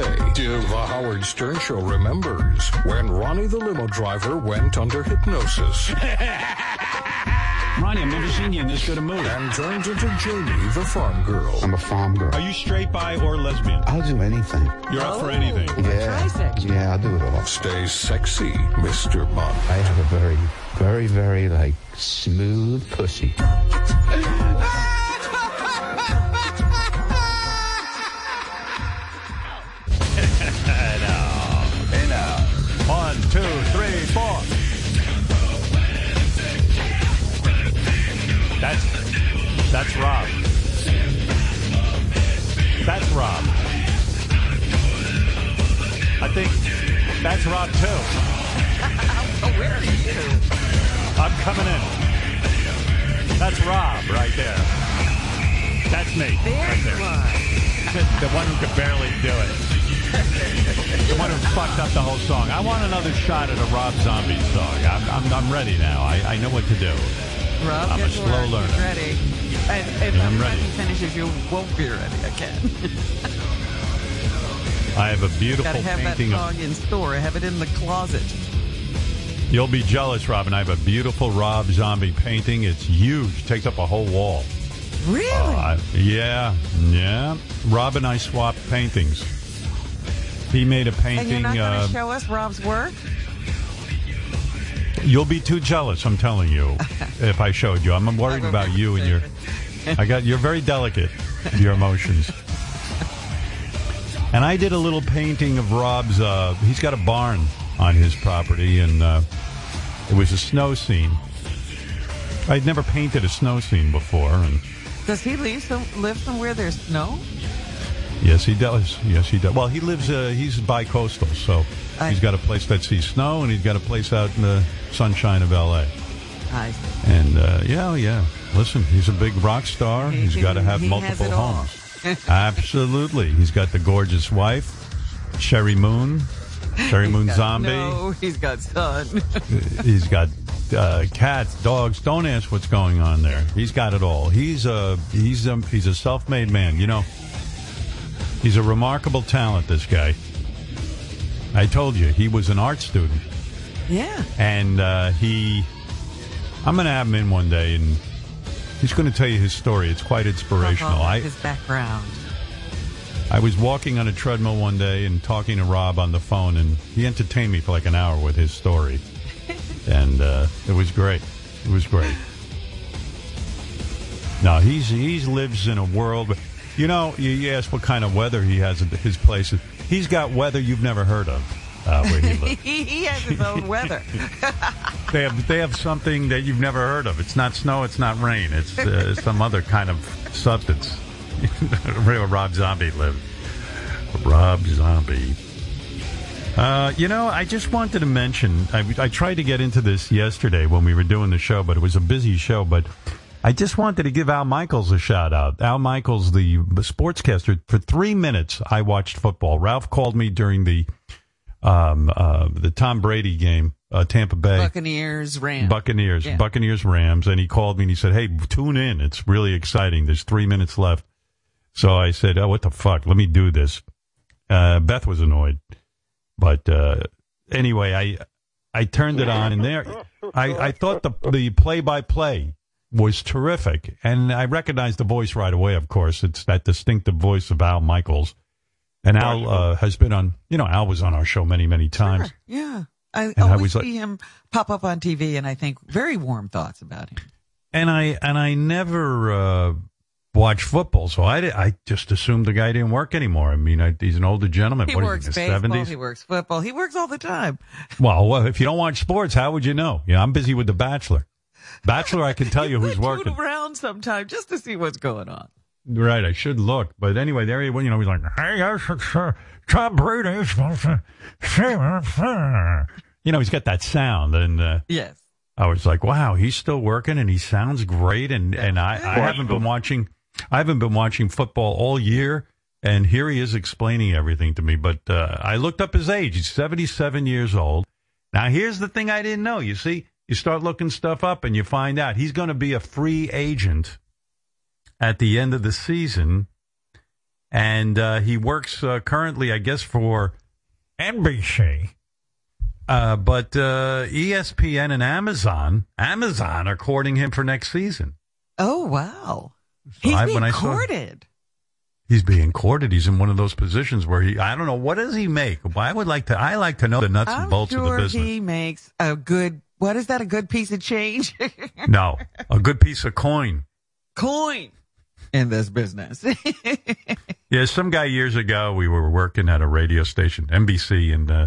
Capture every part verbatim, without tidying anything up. today. If the Howard Stern Show remembers when Ronnie the limo driver went under hypnosis. Ronnie, I've never seen you in this good a mood. And turns into Jamie, the farm girl. I'm a farm girl. Are you straight, bi, or lesbian? I'll do anything. You're oh, up for anything? Yeah. Trisexual. Yeah, I'll do it all. Stay sexy, Mister Bond. I have a very, very, very, like, smooth pussy. Enough. Enough. One, two, three, four. That's that's Rob. That's Rob. I think that's Rob too. Where are you? I'm coming in. That's Rob right there. That's me. Right there. The one who could barely do it. The one who fucked up the whole song. I want another shot at a Rob Zombie song. I'm I'm, I'm ready now. I, I know what to do. Rob, I'm a slow learner. learner. Ready. And if yeah, I'm ready. Finishes, you won't be ready again. I have a beautiful Gotta have painting that song of... in store. I have it in the closet. You'll be jealous, Robin. I have a beautiful Rob Zombie painting. It's huge. Takes up a whole wall. Really? Uh, I, yeah. Yeah. Rob and I swapped paintings. He made a painting. And you're not going to uh, show us Rob's work? You'll be too jealous, I'm telling you, if I showed you. I'm worried about you and your... I got, you're very delicate, your emotions. And I did a little painting of Rob's... Uh, he's got a barn on his property, and uh, it was a snow scene. I'd never painted a snow scene before. And does he leave some, live somewhere there's snow? Yes, he does. Yes, he does. Well, he lives... Uh, he's bi-coastal, so... He's got a place that sees snow, and he's got a place out in the sunshine of L A. I see. And, uh, yeah, yeah. Listen, he's a big rock star. He, he's got to have multiple homes. Absolutely. He's got the gorgeous wife, Sherry Moon. Sherry Moon Zombie. No, he's got son. He's got uh, cats, dogs. Don't ask what's going on there. He's got it all. He's a, he's a, he's a self-made man. You know, he's a remarkable talent, this guy. I told you, he was an art student. Yeah. And uh, he... I'm going to have him in one day, and he's going to tell you his story. It's quite inspirational. I, his background. I was walking on a treadmill one day and talking to Rob on the phone, and he entertained me for like an hour with his story. And uh, it was great. It was great. Now, he's he lives in a world... You know, you ask what kind of weather he has at his place... He's got weather you've never heard of uh, where he lives. He has his own weather. They have they have something that you've never heard of. It's not snow. It's not rain. It's uh, some other kind of substance. Real Rob Zombie lived. Rob Zombie. Uh, you know, I just wanted to mention, I, I tried to get into this yesterday when we were doing the show, but it was a busy show, but... I just wanted to give Al Michaels a shout-out. Al Michaels, the sportscaster, for three minutes I watched football. Ralph called me during the um, uh, the Tom Brady game, uh, Tampa Bay. Buccaneers, Rams. Buccaneers, yeah. Buccaneers, Rams. And he called me and he said, hey, tune in. It's really exciting. There's three minutes left. So I said, oh, what the fuck? Let me do this. Uh, Beth was annoyed. But uh, anyway, I I turned it on, and there I, I thought the the play-by-play was terrific, and I recognized the voice right away. Of course, it's that distinctive voice of Al Michaels, and Al uh, has been on. You know, Al was on our show many, many times. Sure, yeah, I and always I was, see like, him pop up on T V, and I think very warm thoughts about him. And I and I never uh, watch football, so I did, I just assumed the guy didn't work anymore. I mean, I, he's an older gentleman. He what, works in his baseball. seventies? He works football. He works all the time. Well, if you don't watch sports, how would you know? Yeah, I'm busy with The Bachelor. Bachelor, I can tell you, you who's working around sometime just to see what's going on. Right, I should look. But anyway, there he went. You know, he's like, "Hey, yes, it's uh, Tom Brady." You know, he's got that sound, and uh, yes, I was like, "Wow, he's still working, and he sounds great." And and I, I haven't been watching, I haven't been watching football all year, and here he is explaining everything to me. But uh, I looked up his age; he's seventy-seven years old. Now, here's the thing I didn't know. You see. You start looking stuff up and you find out he's going to be a free agent at the end of the season. And uh, he works uh, currently, I guess, for N B C. Uh, but uh, E S P N and Amazon, Amazon are courting him for next season. Oh, wow. So he's I, being courted. He's being courted. He's in one of those positions where he, I don't know, what does he make? I would like to, I like to know the nuts I'm and bolts sure of the business. He makes a good, what is that, a good piece of change? No, a good piece of coin. Coin in this business. Yeah, some guy years ago, we were working at a radio station, N B C, and uh,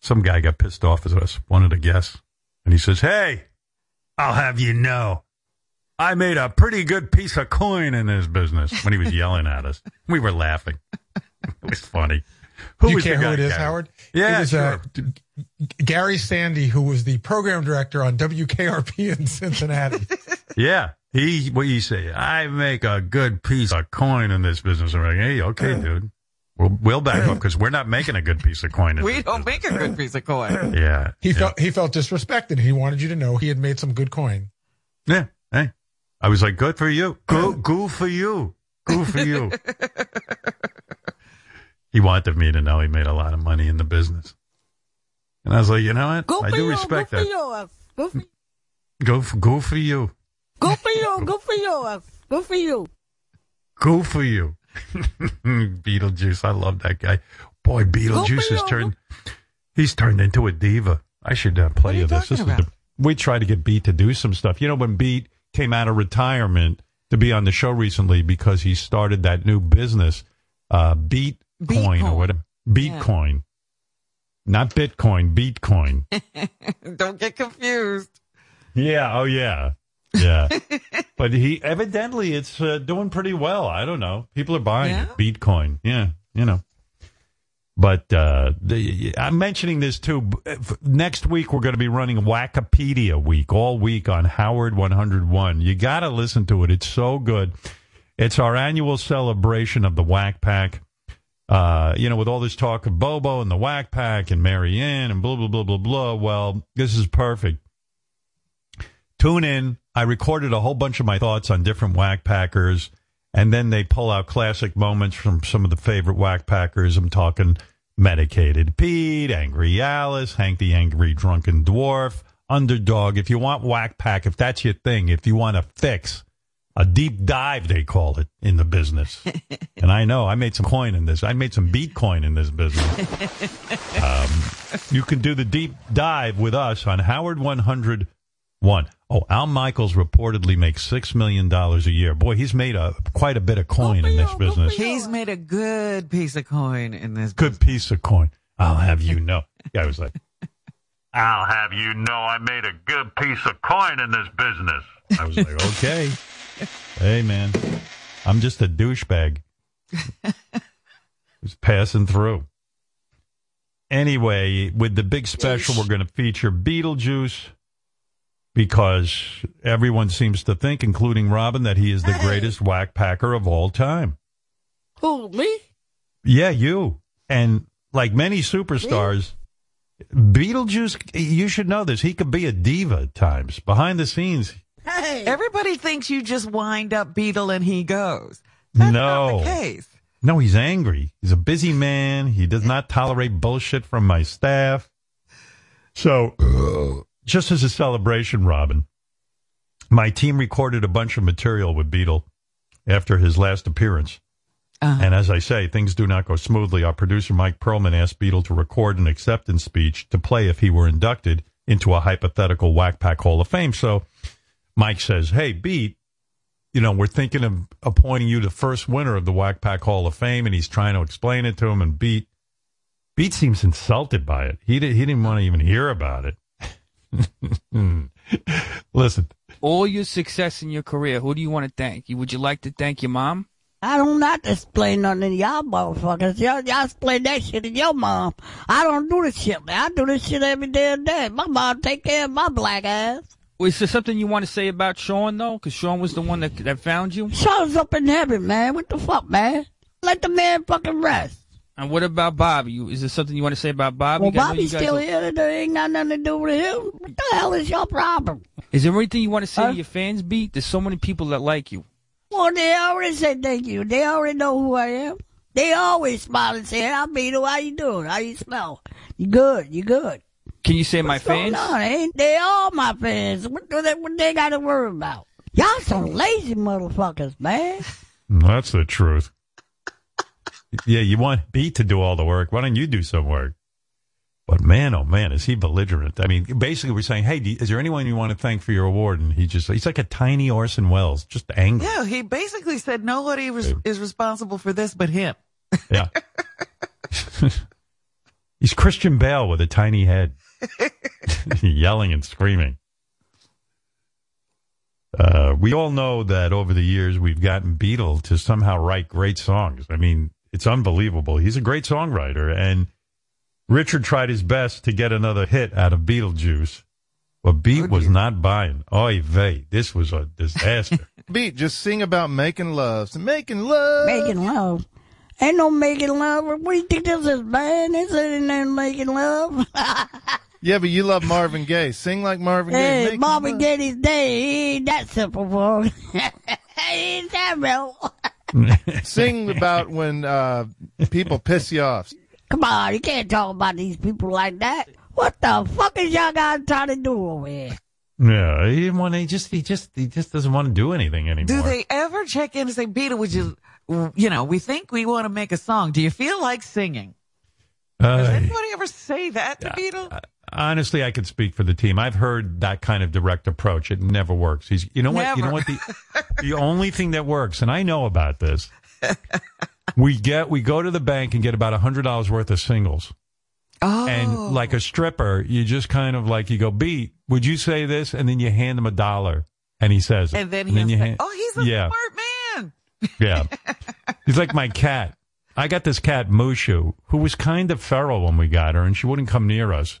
some guy got pissed off at us, wanted to guess. And he says, hey, I'll have you know, I made a pretty good piece of coin in this business when he was yelling at us. We were laughing. It was funny. Who you was care the guy, who it is, Gary? Howard? Yeah, it was, sure. uh, Gary Sandy, who was the program director on W K R P in Cincinnati. Yeah. He, what you say? I make a good piece of coin in this business. I'm like, hey, okay, dude. We'll, we'll back up because we're not making a good piece of coin. In we this don't business. Make a good piece of coin. Yeah. He yeah. felt he felt disrespected. He wanted you to know he had made some good coin. Yeah. Hey. I was like, good for you. Go, go for you. Go for you. He wanted me to know he made a lot of money in the business. And I was like, you know what? Go I for do you, respect go that. For you, go, for you. Go, for, go for you. Go for you. Go for you. Go for you. Go for you. Beetlejuice. I love that guy. Boy, Beetlejuice has turned, he's turned into a diva. I should uh, play you this. This is the, we try to get Beat to do some stuff. You know, when Beat came out of retirement to be on the show recently because he started that new business, uh, Beatcoin, Beatcoin. or whatever. Beatcoin. Yeah. Not Bitcoin, Beatcoin. Don't get confused. Yeah, oh yeah. Yeah. But he, evidently, it's uh, doing pretty well. I don't know. People are buying yeah. it. Bitcoin. Yeah, you know. But uh, the, I'm mentioning this, too. Next week, we're going to be running Wikipedia Week all week on Howard one oh one. You got to listen to it. It's so good. It's our annual celebration of the WACPAC. Uh, you know, with all this talk of Bobo and the WACPAC and Marianne and blah, blah, blah, blah, blah. Well, this is perfect. Tune in. I recorded a whole bunch of my thoughts on different WACPACers, and then they pull out classic moments from some of the favorite WACPACers. I'm talking Medicated Pete, Angry Alice, Hank the Angry Drunken Dwarf, Underdog. If you want WACPAC, if that's your thing, if you want a fix, a deep dive, they call it, in the business. And I know, I made some coin in this. I made some Bitcoin in this business. Um, you can do the deep dive with us on Howard one hundred. One. Oh, Al Michaels reportedly makes six million dollars a year. Boy, he's made a quite a bit of coin in this business. He's made a good piece of coin in this good business. Good piece of coin. I'll have you know. Yeah, I was like, I'll have you know I made a good piece of coin in this business. I was like, okay. Hey, man, I'm just a douchebag. Just passing through. Anyway, with the big special, we're going to feature Beetlejuice. Because everyone seems to think, including Robin, that he is the hey. greatest WACPACer of all time. Who, me? Yeah, you. And like many superstars, me? Beetlejuice, you should know this. He could be a diva at times. Behind the scenes. Hey. Everybody thinks you just wind up Beetle and he goes. That's no. not the case. No, he's angry. He's a busy man. He does not tolerate bullshit from my staff. So... Uh. Just as a celebration, Robin, my team recorded a bunch of material with Beetle after his last appearance. Uh-huh. And as I say, things do not go smoothly. Our producer, Mike Perlman, asked Beetle to record an acceptance speech to play if he were inducted into a hypothetical WACPAC Hall of Fame. So Mike says, hey, Beat, you know, we're thinking of appointing you the first winner of the WACPAC Hall of Fame. And he's trying to explain it to him. And Beat, Beat seems insulted by it. He, did, he didn't want to even hear about it. Listen. All your success in your career, who do you want to thank? Would you like to thank your mom? I don't not explain nothing to y'all motherfuckers. Y'all, y'all explain that shit to your mom. I don't do this shit, man. I do this shit every damn day. My mom take care of my black ass. Well, is there something you want to say about Sean, though? Because Sean was the one that, that found you? Sean's up in heaven, man. What the fuck, man? Let the man fucking rest. And what about Bobby? You, is there something you want to say about Bobby? Well, Bobby's still are... here. It ain't got nothing to do with him. What the hell is your problem? Is there anything you want to say huh? to your fans, Beat? There's so many people that like you. Well, they already say thank you. They already know who I am. They always smile and say, "How hey, Beto, how you doing? How you smell? You good? You good?" Can you say What's my fans? Ain't they all my fans? What do they? What they got to worry about? Y'all some lazy motherfuckers, man. That's the truth. Yeah, you want Beat to do all the work. Why don't you do some work? But man, oh man, is he belligerent. I mean, basically we're saying, hey, is there anyone you want to thank for your award? And he just, he's like a tiny Orson Welles, just angry. Yeah, he basically said nobody res- is responsible for this but him. Yeah. He's Christian Bale with a tiny head. Yelling and screaming. Uh, we all know that over the years we've gotten Beatle to somehow write great songs. I mean, it's unbelievable. He's a great songwriter, and Richard tried his best to get another hit out of Beetlejuice, but Beat oh, was not buying. Oy vey, this was a disaster. Beat, just sing about making love. Making love. Making love. Ain't no making love. What do you think this is, man? This ain't making love. Yeah, but you love Marvin Gaye. Sing like Marvin hey, Gaye. Hey, Marvin Gaye these days, he ain't that simple, boy. He ain't that real. Sing about when uh, people piss you off. Come on, you can't talk about these people like that. What the fuck is y'all guys trying to do over here? Yeah, he didn't want to, he just, he just, he just doesn't want to do anything anymore. Do they ever check in and say, Beto, would you, you know, we think we want to make a song. Do you feel like singing? Uh, Does anybody ever say that to uh, Beto? Uh, honestly, I could speak for the team. I've heard that kind of direct approach. It never works. He's, you know what, never. you know what, the, the only thing that works, and I know about this. We get we go to the bank and get about one hundred dollars worth of singles. Oh. And like a stripper, you just kind of like, you go, Beat, would you say this? And then you hand him a dollar, and he says it. And then he's like, hand- oh, he's a yeah. smart man. Yeah. He's like my cat. I got this cat, Mushu, who was kind of feral when we got her, and she wouldn't come near us.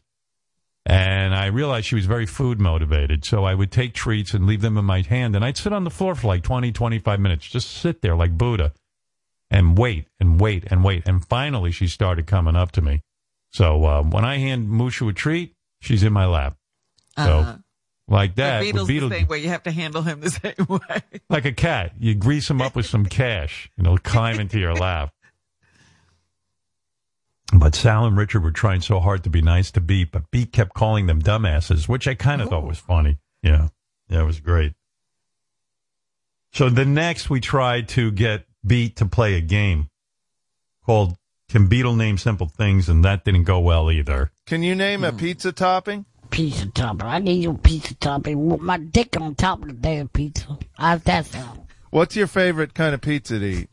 And I realized she was very food motivated, so I would take treats and leave them in my hand, and I'd sit on the floor for like twenty, twenty-five minutes, just sit there like Buddha. And wait, and wait, and wait. And finally, she started coming up to me. So uh, when I hand Mushu a treat, she's in my lap. So uh-huh. like that. The Beatles Beetle, the same way. You have to handle him the same way. Like a cat. You grease him up with some cash, and he'll climb into your lap. But Sal and Richard were trying so hard to be nice to Beat, but Beat kept calling them dumbasses, which I kind of thought was funny. Yeah. Yeah, it was great. So the next we tried to get Beat to play a game called Can Beetle Name Simple Things, and that didn't go well either. Can you name a pizza topping? Pizza topping. I need a pizza topping with my dick on top of the damn pizza. How's that sound? What's your favorite kind of pizza to eat?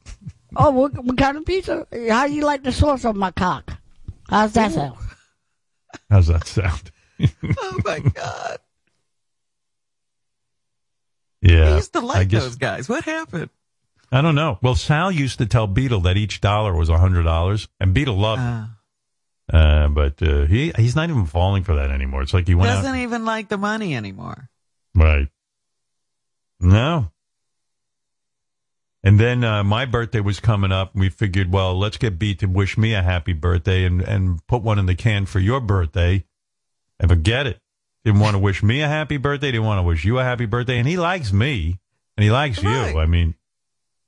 Oh, what, what kind of pizza? How do you like the sauce on my cock? How's that sound? How's that sound? Oh, my God. Yeah. I used to like guess, those guys. What happened? I don't know. Well, Sal used to tell Beetle that each dollar was one hundred dollars, and Beetle loved uh, it. Uh, but uh, he he's not even falling for that anymore. It's like he went doesn't out, even like the money anymore. Right. No. And then uh, my birthday was coming up, and we figured, well, let's get Beat to wish me a happy birthday and, and put one in the can for your birthday and forget it. Didn't want to wish me a happy birthday. Didn't want to wish you a happy birthday. And he likes me, and he likes right. you. I mean...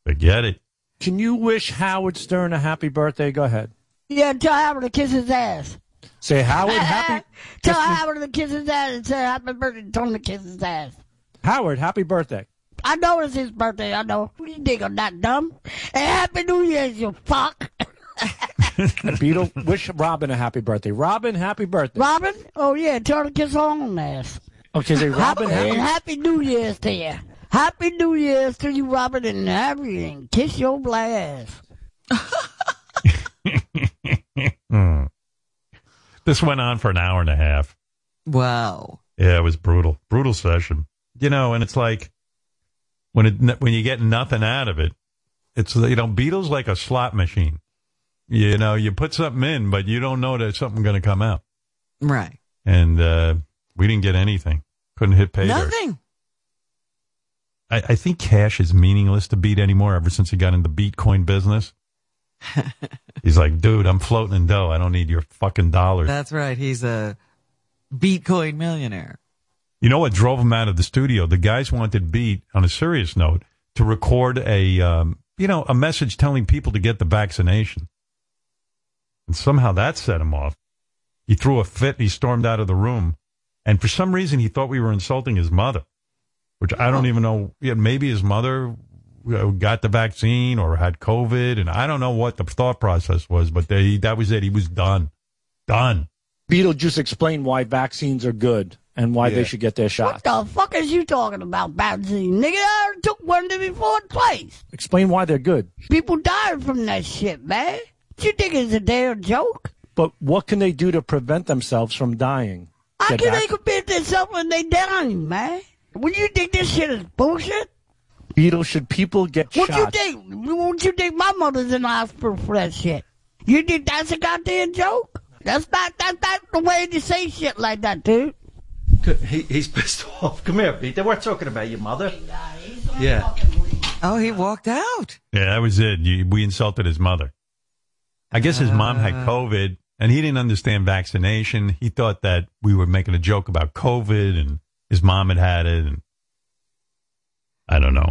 Forget it. Can you wish Howard Stern a happy birthday? Go ahead. Yeah, tell Howard to kiss his ass. Say, Howard, happy... tell Howard to kiss his ass and say, happy birthday. Tell him to kiss his ass. Howard, happy birthday. I know it's his birthday. I know. You think I'm not dumb? And happy New Year's, you fuck. Beetle, wish Robin a happy birthday. Robin, happy birthday. Robin? Oh, yeah, tell her to kiss her own ass. Okay, say, Robin, happy... And happy New Year's to you. Happy New Year's to you, Robert, and Harry, and kiss your blast. This went on for an hour and a half. Wow. Yeah, it was brutal. Brutal session. You know, and it's like, when it when you get nothing out of it, it's, you know, Beetle's like a slot machine. You know, you put something in, but you don't know that something's going to come out. Right. And uh, we didn't get anything. Couldn't hit pay dirt. Nothing. I think cash is meaningless to Beat anymore ever since he got into the Bitcoin business. He's like, dude, I'm floating in dough. I don't need your fucking dollars. That's right. He's a Bitcoin millionaire. You know what drove him out of the studio? The guys wanted Beat, on a serious note, to record a, um, you know, a message telling people to get the vaccination. And somehow that set him off. He threw a fit. He stormed out of the room. And for some reason, he thought we were insulting his mother, which I don't even know. Yeah, maybe his mother got the vaccine or had COVID. And I don't know what the thought process was, but they, that was it. He was done. Done. Beetlejuice explained why vaccines are good and why yeah. they should get their shots. What the fuck is you talking about, vaccine? Nigga, I already took one to be fourth place. Explain why they're good. People died from that shit, man. You think it's a damn joke? But what can they do to prevent themselves from dying? How can they prevent themselves when they die, man? Would you think this shit is bullshit? Beetle, should people get what shots? What you think? What you think my mother's in the hospital for that shit? You think that's a goddamn joke? That's not, that's not the way to say shit like that, dude. He, he's pissed off. Come here, Pete. They weren't talking about your mother. Yeah. Oh, he walked out. Yeah, that was it. We insulted his mother. I guess his mom had COVID, and he didn't understand vaccination. He thought that we were making a joke about COVID, and his mom had had it. And I don't know.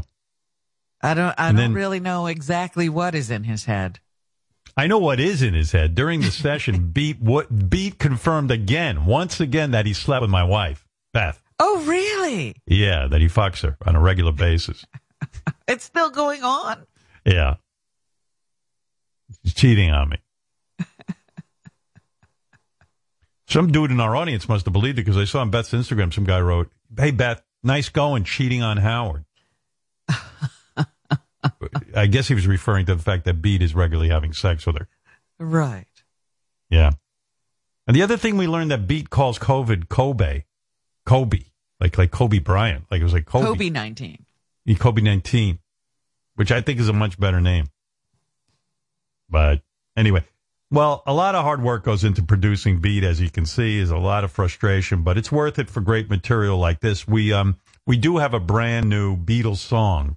I don't. I and don't then, really know exactly what is in his head. I know what is in his head. During the session, Beat what Beat confirmed again, once again, that he slept with my wife, Beth. Oh, really? Yeah, that he fucks her on a regular basis. It's still going on. Yeah. He's cheating on me. Some dude in our audience must have believed it because I saw on Beth's Instagram some guy wrote, "Hey, Beth, nice going, cheating on Howard." I guess he was referring to the fact that Beat is regularly having sex with her. Right. Yeah. And the other thing we learned that Beat calls COVID Kobe. Kobe. Like like Kobe Bryant. Like it was like Kobe. Kobe nineteen. Yeah, Kobe nineteen, which I think is a much better name. But anyway, well, a lot of hard work goes into producing Beat, as you can see, is a lot of frustration, but it's worth it for great material like this. We um we do have a brand new Beatles song.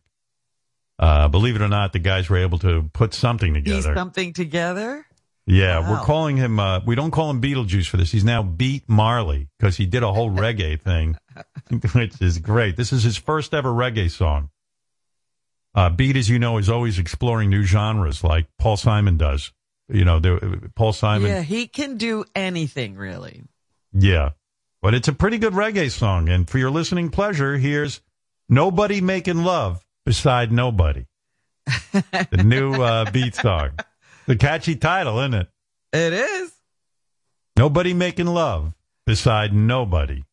Uh, believe it or not, the guys were able to put something together. He's something together? Yeah, wow. We're calling him, uh, we don't call him Beetlejuice for this. He's now Beat Marley because he did a whole reggae thing, which is great. This is his first ever reggae song. Uh, Beat, as you know, is always exploring new genres like Paul Simon does. You know, there, Paul Simon. Yeah, he can do anything, really. Yeah, but it's a pretty good reggae song. And for your listening pleasure, here's Nobody Making Love Beside Nobody. The new uh, Beat song. The catchy title, isn't it? It is. Nobody Making Love Beside Nobody.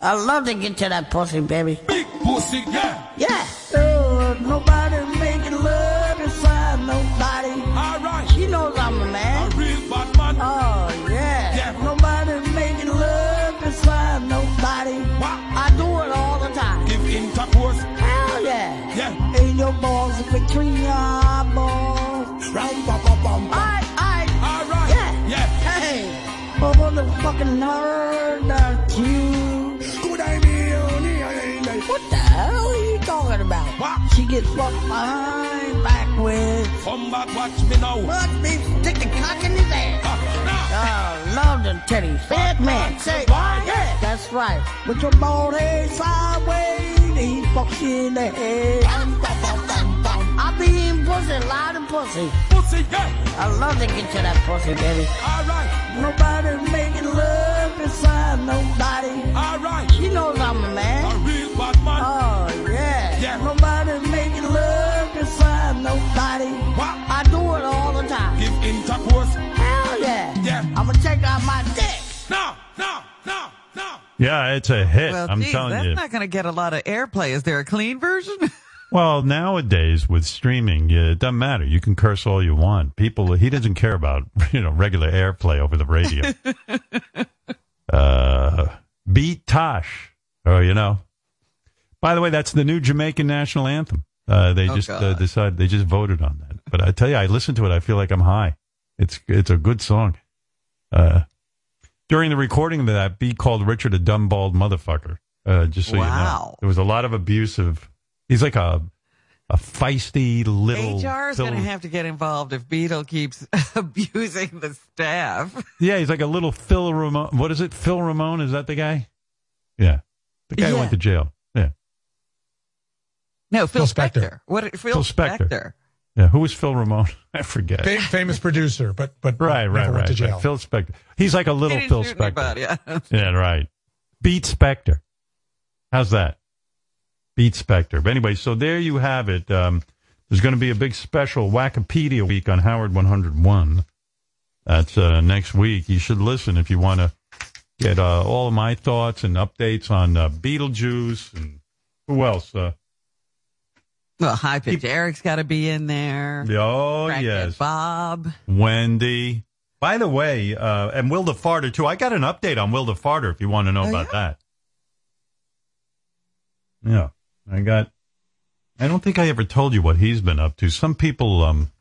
I love to get to that pussy, baby. Big pussy, yeah. Yeah. Uh, nobody making love inside nobody. All right. She knows I'm a man. A real bad man. Oh, yeah. Yeah. Nobody making love inside nobody. What? I do it all the time. If intercourse. Hell yeah. Yeah. And your balls are between your eyeballs. Ram, bam, bam, bam. All right, all right. All right. Yeah. Yeah. Hey. Bobo the fucking nerd that you. What the hell are you talking about? What? She gets fucked behind back with. Come back, watch me now. Watch me stick the cock in his ass. Uh, no. Oh, love them titties. Fat man, say why? Yeah. That's right. With your bald head sideways, he fucks you in the head. I be eating pussy, loud and pussy. Pussy, yeah. I love to get to that pussy, baby. All right. Nobody's making love beside nobody. All right. She knows I'm a man. A real bad man. Oh, yeah. Yeah. Nobody's making love beside nobody. What? I do it all the time. Give intercourse. Hell yeah. Yeah. I'm going to take out my dick. No, no, no, no. Yeah, it's a hit. Well, I'm geez, telling that's you. That's not going to get a lot of airplay. Is there a clean version? Well, nowadays with streaming, yeah, it doesn't matter. You can curse all you want. People, he doesn't care about, you know, regular airplay over the radio. uh, Beat Tosh. Oh, you know. By the way, that's the new Jamaican national anthem. Uh, they oh, just uh, decided, they just voted on that. But I tell you, I listen to it. I feel like I'm high. It's it's a good song. Uh, during the recording of that, Beat called Richard a dumb bald motherfucker. Uh, just so wow. you know, there was a lot of abusive. He's like a a feisty little... H R is going to have to get involved if Beetle keeps abusing the staff. Yeah, he's like a little Phil Ramone. What is it? Phil Ramone? Is that the guy? Yeah. The guy yeah. who went to jail. Yeah. No, Phil, Phil Spector. Spector. What? Phil, Phil Spector. Spector. Yeah, who was Phil Ramone? I forget. Fam- famous producer, but but right, right, never right, went to jail. Right. Phil Spector. He's like a little Phil Spector. About, yeah. yeah, right. Beat Spector. How's that? Beat Spector. But anyway, so there you have it. Um, there's going to be a big special Wikipedia week on Howard one oh one. That's uh, next week. You should listen if you want to get uh, all of my thoughts and updates on uh, Beetlejuice and who else. Uh, Well, High Pitched Eric's got to be in there. Oh, Crackhead yes. Bob. Wendy. By the way, uh, and Will the Farter, too. I got an update on Will the Farter if you want to know oh, about yeah? that. Yeah. I got, I don't think I ever told you what he's been up to. Some people, um,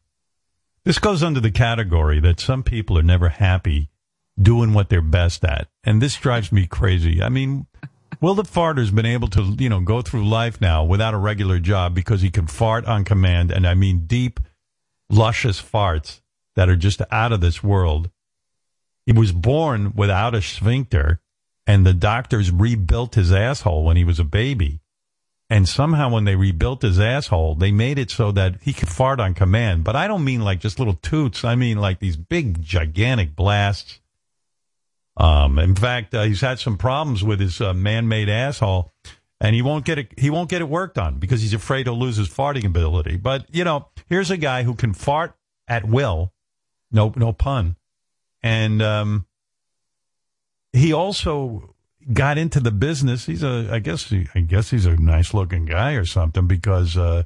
this goes under the category that some people are never happy doing what they're best at. And this drives me crazy. I mean, Will the Farter's been able to, you know, go through life now without a regular job because he can fart on command, and I mean deep, luscious farts that are just out of this world. He was born without a sphincter, and the doctors rebuilt his asshole when he was a baby. And somehow when they rebuilt his asshole, they made it so that he could fart on command. But I don't mean like just little toots. I mean like these big, gigantic blasts. Um, in fact, uh, he's had some problems with his uh, man-made asshole, and he won't get it. He won't get it worked on because he's afraid he'll lose his farting ability. But you know, here's a guy who can fart at will. No, no pun. And um, he also got into the business. He's a, I guess, he, I guess he's a nice-looking guy or something because uh,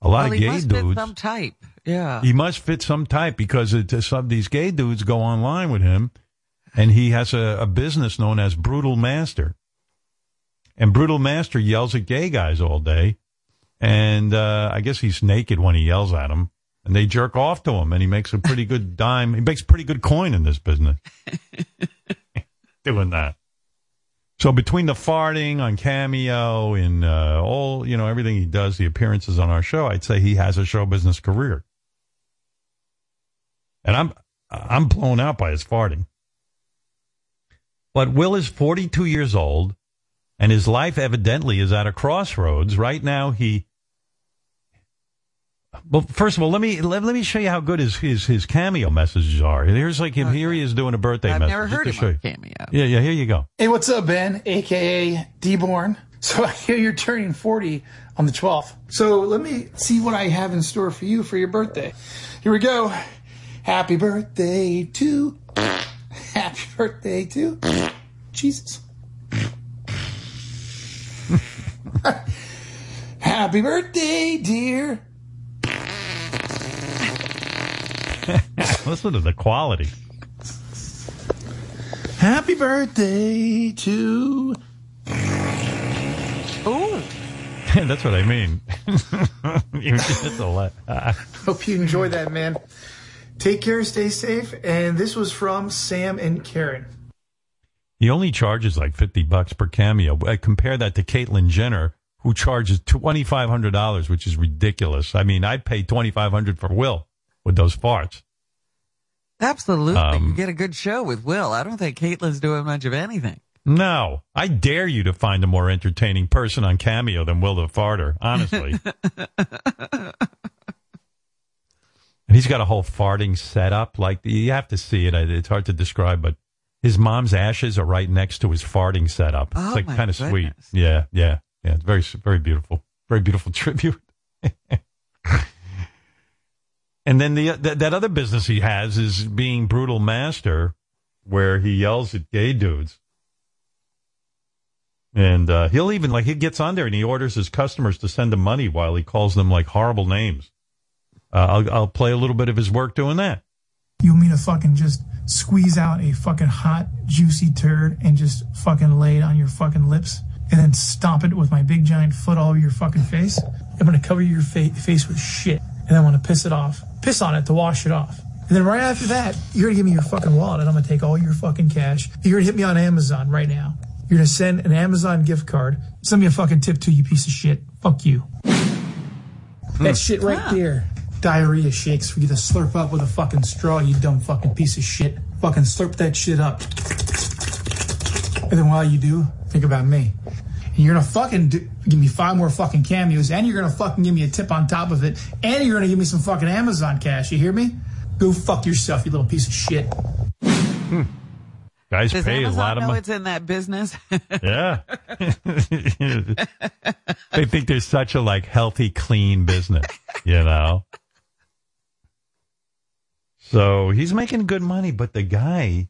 a lot well, of gay must dudes. Fit some type. Yeah, he must fit some type because it, uh, some of these gay dudes go online with him. And he has a, a business known as Brutal Master. And Brutal Master yells at gay guys all day. And uh, I guess he's naked when he yells at them. And they jerk off to him. And he makes a pretty good dime. He makes pretty good coin in this business. Doing that. So between the farting on Cameo and uh, all, you know, everything he does, the appearances on our show, I'd say he has a show business career. And I'm I'm blown out by his farting. But Will is forty-two years old, and his life evidently is at a crossroads. Right now, he... Well, first of all, let me let, let me show you how good his, his, his Cameo messages are. Here's like him. Okay. Here he is doing a birthday I've message. I've never heard of him Cameo. Yeah, yeah, here you go. Hey, what's up, Ben, a k a. D-Born? So I hear you're turning forty on the twelfth. So let me see what I have in store for you for your birthday. Here we go. Happy birthday to... Happy birthday to Jesus. Happy birthday, dear. Listen to the quality. Happy birthday to. Oh, that's what I mean. It's a lot. Uh, Hope you enjoy that, man. Take care, stay safe, and this was from Sam and Karen. He only charges like fifty bucks per Cameo. I compare that to Caitlyn Jenner, who charges twenty-five hundred dollars, which is ridiculous. I mean, I'd pay twenty-five hundred dollars for Will with those farts. Absolutely. Um, you get a good show with Will. I don't think Caitlyn's doing much of anything. No. I dare you to find a more entertaining person on Cameo than Will the Farter, honestly. And he's got a whole farting setup. Like, you have to see it. It's hard to describe, but his mom's ashes are right next to his farting setup. Oh, it's like kind of sweet. Yeah, yeah, yeah. It's very, very beautiful. Very beautiful tribute. And then the, the that other business he has is being Brutal Master, where he yells at gay dudes. And uh, he'll even, like, he gets on there and he orders his customers to send him money while he calls them, like, horrible names. Uh, I'll, I'll play a little bit of his work doing that. You mean to fucking just squeeze out a fucking hot, juicy turd and just fucking lay it on your fucking lips and then stomp it with my big giant foot all over your fucking face? I'm going to cover your fa- face with shit and I want to piss it off. Piss on it to wash it off. And then right after that, you're going to give me your fucking wallet and I'm going to take all your fucking cash. You're going to hit me on Amazon right now. You're going to send an Amazon gift card. Send me a fucking tip too, you piece of shit. Fuck you. Hmm. That shit right ah. there. Diarrhea shakes for you to slurp up with a fucking straw, you dumb fucking piece of shit. Fucking slurp that shit up. And then while you do, think about me. and you're going to fucking do, give me five more fucking cameos, and you're going to fucking give me a tip on top of it, and you're going to give me some fucking Amazon cash. You hear me? Go fuck yourself, you little piece of shit. Hmm. Guys Does pay Amazon a lot of money. Know it's in that business. Yeah. They think there's such a like healthy, clean business, you know? So he's making good money, but the guy,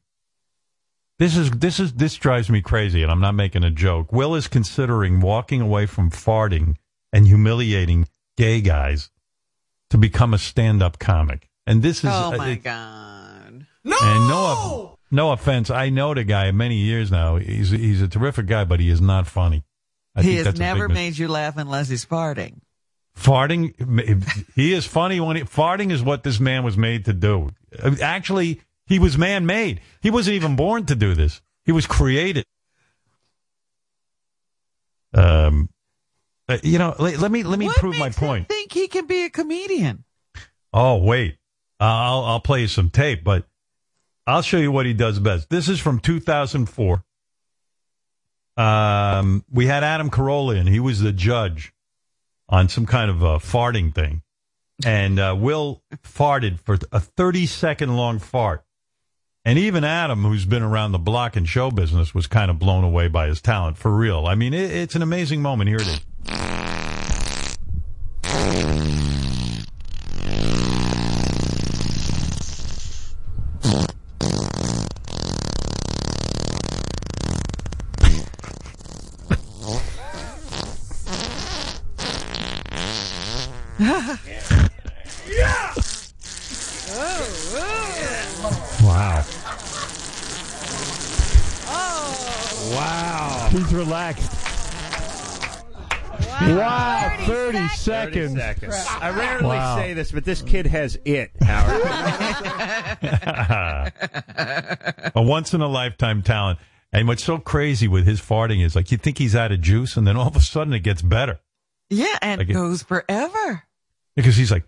this is, this is, this drives me crazy, and I'm not making a joke. Will is considering walking away from farting and humiliating gay guys to become a stand-up comic. And this is, oh my it, God. No! And no, no offense. I know the guy many years now. He's, he's a terrific guy, but he is not funny. I he think has never made you laugh unless he's farting. Farting, he is funny when he, farting is what this man was made to do. Actually, he was man-made. He wasn't even born to do this. He was created. Um, you know, let, let me let me what prove makes my point. Him think he can be a comedian? Oh wait, I'll I'll play you some tape, but I'll show you what he does best. This is from two thousand four. Um, we had Adam Carolla in. He was the judge on some kind of a farting thing. And uh, Will farted for a thirty-second long fart. And even Adam, who's been around the block in show business, was kind of blown away by his talent, for real. I mean, it, it's an amazing moment. Here it is. thirty seconds. I rarely wow. say this, but this kid has it, Howard. A once-in-a-lifetime talent. And what's so crazy with his farting is, like, you think he's out of juice, and then all of a sudden it gets better. Yeah, and like it goes forever. Because he's like...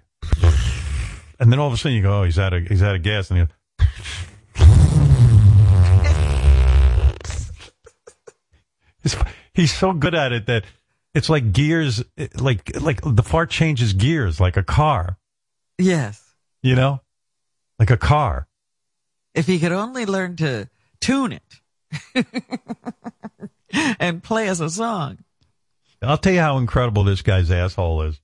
And then all of a sudden you go, oh, he's out of, he's out of gas. And he goes... he's, he's so good at it that... It's like gears, like like the fart changes gears, like a car. Yes. You know? Like a car. If he could only learn to tune it and play us a song. I'll tell you how incredible this guy's asshole is.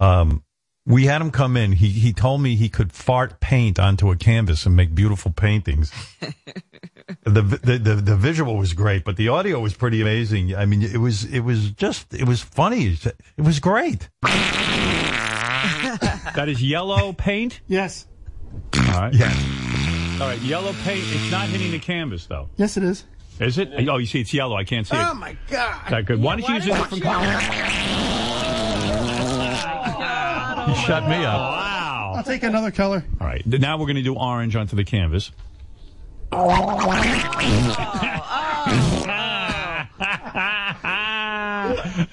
Um, we had him come in. He, he told me he could fart paint onto a canvas and make beautiful paintings. The, the the the visual was great, but the audio was pretty amazing. I mean, it was it was just it was funny. It was great. That is yellow paint? Yes. All right. Yes. All right. Yellow paint. It's not hitting the canvas though. Yes, it is. Is it? Oh, you see, it's yellow. I can't see it. Oh my God. Is that good? Why don't you use a different color? You shut me up. Wow. I'll take another color. All right. Now we're going to do orange onto the canvas. Oh, oh. All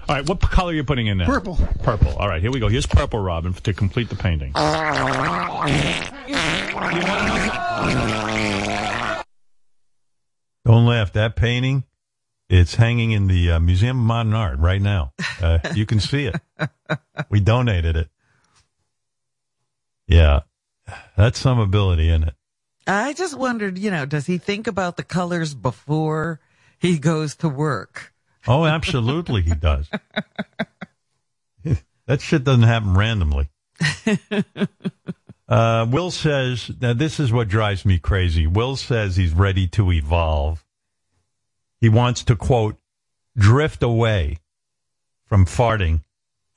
right, what color are you putting in there? Purple. Purple. All right, here we go. Here's purple, Robin, to complete the painting. Don't laugh. That painting, it's hanging in the uh, Museum of Modern Art right now. Uh, you can see it. We donated it. Yeah, that's some ability, isn't it? I just wondered, you know, does he think about the colors before he goes to work? Oh, absolutely he does. That shit doesn't happen randomly. Uh, Will says, now this is what drives me crazy. Will says he's ready to evolve. He wants to, quote, drift away from farting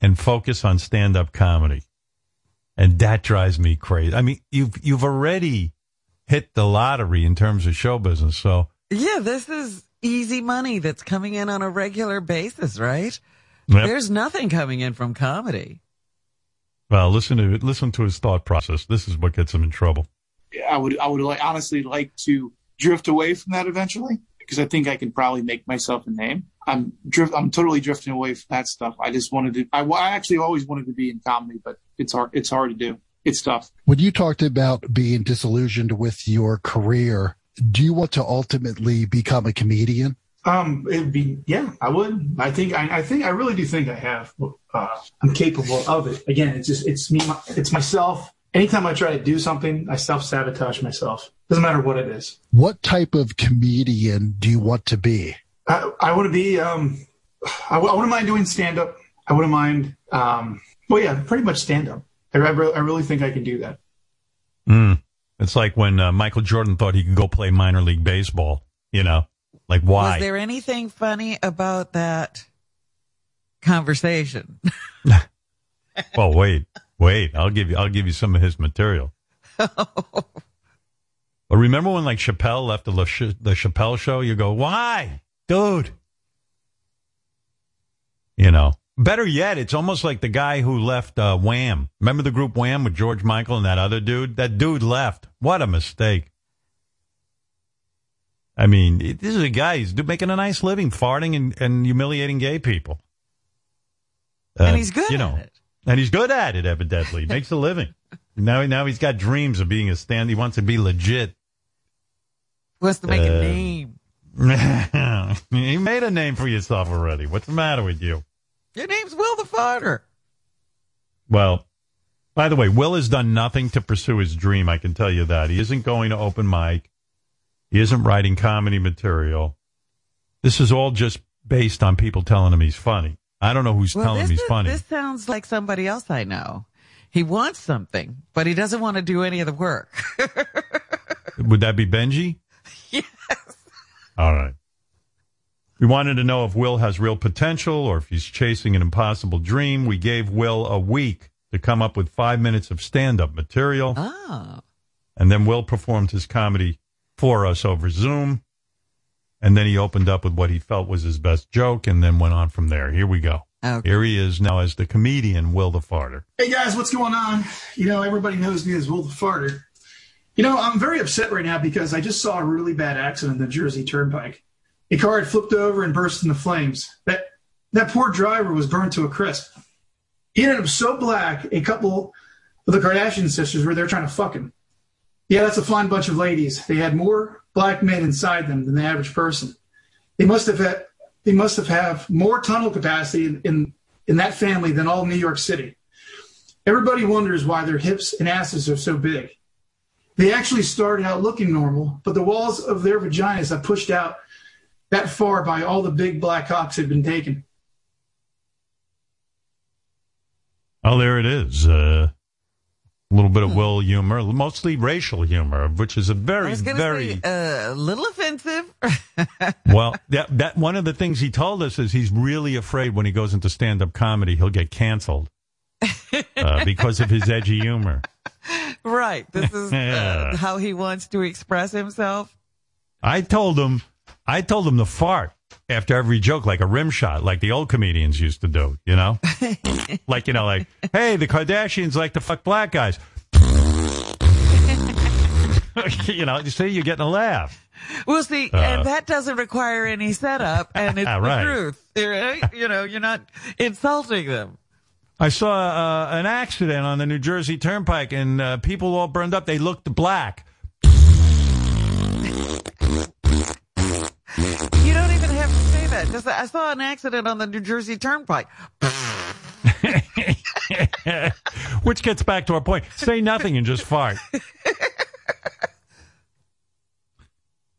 and focus on stand-up comedy. And that drives me crazy. I mean, you've you've already... hit the lottery in terms of show business. So yeah, this is easy money that's coming in on a regular basis, right? Yep. There's nothing coming in from comedy. Well, listen to listen to his thought process. This is what gets him in trouble. Yeah, I would I would like, honestly like to drift away from that eventually because I think I can probably make myself a name. I'm drift I'm totally drifting away from that stuff. I just wanted to I, I actually always wanted to be in comedy, but it's hard it's hard to do. It's tough. When you talked about being disillusioned with your career, do you want to ultimately become a comedian? Um, it'd be, yeah, I would. I think, I, I think, I really do think I have, uh, I'm capable of it. Again, it's just, it's me, it's myself. Anytime I try to do something, I self-sabotage myself. Doesn't matter what it is. What type of comedian do you want to be? I, I want to be, um, I, I wouldn't mind doing stand-up. I wouldn't mind, um, well, yeah, pretty much stand-up. I, I, re- I really think I can do that. Mm. It's like when uh, Michael Jordan thought he could go play minor league baseball, you know? Like, why? Was there anything funny about that conversation? Well, wait, wait. I'll give you. I'll give you some of his material. Oh. But remember when, like, Chappelle left the Le Ch- the Chappelle show? You go, why, dude? You know. Better yet, it's almost like the guy who left uh, Wham. Remember the group Wham with George Michael and that other dude? That dude left. What a mistake. I mean, this is a guy who's making a nice living, farting and, and humiliating gay people. Uh, and he's good you know, at it. And he's good at it, evidently. Makes a living. Now now he's got dreams of being a stand. He wants to be legit. He wants to make uh, a name. You made a name for yourself already. What's the matter with you? Your name's Will the Farter. Well, by the way, Will has done nothing to pursue his dream, I can tell you that. He isn't going to open mic. He isn't writing comedy material. This is all just based on people telling him he's funny. I don't know who's well, telling him he's is, funny. This sounds like somebody else I know. He wants something, but he doesn't want to do any of the work. Would that be Benji? Yes. All right. We wanted to know if Will has real potential or if he's chasing an impossible dream. We gave Will a week to come up with five minutes of stand-up material. Oh. And then Will performed his comedy for us over Zoom, and then he opened up with what he felt was his best joke, and then went on from there. Here we go. Okay. Here he is now as the comedian, Will the Farter. Hey, guys, what's going on? You know, everybody knows me as Will the Farter. You know, I'm very upset right now because I just saw a really bad accident in the Jersey Turnpike. A car had flipped over and burst into flames. That, that poor driver was burned to a crisp. He ended up so black, a couple of the Kardashian sisters were there trying to fuck him. Yeah, that's a fine bunch of ladies. They had more black men inside them than the average person. They must have had, they must have, have more tunnel capacity in, in, in that family than all New York City. Everybody wonders why their hips and asses are so big. They actually started out looking normal, but the walls of their vaginas are pushed out that far by all the big black hawks had been taken. Oh, there it is. Uh... A little bit of Will humor, mostly racial humor, which is a very, I was gonna very say, uh, little offensive. Well, that, that one of the things he told us is he's really afraid when he goes into stand-up comedy he'll get canceled uh, because of his edgy humor. Right. This is yeah. uh, how he wants to express himself. I told him, I told him to fart after every joke, like a rim shot, like the old comedians used to do, you know? Like, you know, like, hey, the Kardashians like to fuck black guys. You know, you see, you're getting a laugh. Well, see, uh, and that doesn't require any setup, and it's right. The truth. You're, you know, you're not insulting them. I saw uh, an accident on the New Jersey Turnpike, and uh, people all burned up. They looked black. You don't even have to say that. Just, I saw an accident on the New Jersey Turnpike. Which gets back to our point. Say nothing and just fart.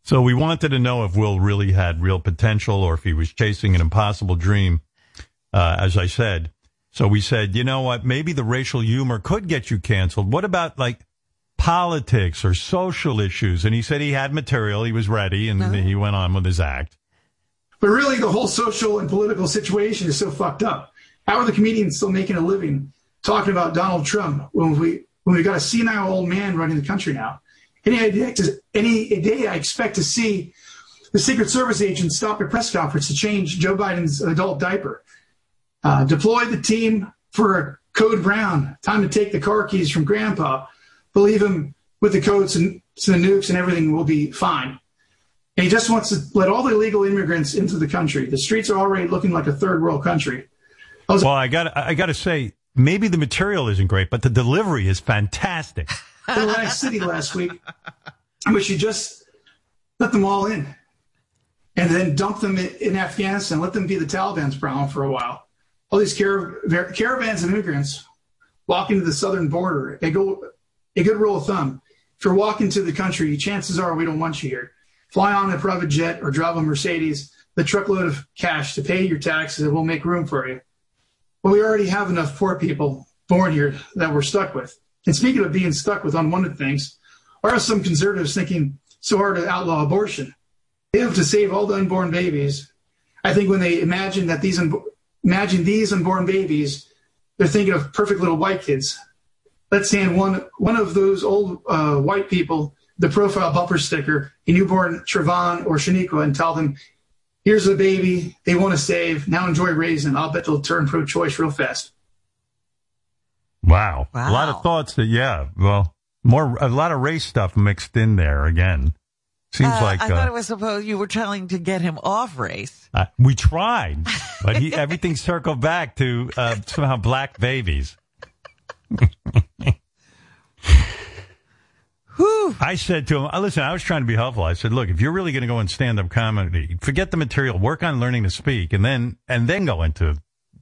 So we wanted to know if Will really had real potential or if he was chasing an impossible dream, uh, as I said. So we said, you know what, maybe the racial humor could get you canceled. What about, like, politics or social issues? And he said he had material, he was ready, and no. He went on with his act. But really, the whole social and political situation is so fucked up. How are the comedians still making a living talking about Donald Trump when we when we got a senile old man running the country now? Any idea? Any day I expect to see the Secret Service agent stop a press conference to change Joe Biden's adult diaper. Uh, deploy the team for Code Brown. Time to take the car keys from Grandpa. Believe him with the codes and the nukes and everything will be fine. And he just wants to let all the illegal immigrants into the country. The streets are already looking like a third world country. I was- well, I got I got to say, maybe the material isn't great, but the delivery is fantastic. In Atlantic City last week, but she just let them all in. and then dump them in Afghanistan, let them be the Taliban's problem for a while. All these carav- caravans of immigrants walking to the southern border, they go, a good rule of thumb, if you're walking to the country, chances are we don't want you here. Fly on a private jet or drive a Mercedes, the truckload of cash to pay your taxes, and we'll make room for you. But we already have enough poor people born here that we're stuck with. And speaking of being stuck with unwanted things, are some conservatives thinking so hard to outlaw abortion? They have to save all the unborn babies. I think when they imagine that these unbo- imagine these unborn babies, they're thinking of perfect little white kids. Let's hand one one of those old uh, white people the profile bumper sticker, a newborn Trevon or Shaniqua, and tell them, here's the baby they want to save. Now enjoy raising. I'll bet they'll turn pro-choice real fast. Wow. wow. A lot of thoughts that, yeah, well, more a lot of race stuff mixed in there again. Seems uh, like I uh, thought it was supposed you were trying to get him off race. Uh, we tried, but he, everything circled back to uh, somehow black babies. Whew. I said to him, listen, I was trying to be helpful. I said, look, if you're really going to go in stand-up comedy, forget the material, work on learning to speak, and then and then go into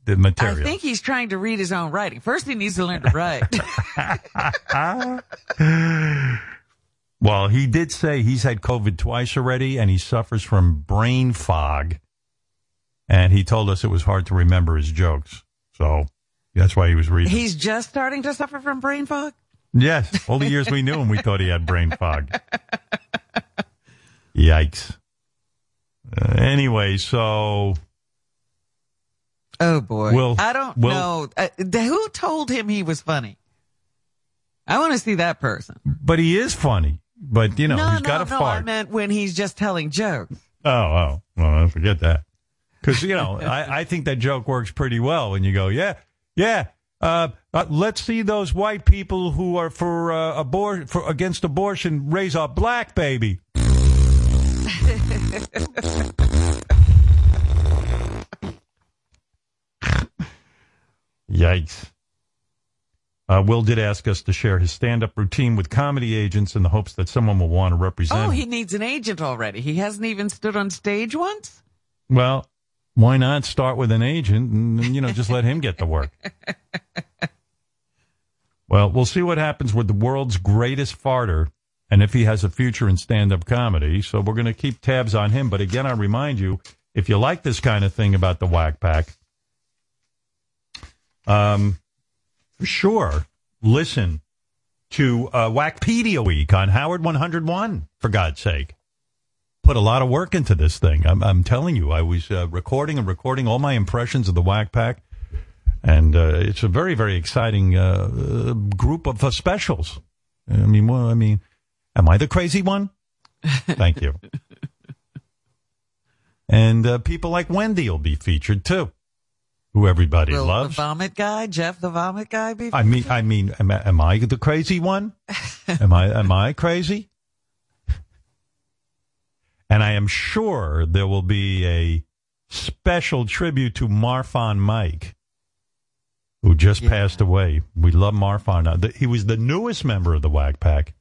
the material. I think he's trying to read his own writing. First, he needs to learn to write. Well, he did say he's had COVID twice already, and he suffers from brain fog. And he told us it was hard to remember his jokes. So that's why he was reading. He's just starting to suffer from brain fog? Yes. All the years we knew him, we thought he had brain fog. Yikes. Uh, anyway, so... Oh, boy. Will, I don't Will, know. Uh, who told him he was funny? I want to see that person. But he is funny. But, you know, no, he's no, got a no, fart. No, I meant when he's just telling jokes. Oh, oh. Well, I forget that. Because, you know, I, I think that joke works pretty well when you go, yeah, yeah. Uh, uh, let's see those white people who are for uh, abor- for against abortion raise our black baby. Yikes. Uh, Will did ask us to share his stand-up routine with comedy agents in the hopes that someone will want to represent him. Oh, he needs an agent already. He hasn't even stood on stage once? Well... Why not start with an agent and, you know, just let him get the work? Well, we'll see what happens with the world's greatest farter and if he has a future in stand-up comedy. So we're going to keep tabs on him. But again, I remind you, if you like this kind of thing about the Whack Pack, um, for sure, listen to uh, Whackpedia Week on Howard one oh one, for God's sake. Put a lot of work into this thing. I'm, I'm telling you, I was uh, recording and recording all my impressions of the Whack Pack, and uh, it's a very, very exciting uh, group of uh, specials. I mean, well, I mean, am I the crazy one? Thank you. And uh, people like Wendy will be featured too, who everybody will loves. The vomit guy, Jeff, the vomit guy. Be featured? I mean, I mean, am, am I the crazy one? Am I? Am I crazy? And I am sure there will be a special tribute to Marfan Mike, who just yeah. passed away. We love Marfan. He was the newest member of the Whack Pack,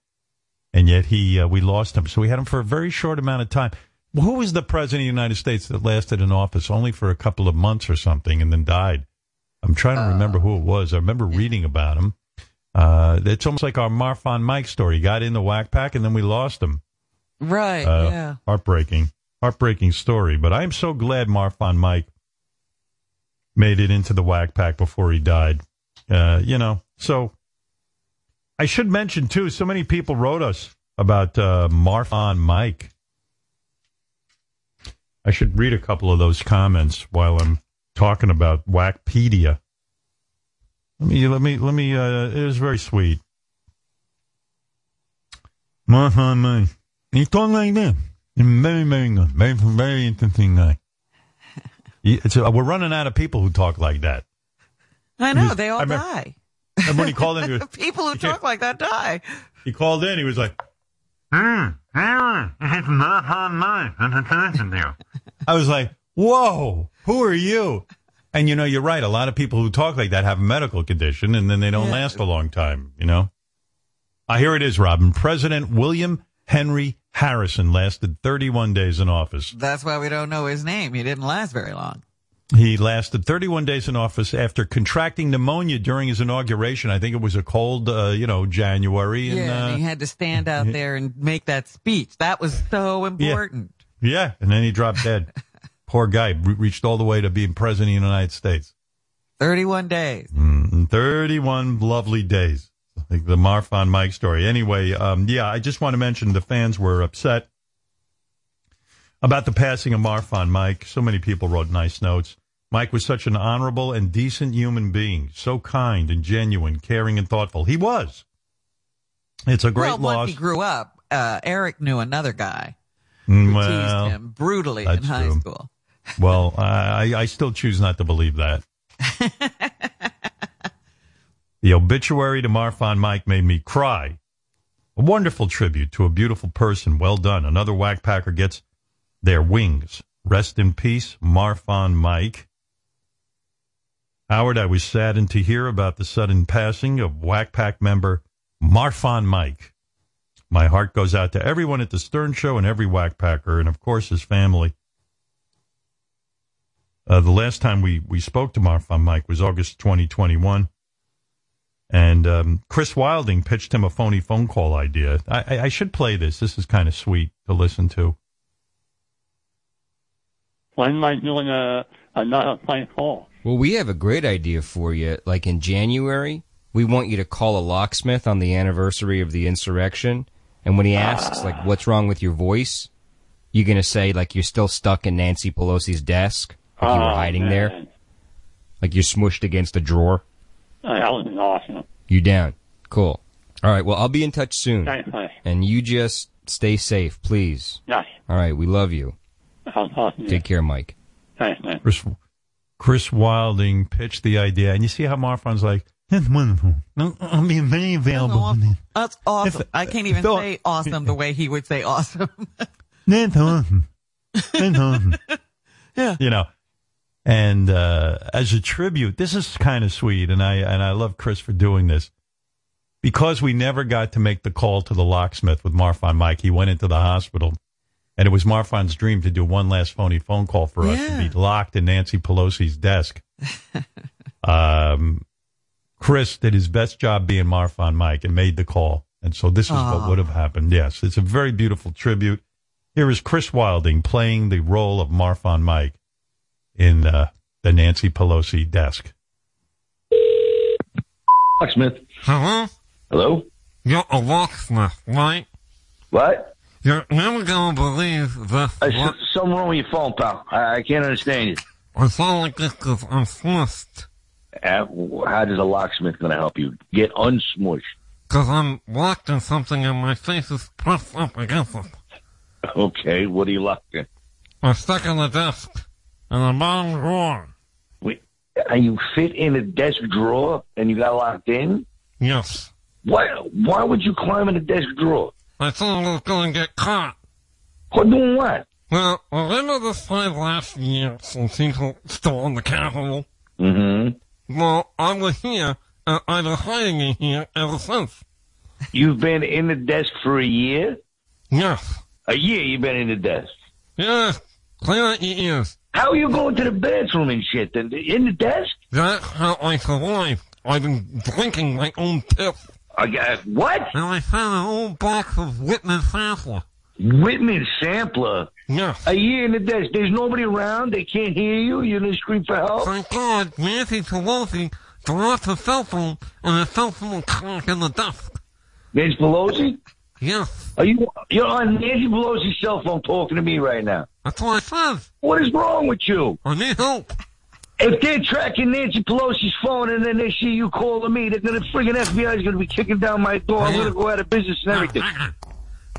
and yet he uh, we lost him. So we had him for a very short amount of time. Well, who was the president of the United States that lasted in office only for a couple of months or something and then died? I'm trying to uh, remember who it was. I remember reading about him. Uh, it's almost like our Marfan Mike story. He got in the Whack Pack, and then we lost him. Right, uh, yeah. Heartbreaking, heartbreaking story. But I'm so glad Marfan Mike made it into the Whack Pack before he died. Uh, you know, so I should mention, too, so many people wrote us about uh, Marfan Mike. I should read a couple of those comments while I'm talking about Whackpedia. Let me, let me, let me, uh, it was very sweet. Marfan Mike. He talked like that. Very, very good. Very, very interesting guy. So we're running out of people who talk like that. I know. Was, they all I remember, die. And when he called in, he was, people who talk like that die. He called in. He was like, mm, mm, it's not on mine. I was like, whoa, who are you? And, you know, you're right. A lot of people who talk like that have a medical condition, and then they don't yeah. last a long time, you know. Uh, here it is, Robin. President William Henry Harrison lasted thirty-one days in office. That's why we don't know his name. He didn't last very long. He lasted thirty-one days in office after contracting pneumonia during his inauguration. I think it was a cold, uh, you know, January. And, yeah, and he had to stand out there and make that speech. That was so important. Yeah, yeah. And then he dropped dead. Poor guy. Re- reached all the way to being president of the United States. thirty-one days. Mm, thirty-one lovely days. Like the Marfan Mike story. Anyway, um, yeah, I just want to mention the fans were upset about the passing of Marfan Mike. So many people wrote nice notes. Mike was such an honorable and decent human being, so kind and genuine, caring and thoughtful. He was. It's a great well, loss. Once he grew up, uh, Eric knew another guy who well, teased him brutally in high true. school. Well, I, I still choose not to believe that. The obituary to Marfan Mike made me cry. A wonderful tribute to a beautiful person. Well done. Another WACPACer gets their wings. Rest in peace, Marfan Mike. Howard, I was saddened to hear about the sudden passing of WACPAC member Marfan Mike. My heart goes out to everyone at the Stern Show and every WACPACer, and of course his family. Uh, the last time we, we spoke to Marfan Mike was August twenty twenty-one. And um, Chris Wilding pitched him a phony phone call idea. I, I, I should play this. This is kind of sweet to listen to. Why am I doing a, a not a phone call? Well, we have a great idea for you. Like in January, we want you to call a locksmith on the anniversary of the insurrection. And when he asks, ah. like, what's wrong with your voice? You're going to say, like, you're still stuck in Nancy Pelosi's desk. Like oh, you were hiding man. there. Like you're smushed against a drawer. That was awesome. You down? Cool. All right. Well, I'll be in touch soon. Thanks, thanks. And you just stay safe, please. Yes. All right. We love you. I'll talk to you. Take care, Mike. Thanks, man. Chris, Chris Wilding pitched the idea, and you see how Marfan's like, "That's wonderful. I'll be very available." That's awesome. That's awesome. That's, I can't even so, say awesome the way he would say awesome. That's awesome. That's awesome. Yeah. You know. And uh as a tribute, this is kind of sweet, and I and I love Chris for doing this. Because we never got to make the call to the locksmith with Marfan Mike, he went into the hospital, and it was Marfan's dream to do one last phony phone call for us yeah. to be locked in Nancy Pelosi's desk. um Chris did his best job being Marfan Mike and made the call. And so this is Aww. what would have happened. Yes, it's a very beautiful tribute. Here is Chris Wilding playing the role of Marfan Mike in uh, the Nancy Pelosi desk. Locksmith. Hello? Hello? You're a locksmith, right? What? You're never going to believe this. Uh, lock- something wrong with your phone, pal. I, I can't understand you. I sound like this because I'm smushed. Uh, how does a locksmith going to help you get unsmushed? Because I'm locked in something and my face is pressed up against it. Okay, what are you locked in? I'm stuck in the desk. In the bottom drawer. Wait, are you fit in a desk drawer and you got locked in? Yes. Why, why would you climb in a desk drawer? I thought I was going to get caught. Or doing what? Well, remember this time last year some people stole the Capitol? Mm-hmm. Well, I was here, and I've been hiding in here ever since. You've been in the desk for a year? Yes. A year you've been in the desk? Yes. Clean out your ears. How are you going to the bathroom and shit? In the desk? That's how I survived. I've been drinking my own piss. I got, what? And I found an old box of Whitman sampler. Whitman sampler? Yes. A year in the desk. There's nobody around. They can't hear you. You're going to scream for help. Thank God Nancy Pelosi dropped her cell phone and her cell phone cracked in the desk. Nancy Pelosi? Yes. Are you, you're on Nancy Pelosi's cell phone talking to me right now. That's what I said. What is wrong with you? I need help. If they're tracking Nancy Pelosi's phone and then they see you calling me, they're going to friggin' F B I is going to be kicking down my door. Yeah. I'm going to go out of business and everything.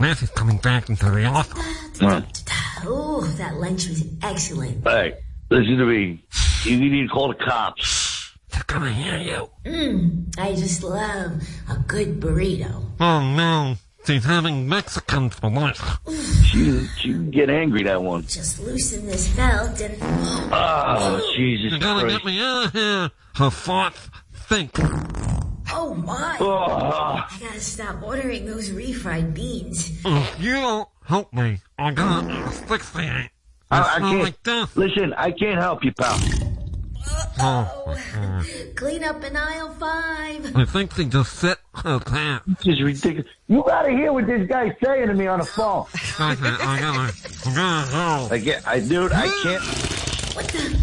Nancy's coming back into the office. Right. Oh, that lunch was excellent. All right, listen to me. You need to call the cops. They're going to hear you. Mm, I just love a good burrito. Oh, no. She's having Mexicans for lunch. She, she can get angry, that one. Just loosen this belt and... Oh, Jesus Christ. You gotta get me out of here. Her thoughts think. Oh, my. Uh, I gotta stop ordering those refried beans. If you don't help me, I'm gonna asphyxiate. I, I can't. Like this. Listen, I can't help you, pal. Uh-oh. Clean up in aisle five. I think they just set her pants. This is ridiculous. You gotta hear what this guy's saying to me on the phone. I gotta I get, I dude, I can't. What the?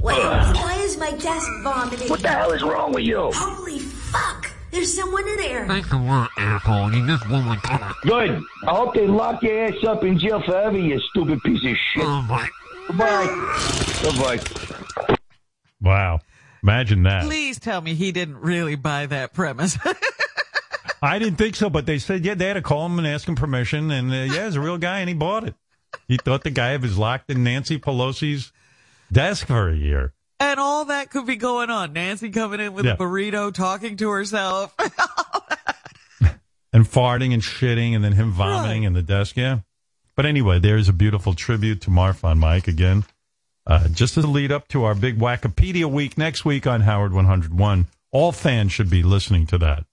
What, why is my desk vomiting? What the hell is wrong with you? Holy fuck! There's someone in there. Thanks a lot, asshole. You just won my car. Good. I hope they lock your ass up in jail forever, you stupid piece of shit. Oh my. Goodbye. Goodbye. Wow. Imagine that. Please tell me he didn't really buy that premise. I didn't think so, but they said, yeah, they had to call him and ask him permission. And, uh, yeah, he's a real guy, and he bought it. He thought the guy was locked in Nancy Pelosi's desk for a year. And all that could be going on. Nancy coming in with yeah. a burrito, talking to herself. And farting and shitting, and then him vomiting right. in the desk, yeah. But anyway, there's a beautiful tribute to Marfan Mike again. Uh, just as a lead up to our big Wikipedia week next week on Howard one oh one, all fans should be listening to that.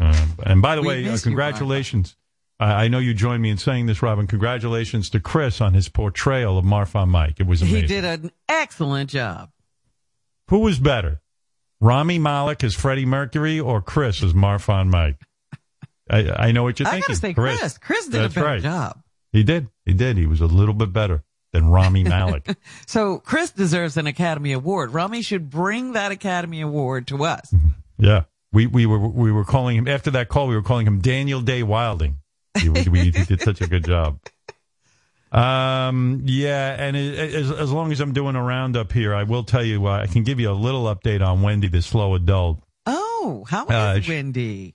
Uh, and by the we way, uh, congratulations. You, uh, I know you joined me in saying this, Robin. Congratulations to Chris on his portrayal of Marfan Mike. It was amazing. He did an excellent job. Who was better? Rami Malek as Freddie Mercury or Chris as Marfan Mike? I, I know what you're I thinking. I got to say Chris. Chris, Chris did That's a better right. job. He did. He did. He was a little bit better than Rami Malek. So Chris deserves an Academy Award. Rami should bring that Academy Award to us. Yeah. We we were we were calling him, after that call, we were calling him Daniel Day Wilding. He, we, he did such a good job. Um. Yeah, and it, as, as long as I'm doing a roundup here, I will tell you, uh, I can give you a little update on Wendy the slow adult. Oh, how is uh, Wendy?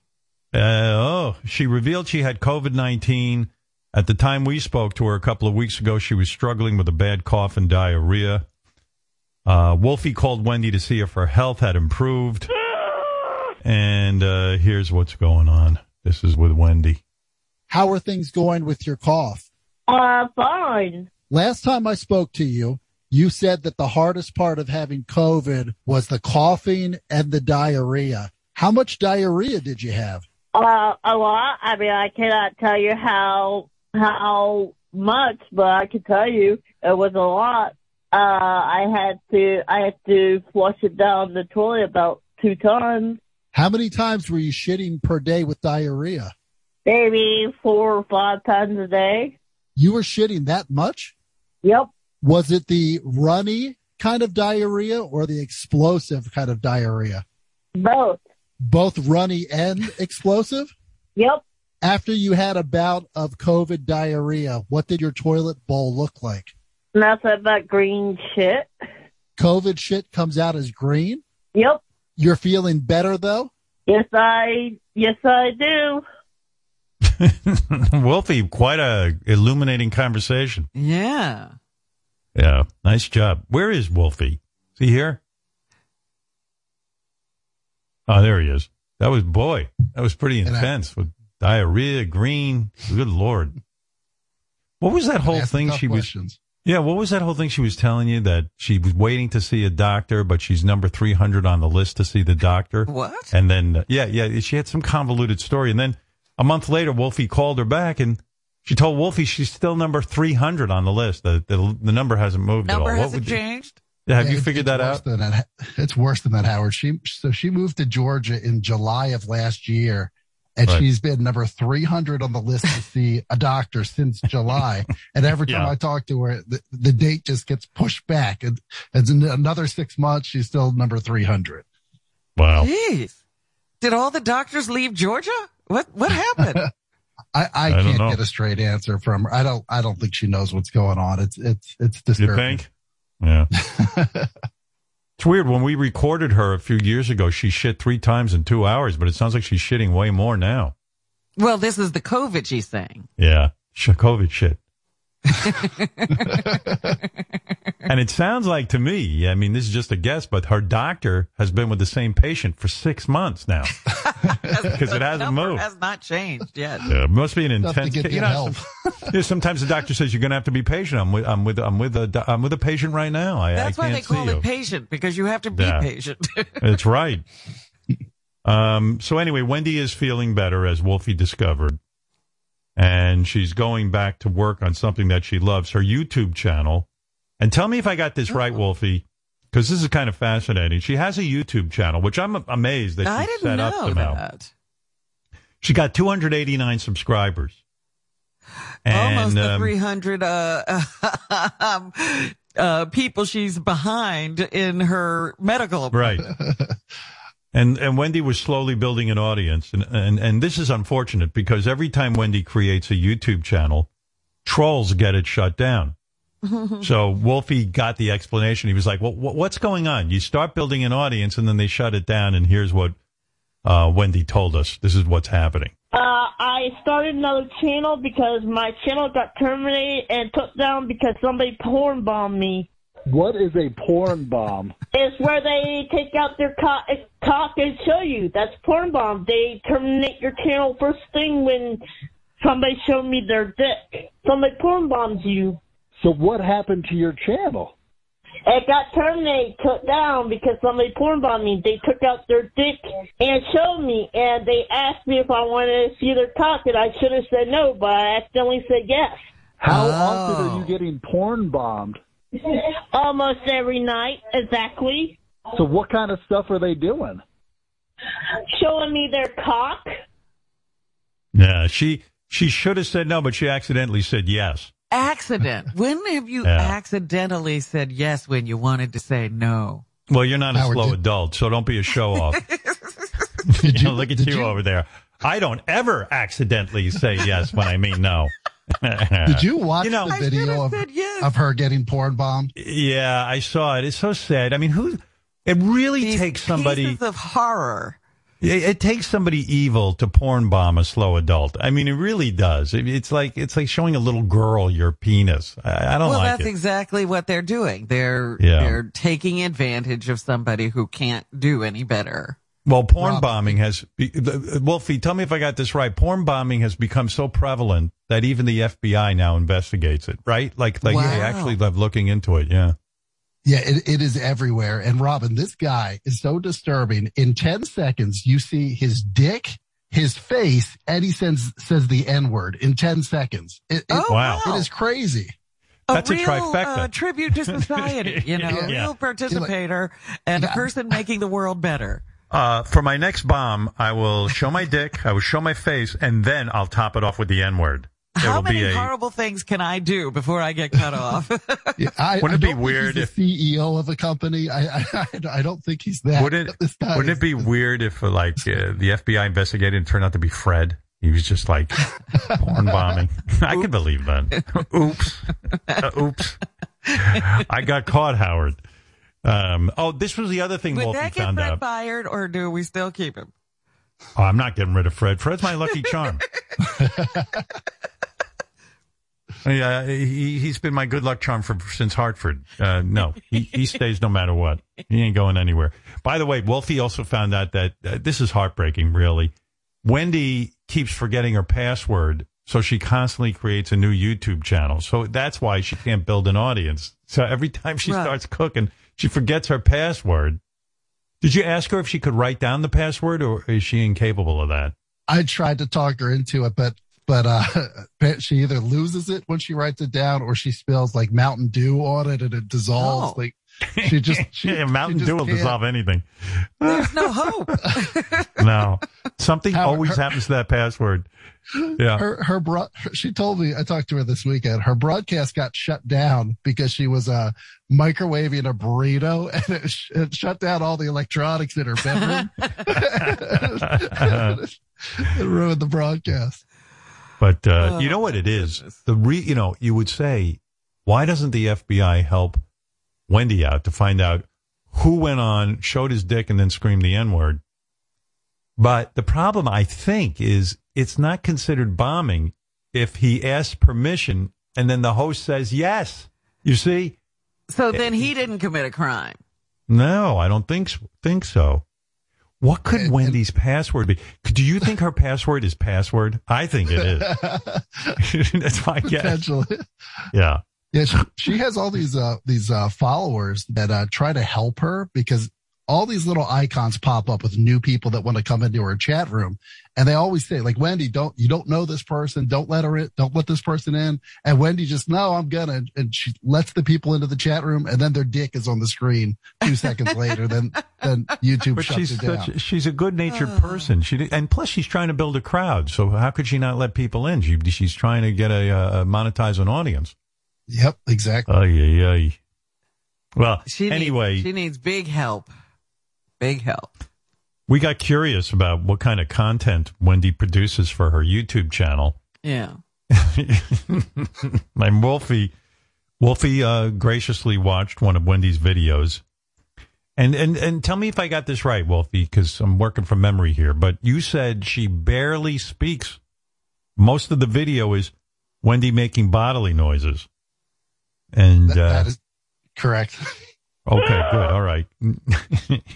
She, uh, oh, she revealed she had COVID nineteen. At the time we spoke to her a couple of weeks ago, she was struggling with a bad cough and diarrhea. Uh, Wolfie called Wendy to see if her health had improved. And uh, here's what's going on. This is with Wendy. How are things going with your cough? Uh, fine. Last time I spoke to you, you said that the hardest part of having COVID was the coughing and the diarrhea. How much diarrhea did you have? Uh, a lot. I mean, I cannot tell you how... how much, but I can tell you it was a lot. Uh, I had to I had to flush it down the toilet about two times. How many times were you shitting per day with diarrhea? Maybe four or five times a day. You were shitting that much? Yep. Was it the runny kind of diarrhea or the explosive kind of diarrhea? Both. Both runny and explosive? Yep. After you had a bout of COVID diarrhea, what did your toilet bowl look like? Nothing but green shit. COVID shit comes out as green? Yep. You're feeling better, though? Yes, I yes I do. Wolfie, quite a illuminating conversation. Yeah. Yeah, nice job. Where is Wolfie? Is he here? Oh, there he is. That was, boy, that was pretty intense with diarrhea, green, good Lord. What was that whole thing she questions. was... Yeah, what was that whole thing she was telling you that she was waiting to see a doctor, but she's number three hundred on the list to see the doctor? What? And then, yeah, yeah, she had some convoluted story. And then a month later, Wolfie called her back, and she told Wolfie she's still number three hundred on the list. The, the, the number hasn't moved number at all. Number hasn't changed? You, have yeah, you figured that out? That. It's worse than that, Howard. She, so she moved to Georgia in July of last year. And right. she's been number three hundred on the list to see a doctor since July. And every time yeah. I talk to her, the, the date just gets pushed back. And it's another six months. She's still number three hundred. Wow. Jeez. Did all the doctors leave Georgia? What what happened? I, I, I can't get a straight answer from her. I don't I don't think she knows what's going on. It's it's it's disturbing. You think? Yeah. It's weird. When we recorded her a few years ago, she shit three times in two hours, but it sounds like she's shitting way more now. Well, this is the COVID she's saying. Yeah. COVID shit. And it sounds like to me, I mean, this is just a guess, but her doctor has been with the same patient for six months now. Because it hasn't moved. It has not changed yet. Yeah, it must be an intense case. You know, some, sometimes the doctor says, you're going to have to be patient. I'm with, I'm with, I'm with, a, I'm with a patient right now. I, That's I why can't they call it you. patient, because you have to be yeah. patient. That's right. Um, so anyway, Wendy is feeling better, as Wolfie discovered. And she's going back to work on something that she loves, her YouTube channel. And tell me if I got this right, Wolfie, because this is kind of fascinating. She has a YouTube channel, which I'm amazed that she set up somehow. I didn't know that. She got two hundred eighty-nine subscribers. And, almost the um, three hundred uh, uh, people she's behind in her medical appointment. Right. And and Wendy was slowly building an audience, and, and, and this is unfortunate because every time Wendy creates a YouTube channel, trolls get it shut down. So Wolfie got the explanation. He was like, well, what's going on? You start building an audience, and then they shut it down, and here's what uh, Wendy told us. This is what's happening. Uh, I started another channel because my channel got terminated and took down because somebody porn bombed me. What is a porn bomb? It's where they take out their cock, cock and show you. That's porn bomb. They terminate your channel first thing when somebody showed me their dick. Somebody porn bombs you. So what happened to your channel? It got terminated, took down because somebody porn bombed me. They took out their dick and showed me, and they asked me if I wanted to see their cock, and I should have said no, but I accidentally said yes. How oh. often are you getting porn bombed? Almost every night, exactly. So what kind of stuff are they doing? Showing me their cock. Yeah, she she should have said no, but she accidentally said yes. Accident. When have you yeah. accidentally said yes when you wanted to say no? Well, you're not a Howard, slow did... adult, so don't be a show-off. you you, know, look at you, you over there. I don't ever accidentally say yes when I mean no. Did you watch you know, the video of, yes. of her getting porn bombed? Yeah, I saw it. It's so sad. I mean, who? It really These takes somebody pieces of horror. It, it takes somebody evil to porn bomb a slow adult. I mean, it really does. It, it's like it's like showing a little girl your penis. I, I don't well, like it. Well, that's exactly what they're doing. They're yeah. they're taking advantage of somebody who can't do any better. Well, porn Rob. bombing has, Wolfie, tell me if I got this right. Porn bombing has become so prevalent that even the F B I now investigates it, right? Like, like wow. they actually love looking into it. Yeah. Yeah, it, it is everywhere. And Robin, this guy is so disturbing. In ten seconds, you see his dick, his face, and he says, says the N-word in ten seconds. It, it, oh, wow. It is crazy. A That's real, a trifecta. Uh, tribute to society, you know, yeah. a real participator like, and yeah. a person making the world better. Uh, for my next bomb, I will show my dick, I will show my face, and then I'll top it off with the N-word. There How will many be a... horrible things can I do before I get cut off? yeah, I, wouldn't it I don't be weird think he's if the C E O of a company? I, I, I don't think he's that. Wouldn't it, wouldn't is... it be weird if like uh, the F B I investigated and turned out to be Fred? He was just like porn bombing. I could believe that. Oops. Uh, oops. I got caught, Howard. Um, oh, this was the other thing Wolfie found out. Would that get Fred fired, or do we still keep him? Oh, I'm not getting rid of Fred. Fred's my lucky charm. yeah, he, he's been my good luck charm for, since Hartford. Uh, no, he, he stays no matter what. He ain't going anywhere. By the way, Wolfie also found out that uh, this is heartbreaking, really. Wendy keeps forgetting her password, so she constantly creates a new YouTube channel. So that's why she can't build an audience. So every time she right. starts cooking... she forgets her password. Did you ask her if she could write down the password, or is she incapable of that? I tried to talk her into it, but but uh, she either loses it when she writes it down, or she spills like Mountain Dew on it and it dissolves. Oh. Like she just she, yeah, Mountain she just Dew will can't. dissolve anything. There's no hope. no, something Howard, always her, happens to that password. Yeah, her her bro- she told me I talked to her this weekend. Her broadcast got shut down because she was a. Uh, microwaving a burrito, and it, sh- it shut down all the electronics in her bedroom. It ruined the broadcast. But uh, oh, you know what it is? Goodness. The re- you know, you would say, why doesn't the F B I help Wendy out to find out who went on, showed his dick, and then screamed the N-word? But the problem, I think, is it's not considered bombing if he asks permission, and then the host says yes. You see? So then he didn't commit a crime. No, I don't think so. Think so. What could and, Wendy's and, password be? Do you think her password is password? I think it is. That's my guess. Potentially. Yeah. Yeah. She, she has all these uh, these uh, followers that uh, try to help her because all these little icons pop up with new people that want to come into our chat room. And they always say, like, Wendy, don't, you don't know this person. Don't let her in. Don't let this person in. And Wendy just, no, I'm gonna. And she lets the people into the chat room, and then their dick is on the screen two seconds later. Then, then YouTube but shuts she's, it down. Such, she's a good natured oh. person. She, and plus she's trying to build a crowd. So how could she not let people in? She, she's trying to get a, uh, monetize an audience. Yep. Exactly. Ay, ay, ay. Well, she anyway, needs, she needs big help. Big help. We got curious about what kind of content Wendy produces for her YouTube channel. Yeah. And Wolfie, Wolfie uh, graciously watched one of Wendy's videos. And, and, and tell me if I got this right, Wolfie, because I'm working from memory here. But you said she barely speaks. Most of the video is Wendy making bodily noises. And that, that uh, is correct. Okay, good. All right.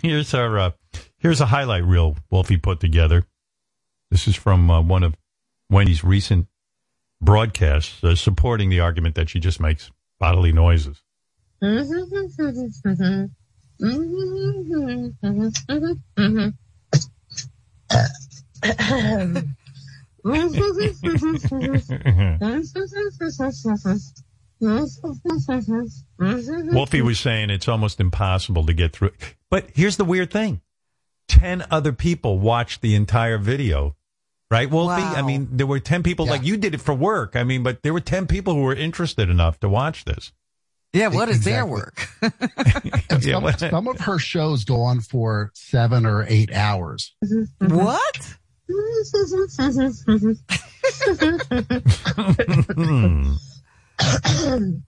Here's our uh, here's a highlight reel Wolfie put together. This is from uh, one of Wendy's recent broadcasts uh, supporting the argument that she just makes bodily noises. Wolfie was saying it's almost impossible to get through. But here's the weird thing. Ten other people watched the entire video. Right, Wolfie? Wow. I mean, there were ten people. Yeah. Like, you did it for work. I mean, but there were ten people who were interested enough to watch this. Yeah, what is exactly. their work? some, yeah, what? Some of her shows go on for seven or eight hours. What? hmm. I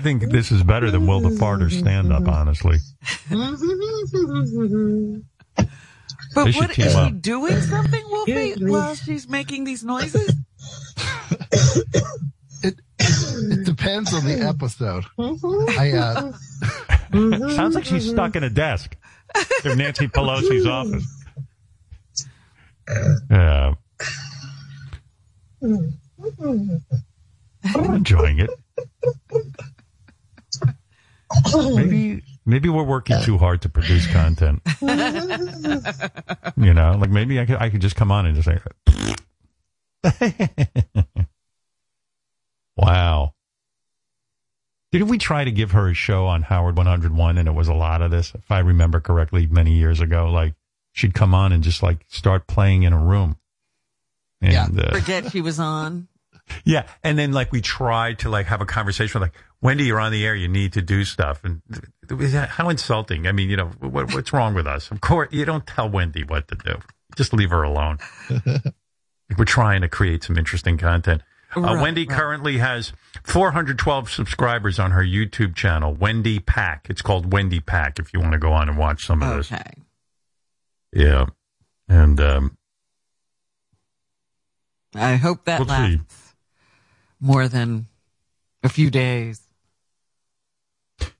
think this is better than Will the Farter stand-up, honestly. But what, is she doing something, Wolfie, while she's making these noises? It, it depends on the episode. I, uh... Sounds like she's stuck in a desk in Nancy Pelosi's office. Uh, I'm enjoying it. Maybe, maybe we're working too hard to produce content. You know, like maybe I could, I could just come on and just say. Wow. Didn't we try to give her a show on Howard one oh one, and it was a lot of this, if I remember correctly, many years ago? Like, she'd come on and just, like, start playing in a room. And, yeah, uh, forget she was on. Yeah, and then, like, we tried to, like, have a conversation with, like, Wendy, you're on the air, you need to do stuff. And how insulting. I mean, you know, what, what's wrong with us? Of course, you don't tell Wendy what to do. Just leave her alone. Like, we're trying to create some interesting content. Uh, right, Wendy right. currently has four hundred twelve subscribers on her YouTube channel, Wendy Pack. It's called Wendy Pack, if you want to go on and watch some of okay. this. Yeah. And um, I hope that we'll lasts see. more than a few days.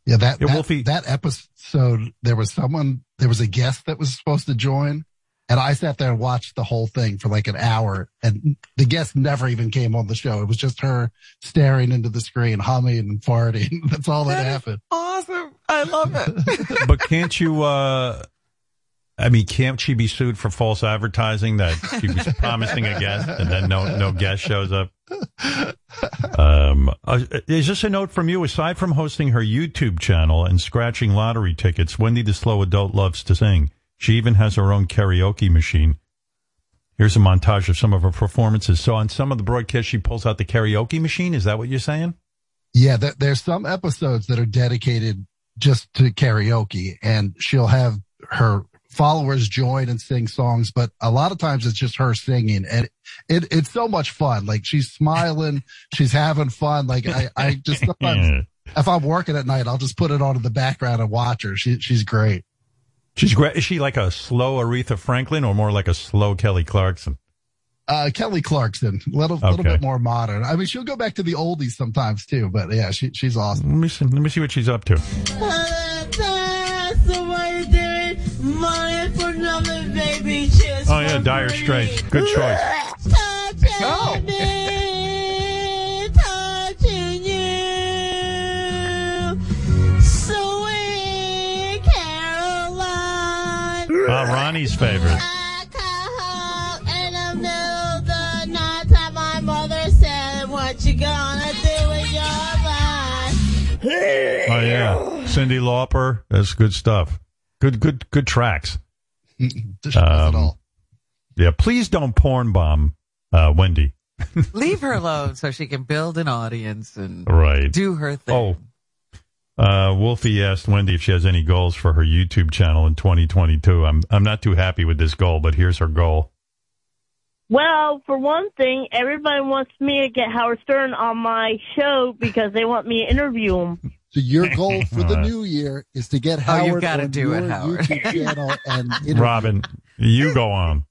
Yeah, that, yeah, that, Wolfie. that episode, there was someone, there was a guest that was supposed to join. And I sat there and watched the whole thing for like an hour, and the guest never even came on the show. It was just her staring into the screen, humming and farting. That's all that, that happened. Awesome. I love it. But can't you, uh, I mean, can't she be sued for false advertising that she was promising a guest and then no, no guest shows up? Um, uh, is this a note from you? Aside from hosting her YouTube channel and scratching lottery tickets, Wendy the Slow Adult loves to sing. She even has her own karaoke machine. Here's a montage of some of her performances. So on some of the broadcasts, she pulls out the karaoke machine. Is that what you're saying? Yeah, th- there's some episodes that are dedicated just to karaoke, and she'll have her followers join and sing songs. But a lot of times it's just her singing, and it, it it's so much fun. Like, she's smiling. She's having fun. Like, I, I just sometimes, if I'm working at night, I'll just put it on in the background and watch her. She, she's great. She's great. Is she like a slow Aretha Franklin or more like a slow Kelly Clarkson? Uh, Kelly Clarkson, a little, okay. little bit more modern. I mean, she'll go back to the oldies sometimes too, but yeah, she, she's awesome. Let me see, let me see what she's up to. Oh, that's the way to do it. Mine for nothing, baby. Cheers. Oh, yeah. Yeah, Dire Straits. Good choice. Oh. Uh, Ronnie's favorite. Oh yeah, Cyndi Lauper. That's good stuff. Good, good, good tracks. Um, yeah, please don't porn bomb uh, Wendy. Leave her alone so she can build an audience and right. do her thing. Oh, uh, Wolfie asked Wendy if she has any goals for her YouTube channel in twenty twenty-two. I'm I'm not too happy with this goal, but here's her goal. Well, for one thing, everybody wants me to get Howard Stern on my show because they want me to interview him. So your goal for the new year is to get Howard. Oh, you got to do it, Howard. Channel and Robin, you go on.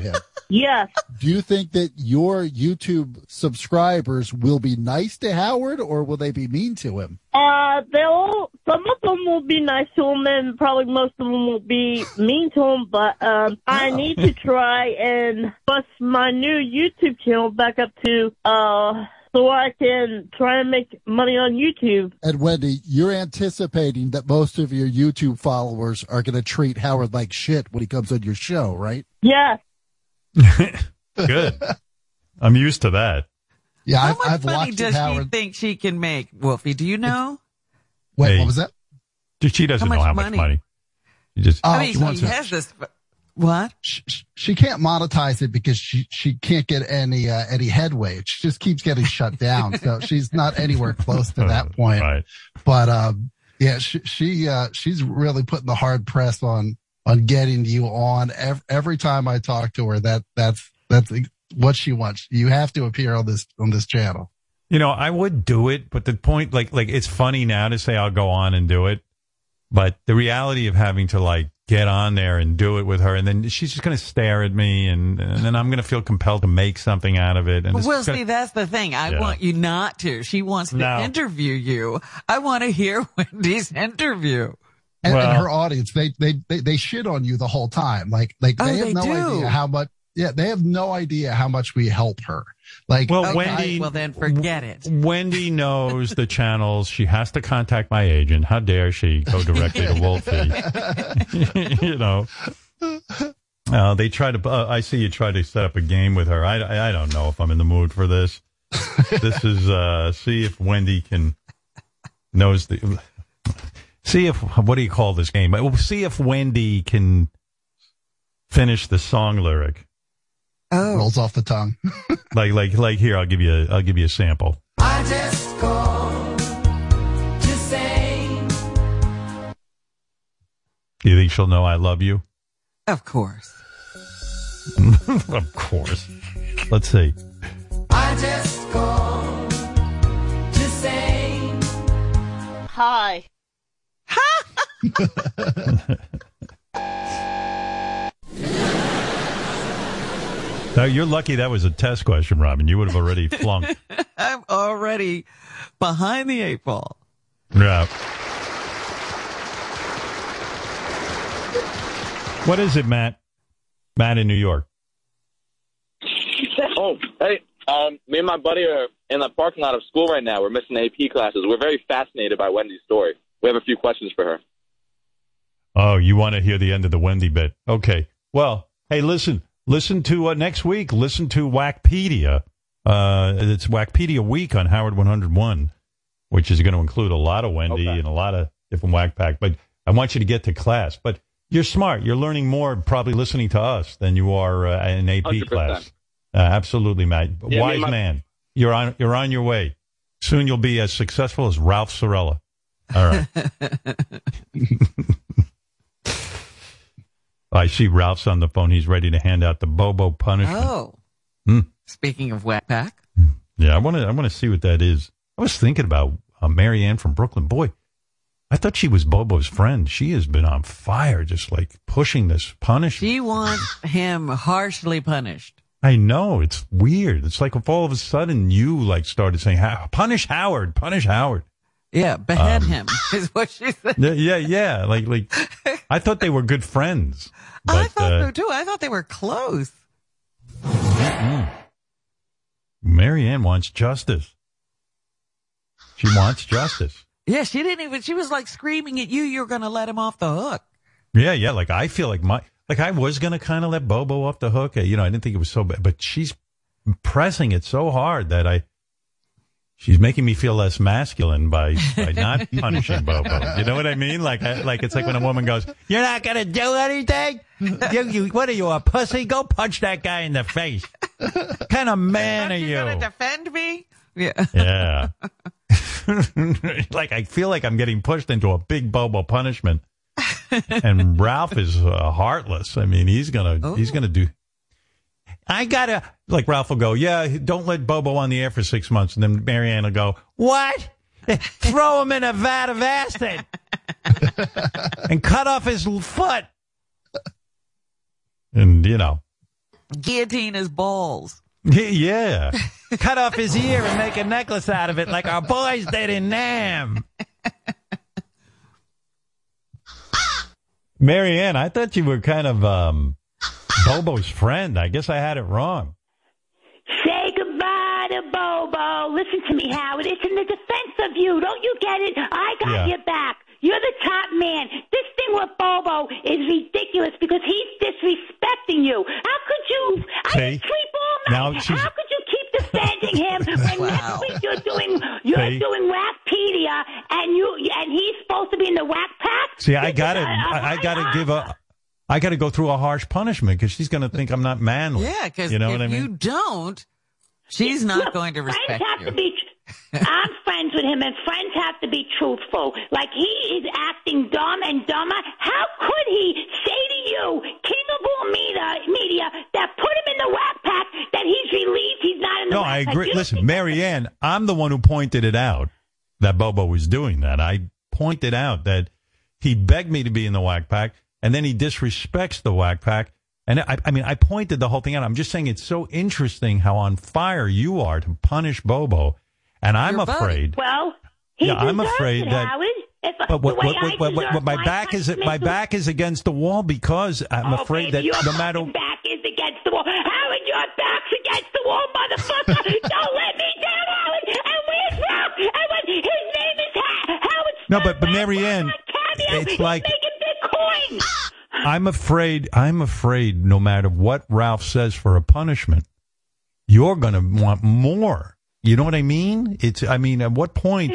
Yeah. Yes. Do you think that your YouTube subscribers will be nice to Howard, or will they be mean to him? Uh, they'll. Some of them will be nice to him, and probably most of them will be mean to him. But um, I oh. need to try and bust my new YouTube channel back up to uh, so I can try and make money on YouTube. And Wendy, you're anticipating that most of your YouTube followers are going to treat Howard like shit when he comes on your show, right? Yes. Good. I'm used to that. Yeah, I've, I've funny watched does Howard. She think she can make, Wolfie? Do you know? It's, wait, hey, what was that? She doesn't how know how much money. money. She just, oh, I mean, she, she, she has this. What? She, she can't monetize it because she, she can't get any uh, any headway. She just keeps getting shut down. So she's not anywhere close to that point. Right. But um, yeah, she, she uh, she's really putting the hard press on. On getting you on every, every time I talk to her, that that's that's what she wants. You have to appear on this on this channel. You know, I would do it, but the point, like, like it's funny now to say I'll go on and do it, but the reality of having to like get on there and do it with her, and then she's just going to stare at me, and and then I'm going to feel compelled to make something out of it. And well, gonna, see, that's the thing. I yeah. want you not to. She wants to no. interview you. I want to hear Wendy's interview. And, well, and her audience, they, they they they shit on you the whole time. Like like oh, they have they no do. idea how much. Yeah, they have no idea how much we help her. Like, well, okay, Wendy. Well, then forget it. Wendy knows the channels. She has to contact my agent. How dare she go directly to Wolfie? You know, uh, they try to. Uh, I see you try to set up a game with her. I I don't know if I'm in the mood for this. This is uh, see if Wendy can knows the. See if, what do you call this game? We'll see if Wendy can finish the song lyric. Oh. Rolls off the tongue. like, like, like here, I'll give you a, I'll give you a sample. I just called to say. You think she'll know I love you? Of course. Of course. Let's see. I just called to say. Hi. Now you're lucky that was a test question, Robin. You would have already flunked. I'm already behind the eight ball. Yeah. What is it, Matt? Matt in New York. Oh, hey. Um, me and my buddy are in the parking lot of school right now. We're missing A P classes. We're very fascinated by Wendy's story. We have a few questions for her. Oh, you want to hear the end of the Wendy bit? Okay. Well, hey, listen. Listen to uh, next week. Listen to Whackpedia. Uh, it's Whackpedia Week on Howard one oh one, which is going to include a lot of Wendy okay. and a lot of different WACPAC. But I want you to get to class. But you're smart. You're learning more probably listening to us than you are uh, in A P one hundred percent class. Uh, absolutely, Matt. Yeah, Wise my- man. You're on. You're on your way. Soon you'll be as successful as Ralph Sorella. All right. I see Ralph's on the phone. He's ready to hand out the Bobo punishment. Oh, hmm. Speaking of WACPAC. Yeah, I want to I want to see what that is. I was thinking about uh, Marianne from Brooklyn. Boy, I thought she was Bobo's friend. She has been on fire, just like pushing this punishment. She wants him harshly punished. I know. It's weird. It's like if all of a sudden you like started saying, punish Howard, punish Howard. Yeah, behead um, him is what she said. Yeah, yeah. Like, like I thought they were good friends. But, I thought uh, so too. I thought they were close. Mm-mm. Marianne wants justice. She wants justice. Yeah, she didn't even. She was like screaming at you. You're going to let him off the hook. Yeah, yeah. Like I feel like my, like I was going to kind of let Bobo off the hook. You know, I didn't think it was so bad, but she's pressing it so hard that I. She's making me feel less masculine by, by not punishing Bobo. You know what I mean? Like, I, like it's like when a woman goes, "You're not gonna do anything. You, you, what are you, a pussy? Go punch that guy in the face. What kind of man are you? Are you gonna defend me?" Yeah. Yeah. Like I feel like I'm getting pushed into a big Bobo punishment, and Ralph is uh, heartless. I mean, he's gonna Ooh. he's gonna do. I gotta, like Ralph will go, yeah, don't let Bobo on the air for six months. And then Marianne will go, what? Throw him in a vat of acid and cut off his foot. And, you know. Guillotine his balls. Yeah. Cut off his ear and make a necklace out of it like our boys did in Nam. Marianne, I thought you were kind of... um Bobo's friend. I guess I had it wrong. Say goodbye to Bobo. Listen to me, Howard. It's in the defense of you. Don't you get it? I got yeah. your back. You're the top man. This thing with Bobo is ridiculous because he's disrespecting you. How could you? See? I sleep all night. How could you keep defending him when wow. next week you're doing you're See? doing Wacpedia and you and he's supposed to be in the WACPAC? See, I got it. I got to give up. I got to go through a harsh punishment because she's going to think I'm not manly. Yeah, because you know if I mean? you don't, she's not Look, going to respect friends have you. To be tr- I'm friends with him, and friends have to be truthful. Like, he is acting dumb and dumber. How could he say to you, King of all media, media that put him in the WACPAC, that he's relieved he's not in the no, WACPAC? No, I agree. You Listen, Marianne, I'm the one who pointed it out that Bobo was doing that. I pointed out that he begged me to be in the WACPAC. And then he disrespects the WACPAC. And I, I mean, I pointed the whole thing out. I'm just saying it's so interesting how on fire you are to punish Bobo. And I'm You're afraid. Well, he yeah, I'm afraid it, that. Howard. If, but what, what, what, what, what, my, my back is my back is against the wall because I'm oh, afraid baby, that no matter. Back is against the wall, Howard. Your back's against the wall, motherfucker. Don't let me down, Howard. And where's Ralph? And what, his name is ha- Howard. No, but but Marianne, it's like. I'm afraid, I'm afraid no matter what Ralph says for a punishment, you're going to want more. You know what I mean? It's, I mean, at what point,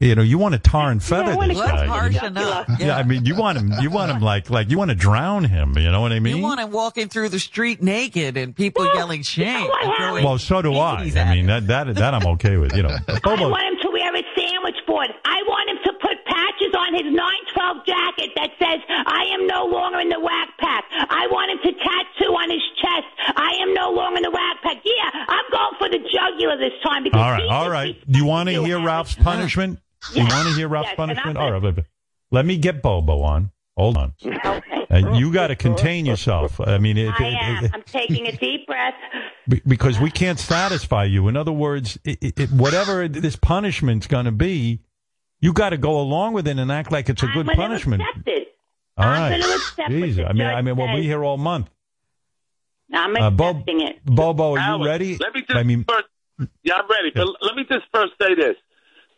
you know, you want to tar and feather yeah, this guy. Harsh I mean, enough. Yeah. yeah, I mean, you want him, you want him like, like, you want to drown him. You know what I mean? You want him walking through the street naked and people well, yelling shame. You know well, so do I. I mean, that, that, that I'm okay with, you know. I want him to wear a sandwich board. I want him to put patches on his nine twelve jacket that says, I am no longer in the WACPAC. I want him to tattoo on his chest, I am no longer in the WACPAC. Yeah, I'm going for the jugular this time. Because all right, all right. Do you want to hear Ralph's punishment? Do you want to hear Ralph's punishment? All right, let me get Bobo on. Hold on. Uh, you got to contain yourself. I mean, it, I am. It, it, I'm taking a deep breath. Because we can't satisfy you. In other words, it, it, whatever this punishment's going to be, you got to go along with it and act like it's a good I'm punishment. Accept it. All I'm right. Accept Jeez. I mean, I mean, we'll be here all month. I'm uh, accepting Bo- it. Bobo, are Howard, you ready? Let me just I mean, first, yeah, I'm ready. Yeah. But let me just first say this.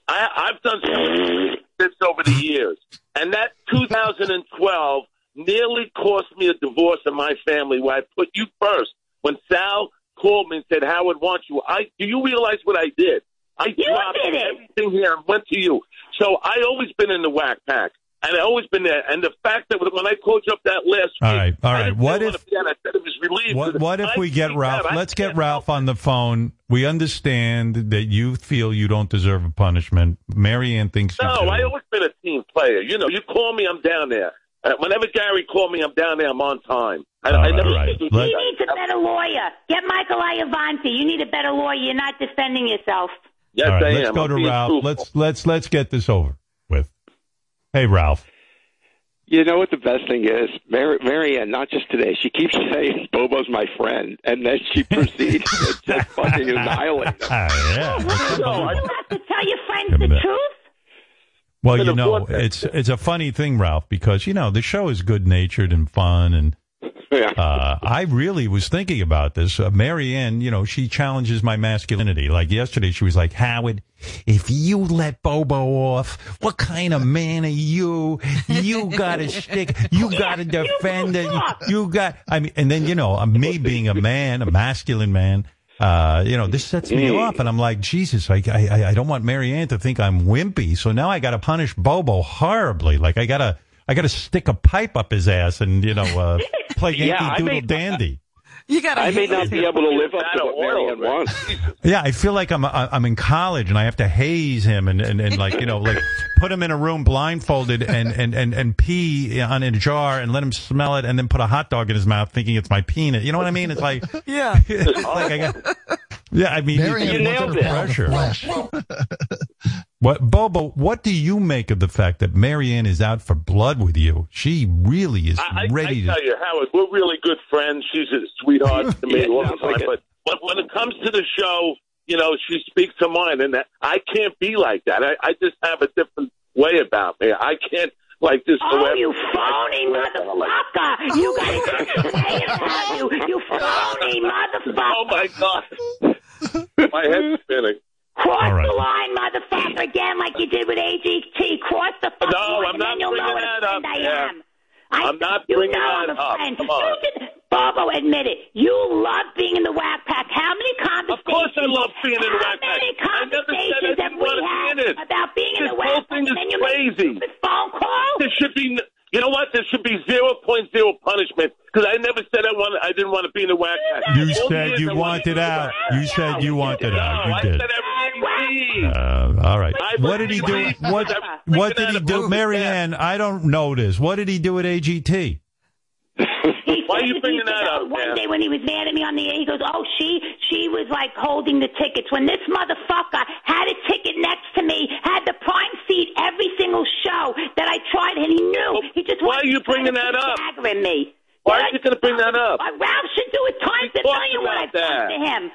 I, I've done this over the years. And that two thousand twelve nearly cost me a divorce in my family where I put you first. When Sal called me and said, Howard wants you, I do you realize what I did? I you dropped did everything here and went to you. So I always been in the WACPAC, and I always been there. And the fact that when I called you up that last all week, right, all right. I didn't what if, I said it was relieved. What, what if I we get Ralph? That, let's get Ralph on the phone. We understand that you feel you don't deserve a punishment. Marianne thinks no, you do. No, I always been a team player. You know, you call me, I'm down there. Uh, whenever Gary called me, I'm down there. I'm on time. I, I right, never. Right. He Let, needs a better lawyer. Get Michael Iavanti. You need a better lawyer. You're not defending yourself. Yes, right, I let's am. go I'm to Ralph. Truthful. Let's let's let's get this over with. Hey, Ralph. You know what the best thing is? Mar- Marianne, not just today, she keeps saying, Bobo's my friend, and then she proceeds to just fucking annihilate him. Uh, yeah. Oh, wow. So, you have to tell your friends the truth? Well, you know, it's it's a funny thing, Ralph, because, you know, the show is good-natured and fun, and yeah. uh, I really was thinking about this. Uh, Marianne, you know, she challenges my masculinity. Like yesterday, she was like, Howard, if you let Bobo off, what kind of man are you? You got to stick. You got to defend it. You got, I mean, and then, you know, me being a man, a masculine man, Uh, you know, this sets me off, and I'm like, Jesus, I, I, I don't want Marianne to think I'm wimpy. So now I got to punish Bobo horribly. Like I gotta, I gotta stick a pipe up his ass and, you know, uh, play Yankee Doodle Dandy. You gotta. I may not be able to live up to what Marianne wants. Yeah, I feel like I'm, I'm in college and I have to haze him and, and, and like, you know, like put him in a room blindfolded and, and, and, and pee on in a jar and let him smell it and then put a hot dog in his mouth thinking it's my peanut. You know what I mean? It's like, yeah, it's like I got, yeah, I mean, Marianne, you nailed it. Pressure. What, Bobo, what do you make of the fact that Marianne is out for blood with you? She really is I, ready I, I to... I tell you, Howard, we're really good friends. She's a sweetheart to me yeah, all the time. Like but, but when it comes to the show, you know, she speaks her mind, and I can't be like that. I, I just have a different way about me. I can't like this. Oh, forever. You phony motherfucker! You got it just way about you. You phony motherfucker! Oh, my God. My head's spinning. Cross right. the line, motherfucker, again, like you did with A G T. Cross the fucking no, line, I'm not and then you'll know what a friend up, I yeah. am. I I'm not bringing you know that I'm a up. Friend. Come on. Listen, Bobo, admit it. You love being in the WACPAC. How many conversations? Of course I love being in the WACPAC. How many conversations have we had be about being this in the WACPAC? This whole thing is crazy. This phone call? There should be... You know what? There should be zero point zero punishment because I never said I wanted. I didn't want to be in the WACPAC. You said you wanted out. You said you wanted out. You did. Uh, all right. What did he do? What, what did he do, Marianne? I don't know this. What did he do at A G T? Why are you bringing that up? One day when he was mad at me on the air, he goes, "Oh, she, she was like holding the tickets when this motherfucker had a ticket next to me, had the prime seat every single show that I tried, and he knew well, he just." Why are you bringing that up? Me. Why are you going to bring that up? Ralph should do it times a million when I talk to him.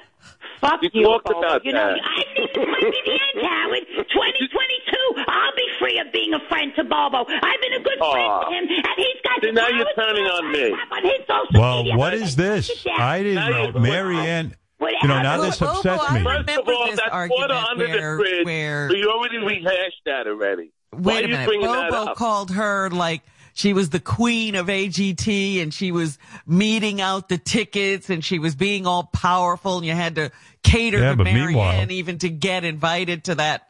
Fuck you, you, talked about you know, that. I think this might be the end, Howard. twenty twenty-two, I'll be free of being a friend to Bobo. I've been a good Aww. friend to him, and he's got... See, now you're turning on me. On his social well, media. What is this? I didn't know. Marianne... You know, now this upsets me. First of all, that's water under the bridge. So you already rehashed that already. Wait a minute. Bobo called her, like... She was the queen of A G T, and she was meeting out the tickets, and she was being all powerful, and you had to cater yeah, to Marianne even to get invited to that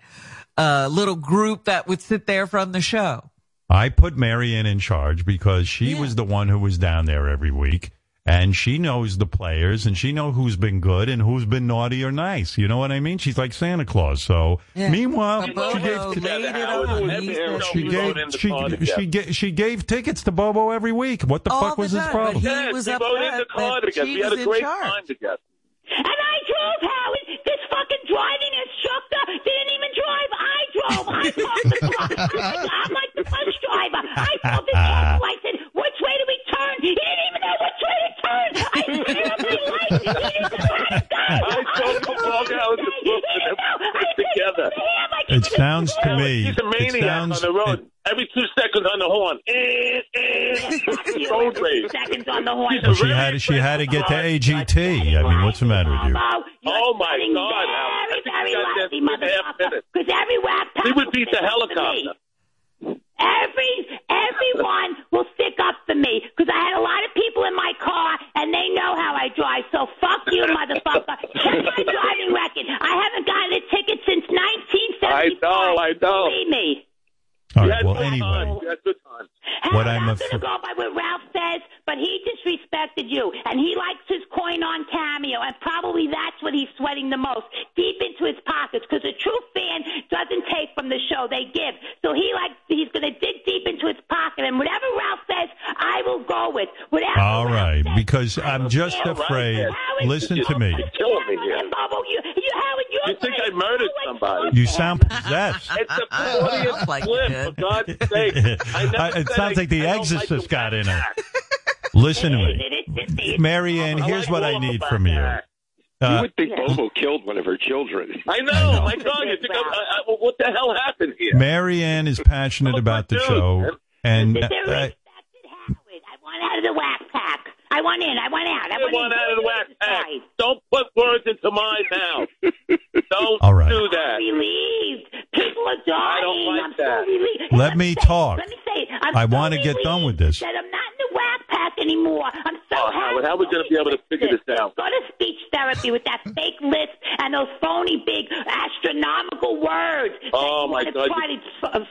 uh, little group that would sit there from the show. I put Marianne in charge because she yeah. was the one who was down there every week, and she knows the players, and she knows who's been good and who's been naughty or nice. You know what I mean? She's like Santa Claus. So, yeah. meanwhile, she gave, she, gave, she, she, gave, she gave tickets to Bobo every week. What the All fuck the was time. his problem? But he was yeah, upset, in the car but together. She we was had a great charge. time together. And I drove, Howard. This fucking driving instructor didn't even drive. I drove. I called the truck. I'm, I'm like the bus driver. I called the vehicle. I said, which way do we turn? He didn't even know which way to turn. I seriously like he didn't know how to go. I told him to walk out of the book and then put it together. It sounds to me. He's a maniac on the road. Every two seconds on the horn. Eh, eh. Road rage. Seconds on the horn. Well, she had, she had to get to A G T. I mean, what's the matter with you? Oh, my God. Very, very lousy, because every rap we would beat the helicopter. Every, everyone will stick up for me because I had a lot of people in my car and they know how I drive. So fuck you, motherfucker. Check my driving record. I haven't gotten a ticket since nineteen seventy-five. I know, I know. Believe me. All right, well, anyway, what I'm not going to go by what Ralph says, but he disrespected you, and he likes his coin on Cameo, and probably that's what he's sweating the most, deep into his pockets, because a true fan doesn't take from the show, they give. So he likes, he's going to dig deep into his pocket, and whatever Ralph says, I will go with. Whatever All Ralph right, says, because I'm just afraid. Howard, Listen you, to me. You're killing me here. Bobo, you, you, Howard, you're you think afraid. I murdered somebody. You sound possessed. It's a fortieth like flip. For God's sake. I never it sounds I, like The I Exorcist like got in it. Listen to me. Marianne, here's what I need from you. Uh, you would think yeah. Bobo killed one of her children. I know. I know. My God, you think I'm, I, I, what the hell happened here? Marianne is passionate oh, about the dude. show. And uh, I, I want out of the WACPAC. I want in. I want out. I want, want out of the WACPAC. Don't put words into my mouth. Don't All right. do that. I'm relieved. People are dying. I don't like I'm that. So relieved. Let I'm me saying, talk. Let me say, I'm I so want to get done with this. That I'm not in the WACPAC anymore. I'm so oh, happy. How are we going to be able to figure this out? Go to speech therapy with that fake list and those phony big astronomical words. Oh, my God. To,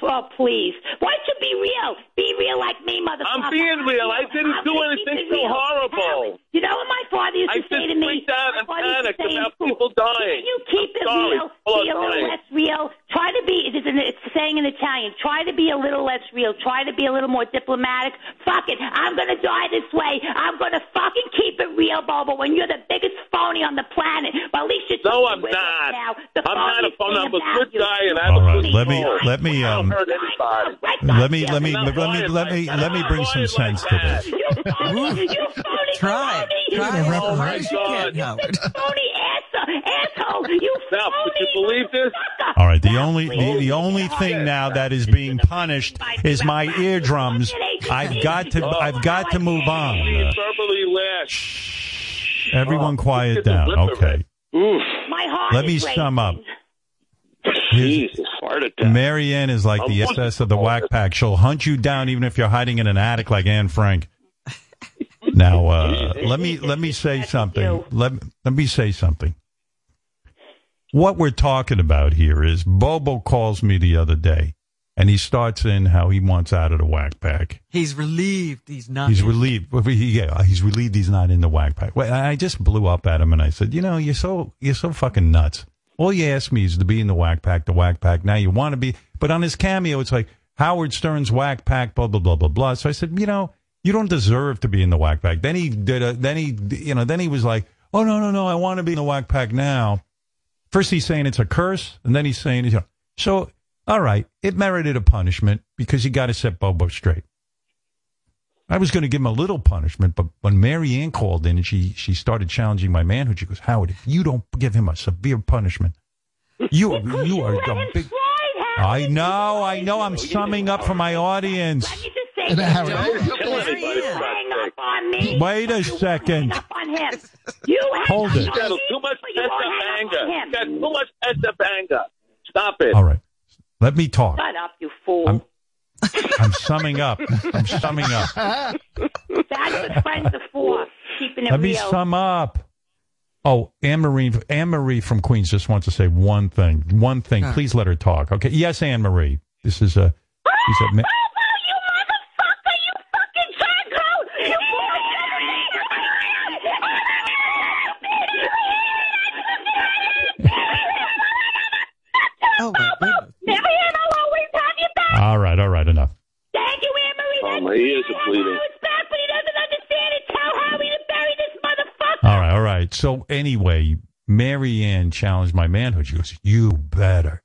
oh, please. Why don't you be real? Be real like me, motherfucker. I'm being real. I didn't I'm do anything so hard. Horrible. You know what my father used to I say to me? Out and panic about people dying. Can you keep I'm it sorry. real? All be a little dying. less real. Try to be, it's, an, it's saying in Italian, try to be a little less real. Try to be a little more diplomatic. Fuck it. I'm going to die this way. I'm going to fucking keep it real, Bobo, when you're the biggest phony on the planet. But at least you're No, I'm with not. Now. The I'm not a phony. I'm a good guy. And I'm All right. Let me, let me, um, let me, let me, let me, let me, let me bring some sense to this. You phony Try. Try to reprimand you can't, Howard. Phony asshole. You phony. Now, could you believe this? All right. The only the, the only thing now that is being punished is my eardrums. I've got to I've got to move on. Everyone quiet down. Okay. Let me sum up. Jesus, heart attack. Marianne is like the S S of the WACPAC. She'll hunt you down even if you're hiding in an attic like Anne Frank. Now, uh, let me let me say something. Let, let me say something. What we're talking about here is Bobo calls me the other day, and he starts in how he wants out of the WACPAC. He's relieved he's not. He's in. relieved. Yeah, he's relieved he's not in the WACPAC. Well, I just blew up at him, and I said, you know, you're so you're so fucking nuts. All you asked me is to be in the WACPAC, the WACPAC. Now you want to be, but on his Cameo, it's like Howard Stern's WACPAC, blah blah blah blah blah. So I said, you know. You don't deserve to be in the WACPAC. Then he did a, then he, you know, then he was like, oh, no, no, no, I want to be in the WACPAC now. First he's saying it's a curse, and then he's saying, you know, so, all right, it merited a punishment because you got to set Bobo straight. I was going to give him a little punishment, but when Marianne called in and she, she started challenging my manhood, she goes, Howard, if you don't give him a severe punishment, you, you, you are the big... I know, I know, I'm summing up for my audience. Wait a second. Hold it. Too much anger. Too much anger. Stop it. All right. Let me talk. Shut up, you fool. I'm, I'm summing up. I'm summing up. That's what friends are for. Keeping it real. Let me sum up. Oh, Anne Marie, Anne Marie from Queens just wants to say one thing. One thing. Huh. Please let her talk. Okay. Yes, Anne Marie. This is a. She said. Oh, Bobo, Marianne, I'll always have you back. All right, all right, enough. Thank you, Anne Marie. Oh, my ears are bleeding. Back, but he doesn't understand it. Tell Howie to bury this motherfucker. All right, all right. So anyway, Marianne challenged my manhood. She goes, "You better."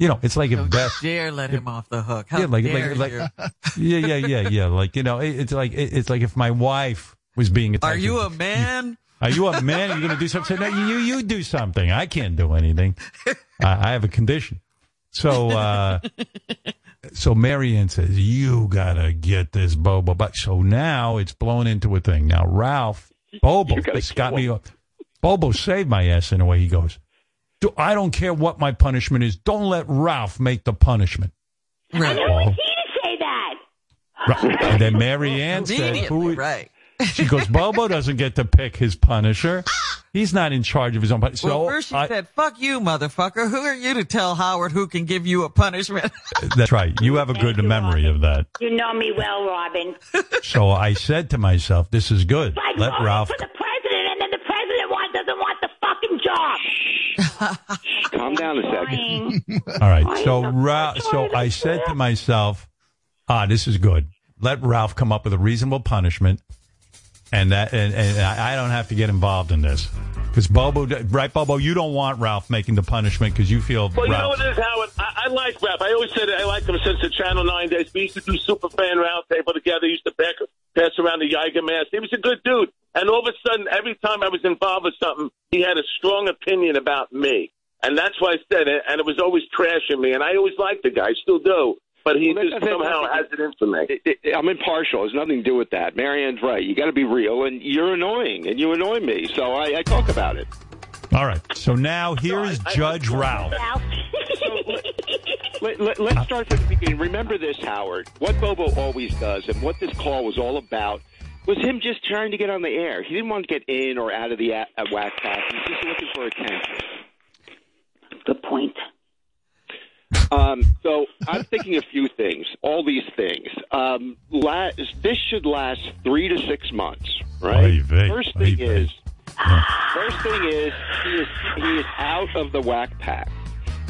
You know, it's like if Beth dare let him off the hook. How yeah, like, dare like, you. like, yeah, yeah, yeah, yeah. Like you know, it, it's like it, it's like if my wife was being attacked. Are you a man? You, Are you a man? You're going to do something? No, you, you do something. I can't do anything. I, I have a condition. So, uh, so Marianne says, you got to get this Bobo. But so now it's blown into a thing. Now, Ralph, Bobo, this got me. Bobo saved my ass in a way. He goes, do, I don't care what my punishment is. Don't let Ralph make the punishment. Right. I never want you to say that. Right. And then Marianne says, who, right. She goes, Bobo doesn't get to pick his punisher. He's not in charge of his own punisher. Well, so first she I, said, fuck you, motherfucker. Who are you to tell Howard who can give you a punishment? That's right. You have a good you, memory Robin. of that. You know me well, Robin. So I said to myself, this is good. Like Let Ralph... for the president, and then the president doesn't want the fucking job. Calm down a second. All right. So, so, Ra- so I said to myself, ah, this is good. Let Ralph come up with a reasonable punishment. And that, and, and I don't have to get involved in this because Bobo, right, Bobo? You don't want Ralph making the punishment because you feel. Well, Ralph. You know what it is, Howard. I, I like Ralph. I always said I liked him since the Channel Nine days. We used to do Superfan Roundtable together. He used to back, pass around the Geiger mask. He was a good dude. And all of a sudden, every time I was involved with something, he had a strong opinion about me. And that's why I said it, and it was always trashing me. And I always liked the guy, I still do. But he well, just that, somehow that, has it in for me. It, it, I'm impartial. It's nothing to do with that. Marianne's right. You got to be real, and you're annoying, and you annoy me. So I, I talk about it. All right. So now here is no, Judge Ralph. Let, let, let's start from the beginning. Remember this, Howard. What Bobo always does and what this call was all about was him just trying to get on the air. He didn't want to get in or out of the a- a whack pack. He was just looking for attention. Good point. Um, so I'm thinking a few things, all these things. Um, la- this should last three to six months, right? Oy first thing Oy is, yeah. first thing is he, is, he is out of the whack pack.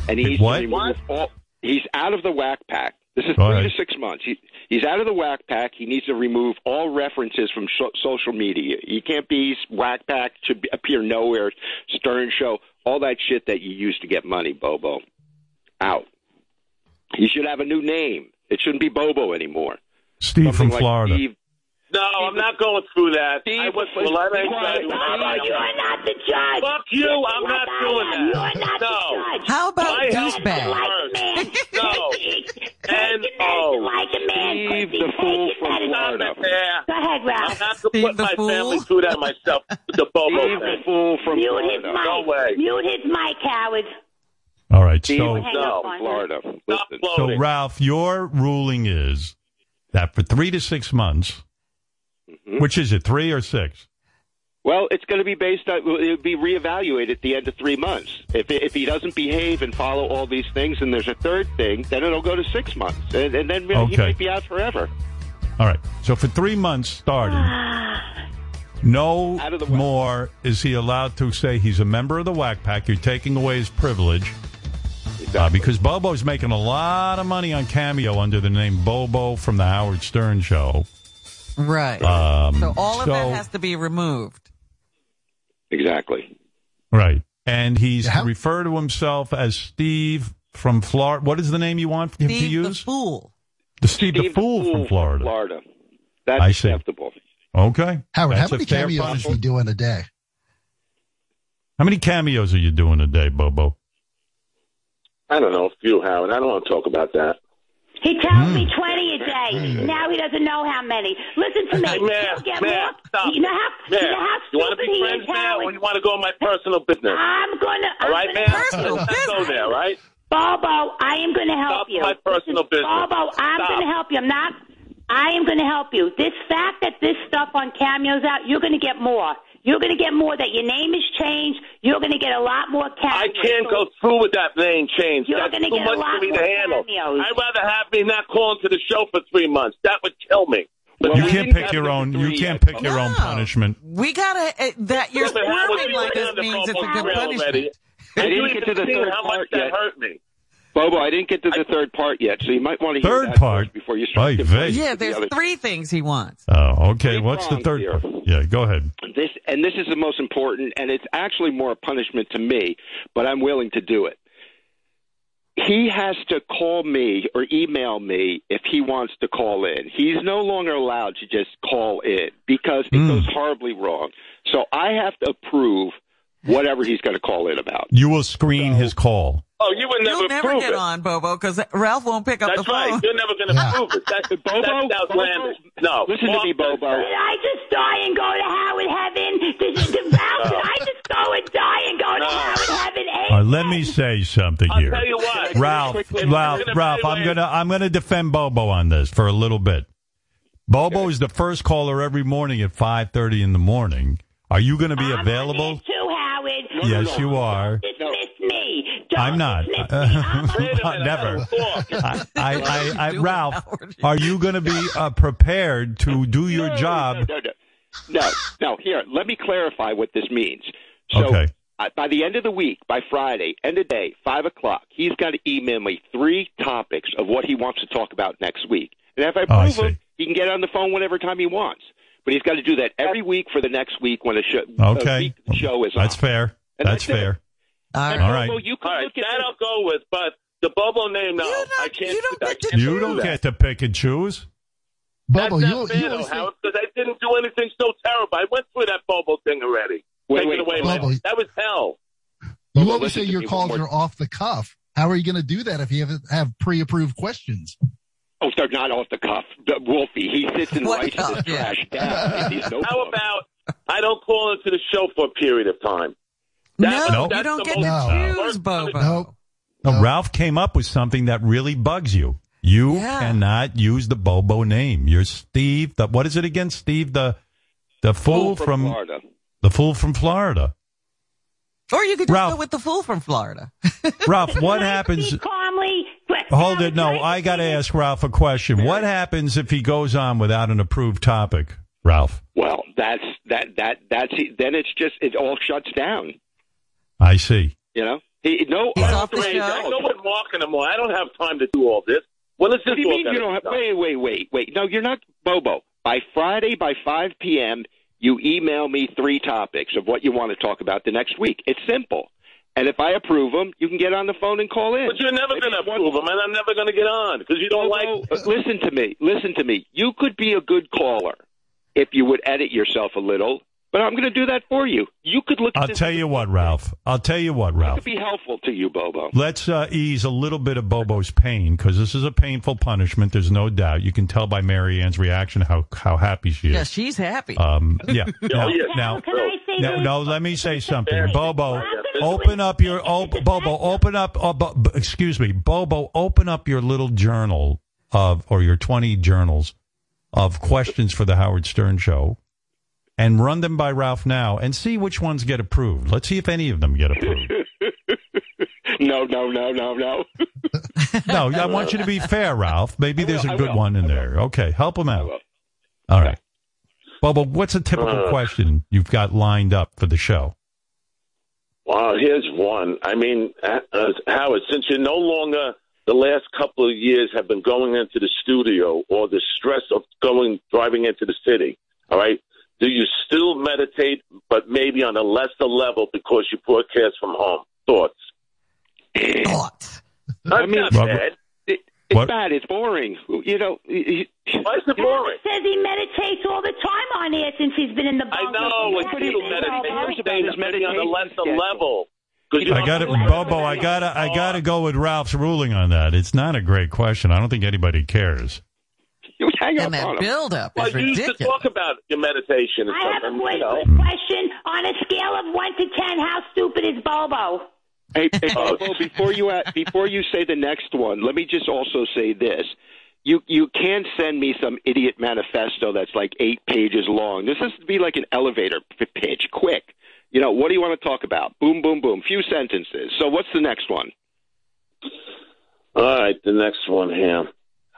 And he's what? All, he's out of the WACPAC. This is three right. to six months. He, he's out of the WACPAC. He needs to remove all references from so, social media. You can't be WACPAC, should be, appear nowhere, Stern Show, all that shit that you use to get money, Bobo. Out. He should have a new name. It shouldn't be Bobo anymore. Steve Something from like Florida. Steve. No, Steve, I'm not going through that. Steve, I was, well, I ain't you, you are not the judge. Fuck you. You're I'm not doing that. You are not no. the judge. How about douchebag? Like no. N O Like Steve the fool from Florida. Go ahead, Ralph. I'm not going to put my fool? family through that myself. The Bobo Steve thing. the fool from Mute Florida. No way. Mute his mic, Howard. All right. Steve so, no, Florida. so, Ralph, your ruling is that for three to six months, Mm-hmm. Which is it, three or six? Well, it's going to be based on, it would be reevaluated at the end of three months. If if he doesn't behave and follow all these things and there's a third thing, then it'll go to six months. And, and then okay. he might be out forever. All right. So for three months starting, no more is he allowed to say he's a member of the Whack Pack. You're taking away his privilege. Exactly. Uh, because Bobo's making a lot of money on Cameo under the name Bobo from the Howard Stern Show. Right. Um, so all of so, that has to be removed. Exactly. Right. And he's yeah. referred to himself as Steve from Florida. What is the name you want him Steve to use? Steve the Fool. The Steve, Steve the Fool, the fool from Florida. From Florida. That's I acceptable. See. Okay. Howard, That's how many cameos are you doing a day? How many cameos are you doing a day, Bobo? I don't know. A few, Howard. I don't want to talk about that. He tells mm. me twenty a day. Now he doesn't know how many. Listen to me. Hey, man, get man, stop. You know how, you know how stupid you want to be friends, is, man, or you want to go in my personal business? I'm going to. All right, man? Personal business. Let's not go there, right? Bobo, I am going to help stop you. Stop my personal Listen, business. Bobo, I'm going to help you. I'm not. I am going to help you. This fact that this stuff on Cameo's out, you're going to get more. You're going to get more that your name is changed. You're going to get a lot more cameos. I can't go through with that name change. You're That's too get much for me to handle. Cameos. I'd rather have me not call into the show for three months. That would kill me. Well, you, can't pick your own, you can't pick your own. You can't pick your own punishment. We gotta uh, that you're squirming like this means it's a good punishment. Already. I didn't get to the third how part much yet. That hurt me. Bobo, I didn't get to the third part yet, so you might want to hear third that part before you start. Right, yeah, there's the three things he wants. Oh, okay. Three What's the third here. part? Yeah, go ahead. This and this is the most important, and it's actually more a punishment to me, but I'm willing to do it. He has to call me or email me if he wants to call in. He's no longer allowed to just call in because it mm. goes horribly wrong. So I have to approve whatever he's going to call in about. You will screen so, his call. Oh, you would never You'll never prove get it. on, Bobo, because Ralph won't pick up That's the phone. That's right. You're never going to prove it. That's Bobo? That's outlandish. No. Listen Bob, to me, Bobo. Did I just die and go to Howard Heaven? Did, did Ralph, did I just go and die and go to Howard Heaven? Uh, let me say something here. I'll tell you what. Ralph, Ralph, Ralph, I'm going to I'm gonna defend Bobo on this for a little bit. Bobo okay. is the first caller every morning at five thirty in the morning. Are you going to be I'm available? Too, Howard. No, yes, no, no. you are. I'm not. I'm never. I, I, I, I, Ralph, are you going to be uh, prepared to do your no, job? No, no, no, no. No, here, let me clarify what this means. So, okay. uh, by the end of the week, by Friday, end of day, five o'clock, he's got to email me three topics of what he wants to talk about next week. And if I prove oh, him, he can get on the phone whenever time he wants. But he's got to do that every week for the next week when the show, okay. week the show is on. That's fair. And that's, that's fair. It. All right. Bobo, you can All right. That I'll go with, but the Bobo name, no. You don't, I can't, you don't, get, to I can't you don't get to pick and choose. Bobo, that's not fair, though, Howard, because I didn't do anything so terrible. I went through that Bobo thing already. Wait, wait, away, Bobo, man. That was hell. You Bobo, always say your calls more... are off the cuff. How are you going to do that if you have, have pre-approved questions? Oh, they're not off the cuff. The Wolfie, he sits and writes his trash down. How about I don't call into the show for a period of time? That, no, you don't get to choose, Bobo. No. No, Ralph came up with something that really bugs you. You yeah. cannot use the Bobo name. You're Steve. The, what is it again, Steve? The the fool, fool from, from Florida. The fool from Florida. Or you could Ralph, just go with the fool from Florida. Ralph, what happens? Calmly. Hold it. No, I got to ask Ralph a question. What happens if he goes on without an approved topic, Ralph? Well, that's that that that's then it's just it all shuts down. I see. You know, he, no, he's off the show. No one's walking him. I don't have time to do all this. Well, let's just. What do you mean you don't have? Wait, wait, wait, wait. No, you're not, Bobo. By Friday, by five p.m., you email me three topics of what you want to talk about the next week. It's simple. And if I approve them, you can get on the phone and call in. But you're never going to approve them, and I'm never going to get on because you don't Bobo, like. But listen to me. Listen to me. You could be a good caller if you would edit yourself a little. But I'm going to do that for you. You could look. At I'll tell you what, Ralph. I'll tell you what, Ralph. It could be helpful to you, Bobo. Let's uh, ease a little bit of Bobo's pain because this is a painful punishment. There's no doubt. You can tell by Marianne's reaction how, how happy she is. Yeah, she's happy. Um, yeah. Now, now, now, no, let me say something, Bobo. Open up your oh, Bobo. Open up. Oh, bo, excuse me, Bobo. Open up your little journal of or your twenty journals of questions for the Howard Stern Show. And run them by Ralph now and see which ones get approved. Let's see if any of them get approved. No, no, no, no, no. No, I want you to be fair, Ralph. Maybe will, there's a good one in there. Okay, help him out. All right. Okay. Bubba, what's a typical uh, question you've got lined up for the show? Well, here's one. I mean, uh, Howard, since you're no longer, the last couple of years have been going into the studio or the stress of going, driving into the city, all right? Do you still meditate, but maybe on a lesser level because you broadcast from home? Thoughts? Thoughts. I mean, it's bad. It, it's what? bad. It's boring. You know. It, Why is it boring? He says he meditates all the time on air since he's been in the. I know. It's still meditating. He's meditating on a lesser level. I got it, Bobo. I gotta. I gotta go with Ralph's ruling on that. It's not a great question. I don't think anybody cares. You hang and up that on build-up well, is ridiculous. You used to talk about your meditation. I have a quick, you know. quick question. On a scale of one to ten, how stupid is Bobo? Hey, hey Bobo, before you, before you say the next one, let me just also say this. You you can send me some idiot manifesto that's like eight pages long. This has to be like an elevator pitch, quick. You know, what do you want to talk about? Boom, boom, boom. Few sentences. So what's the next one? All right, the next one here.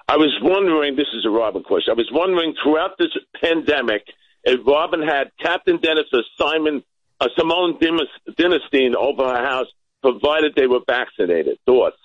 I was wondering, this is a Robin question, I was wondering throughout this pandemic if Robin had Captain Dennis or Simon, uh, Simone Dinestein over her house, provided they were vaccinated. Thoughts?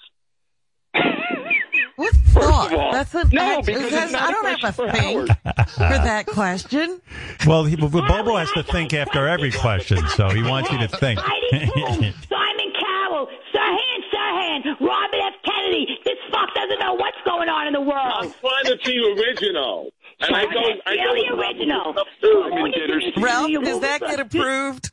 What thought? All, That's an no, act, because it's not I don't have to think for that question. Well, he, Bobo has to think after every question, so he wants you to think. Simon Cowell, Sirhan Sirhan, Robert F. Kennedy, this fuck doesn't know what's going on in the world. I'm trying to be original. And I go, I go the original. Simon Dinnerstein. Ralph, does that get approved?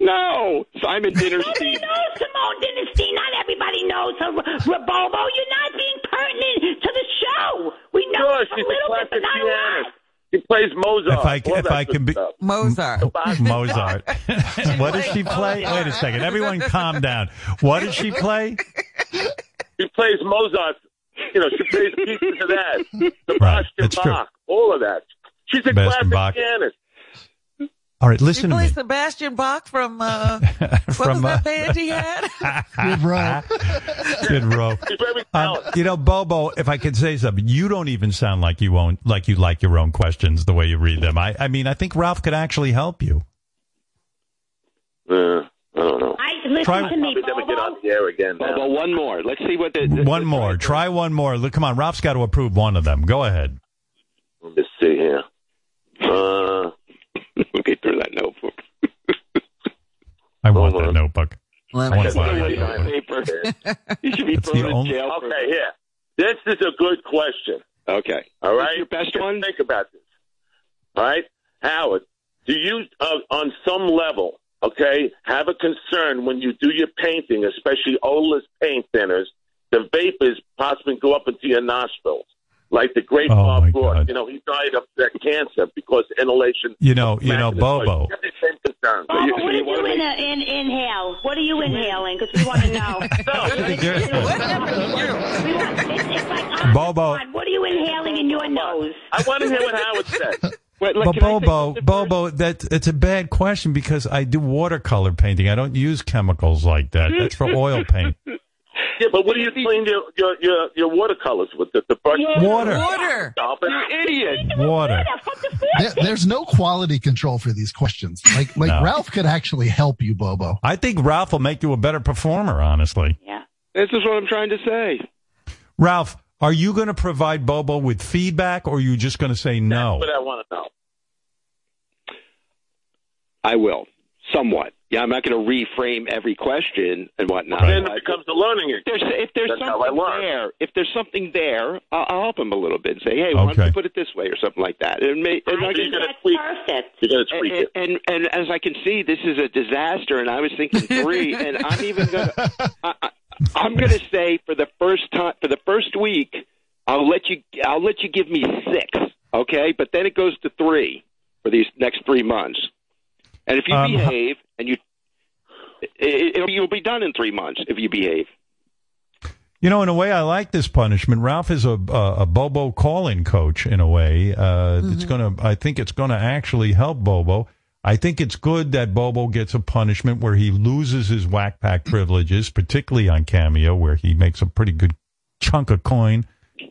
No. Simon Dinnerstein. Nobody knows Simone Dinnerstein. Not everybody knows her. Bobo, you're not being pertinent to the show. We know sure, she's a little a bit, but not a lot. She plays Mozart. If I can, if I can be stuff. Mozart, Mozart. What does she play? Wait a second, everyone, calm down. What does she play? She plays Mozart. You know, she plays pieces of that. Sebastian Bach, all of that. She's a classic pianist. All right, listen to me. She plays Sebastian Bach from uh, what from, was that band uh, he had? Good rope. Good rope. Um, you know, Bobo, if I could say something, you don't even sound like you own, like you like your own questions the way you read them. I, I mean, I think Ralph could actually help you. Uh, I don't know. I, listen Try, to me, Bobo. Get on the air again now. Bobo, one more. Let's see what the, the one the, more. Try thing. one more. Look, come on, Ralph's got to approve one of them. Go ahead. Let's see here. Uh. We'll get through that notebook. I want that notebook. Well, I want that notebook. You should be thrown in jail. Okay, here. This is a good question. Okay. All right. What's your best Just one? Think about this. All right. Howard, do you, uh, on some level, okay, have a concern when you do your painting, especially odorless paint thinners, the vapors possibly go up into your nostrils. Like the great Bob oh Ross, you know, he died of cancer because inhalation. You know, you know, Bobo. Bobo, what do you, you in a, in, inhale? What are you inhaling? Because we want to know. Bobo, what are you inhaling in your nose? I want to hear what Howard said. Wait, like, but Bobo, Bobo, that it's a bad question because I do watercolor painting. I don't use chemicals like that. That's for oil paint. Yeah, but what do you clean your, your, your, your watercolors with? The, the brush? Water. Water. Stop it. You're idiot. Water. There, there's no quality control for these questions. Like, like no. Ralph could actually help you, Bobo. I think Ralph will make you a better performer, honestly. Yeah. This is what I'm trying to say. Ralph, are you going to provide Bobo with feedback, or are you just going to say no? That's what I want to know. I will. Somewhat. Yeah, I'm not going to reframe every question and whatnot. Well, then it becomes a learning experience. If there's That's something there, if there's something there, I'll, I'll help him a little bit and say, "Hey, okay. why don't you put it this way or something like that?" And may, and I can, That's tweak, perfect. You're going to tweak it. And, and, and as I can see, this is a disaster. And I was thinking three, and I'm even going to. I'm going to say for the first time, for the first week, I'll let you. I'll let you give me six, okay? But then it goes to three for these next three months. And if you um, behave, and you, it, it'll, you'll be done in three months if you behave. You know, in a way, I like this punishment. Ralph is a a, a Bobo call-in coach. In a way, uh, mm-hmm. it's gonna. I think it's gonna actually help Bobo. I think it's good that Bobo gets a punishment where he loses his WACPAC privileges, particularly on Cameo, where he makes a pretty good chunk of coin.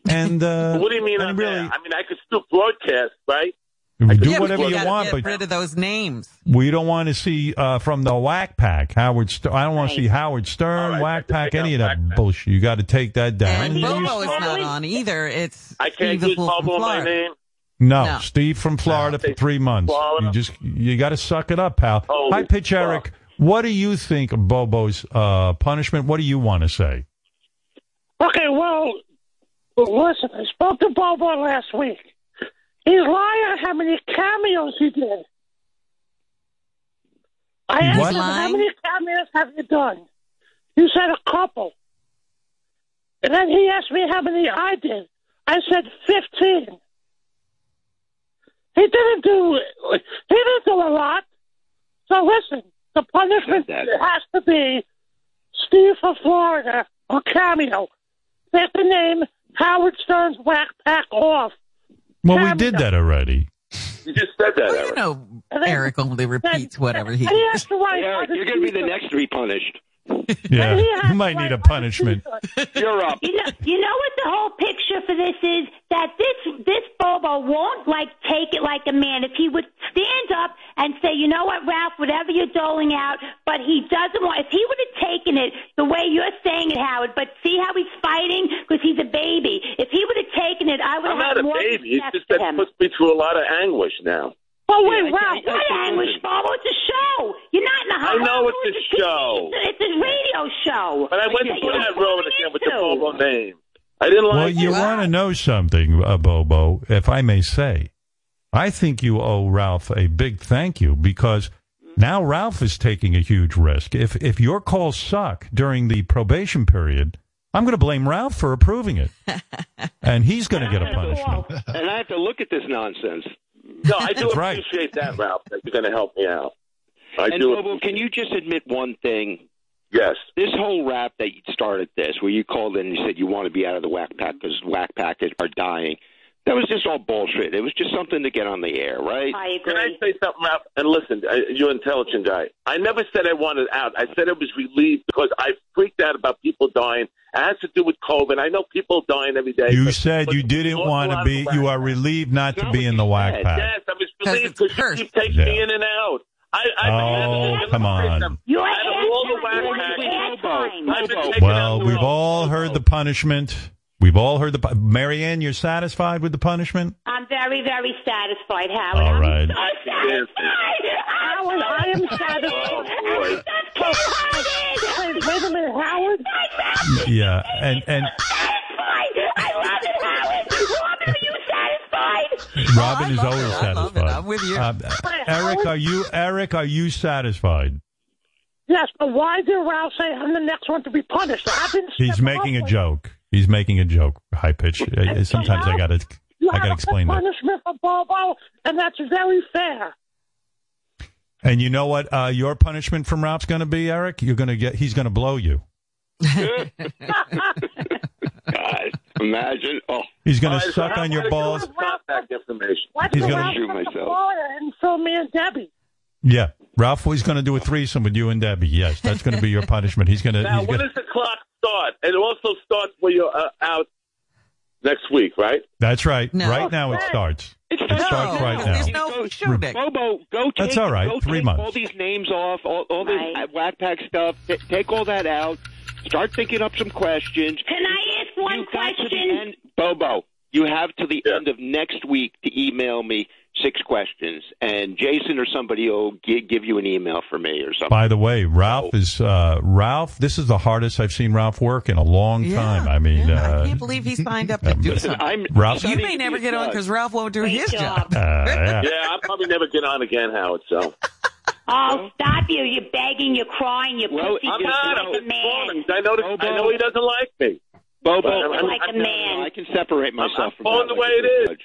And uh, what do you mean? On really, that? I mean, I could still broadcast, right? Do yeah, whatever you, you want, get but rid of those names. We don't want to see uh, from the WACPAC. Howard, St- I don't want right. to see Howard Stern, right, WACPAC, any of that WACPAC. Bullshit. You got to take that down. And Bobo is not on either. It's I can't use Bobo my name. No, no, Steve from Florida no. for three months. Florida. You just you got to suck it up, pal. Holy High Pitch fuck. Eric, what do you think of Bobo's uh, punishment? What do you want to say? Okay, well, listen, I spoke to Bobo last week. He's lying on how many cameos he did. I asked what? him, how many cameos have you done? You said a couple. And then he asked me how many I did. I said fifteen. He didn't do, he didn't do a lot. So listen, the punishment has to be Steve from Florida or Cameo. Take the name Howard Stern's Whack Pack off. Well, we did that already. You just said that. Well, already. You know, Eric only repeats whatever he. he has to write yeah, you're going to be the next to be punished. Yeah, you might need a punishment. You're up. You know, you know what the whole picture for this is? That this this Bobo won't like take it like a man. If he would stand up and say, you know what, Ralph, whatever you're doling out, but he doesn't want. If he would have taken it the way you're saying it, Howard, but see how he's fighting because he's a baby. If he would have taken it, I would have. I'm not a baby. It's just that puts me through a lot of anguish now. Oh, wait, yeah, Ralph, what anguish, Bobo? It's a show. You're not in the hospital. I know it's, it's a show. It's a, it's a radio show. But I went through that road again with the Bobo name. I didn't like Well, you that. want to know something, uh, Bobo, if I may say. I think you owe Ralph a big thank you because now Ralph is taking a huge risk. If if your calls suck during the probation period, I'm going to blame Ralph for approving it. And he's going to get a punishment. And I have to look at this nonsense. No, I do That's appreciate right. that, Ralph, that you're going to help me out. I and, do Bobo, can you just admit one thing? Yes. This whole rap that you started this, where you called in and you said you want to be out of the WACPAC because WACPAC are dying, that was just all bullshit. It was just something to get on the air, right? I agree. Can I say something, Ralph? And listen, I, you're an intelligent guy. I never said I wanted out. I said I was relieved because I freaked out about people dying. It has to do with COVID. I know people dying every day. You said you didn't want to be. You are relieved not to be in the WACPAC. Yes, I was relieved because you keep taking me in and out. I, I, oh, come on. You're out of all the WACPAC. Well, we've all heard the punishment. We've all heard the... Marianne, you're satisfied with the punishment? I'm very, very satisfied, Howard. All right. I'm so satisfied. Howard, I am satisfied. Wait, wait a minute, Howard? Yeah, and... and I love it, Howard. You want me to Robin is always satisfied. I love it. I'm with you. Uh, Eric, are you Eric? Are you satisfied? Yes, but why did Ralph say I'm the next one to be punished? I didn't. He's making a joke. He's making a joke. High pitch. Sometimes I got to. I got to explain that. Punishment for Bobo, and that's very fair. And you know what? Uh, your punishment from Ralph's going to be, Eric. You're going to get. He's going to blow you. God, imagine! Oh, he's going to suck on your balls. He's going to shoot myself and Phil, me and Debbie. Yeah, Ralph was going to do a threesome with you and Debbie. Yes, that's going to be your punishment. He's going to. Now, when does the clock start? It also starts when you're uh, out next week, right? That's right. No. Right now, it starts. It starts no, right no, now. There's no shooting. Bobo, go take, that's all right. Go Three take months. All these names off, all, all this right. WACPAC stuff. T- take all that out. Start thinking up some questions. Can I ask one you question? The end, Bobo, you have to the yeah. end of next week to email me six questions, and Jason or somebody will g- give you an email for me or something. By the way, Ralph oh. is uh, Ralph. This is the hardest I've seen Ralph work in a long yeah, time. I mean, yeah, uh, I can't believe he signed up to do listen, something. I'm, Ralph, you may never get on because Ralph won't do Great his job. job. Uh, yeah. yeah, I'll probably never get on again, Howard. So. Oh, stop you. You're begging, you're crying, you're well, pussy. I'm not. I'm performing. I know, Bobo, I know he doesn't like me. Bobo, I'm, I'm, like I'm, a man. I can separate myself I'm from that. I'm the way it is.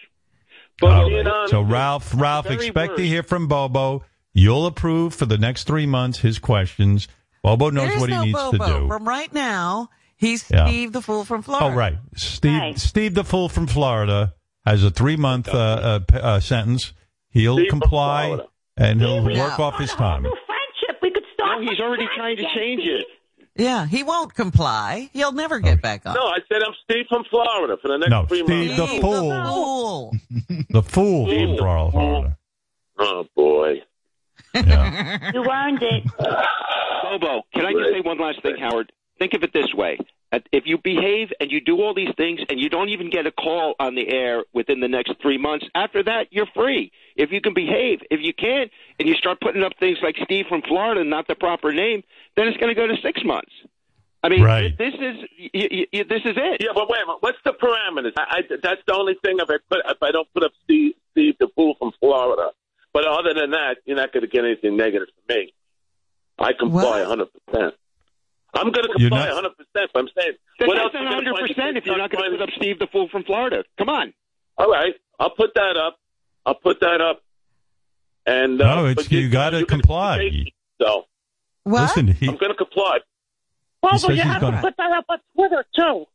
Bobo, right. on, so, Ralph, Ralph, expect worst. to hear from Bobo. You'll approve for the next three months his questions. Bobo knows There's what no he needs Bobo. to do. From right now, he's yeah. Steve the Fool from Florida. Oh, right. Steve, right. Steve the Fool from Florida has a three-month uh, uh, uh, sentence. He'll Steve comply. And he'll yeah, work off his time. Friendship. We could start. No, he's already trying to change it. Yeah, he won't comply. He'll never get okay. back on. No, I said I'm Steve from Florida for the next no, three Steve months. No, Steve the Fool. The Fool from Florida. Oh, boy. Yeah. You earned it. Bobo, can I just say one last thing, Howard? Think of it this way. If you behave and you do all these things and you don't even get a call on the air within the next three months, after that, you're free. If you can behave, if you can't, and you start putting up things like Steve from Florida, not the proper name, then it's going to go to six months. I mean, right. this is you, you, this is it. Yeah, but wait a minute. What's the parameters? I, I, that's the only thing if I, put, if I don't put up Steve, Steve the Fool from Florida. But other than that, you're not going to get anything negative from me. I comply what? one hundred percent. I'm going to comply not, one hundred percent, but I'm saying... That's what else not one hundred percent if you're not going to put up Steve the Fool from Florida. Come on. All right. I'll put that up. I'll put that up. And uh, no, it's, you, you got to comply. It, so. What? Listen, he, I'm going to comply. Well, but you have gonna... to put that up on Twitter, too.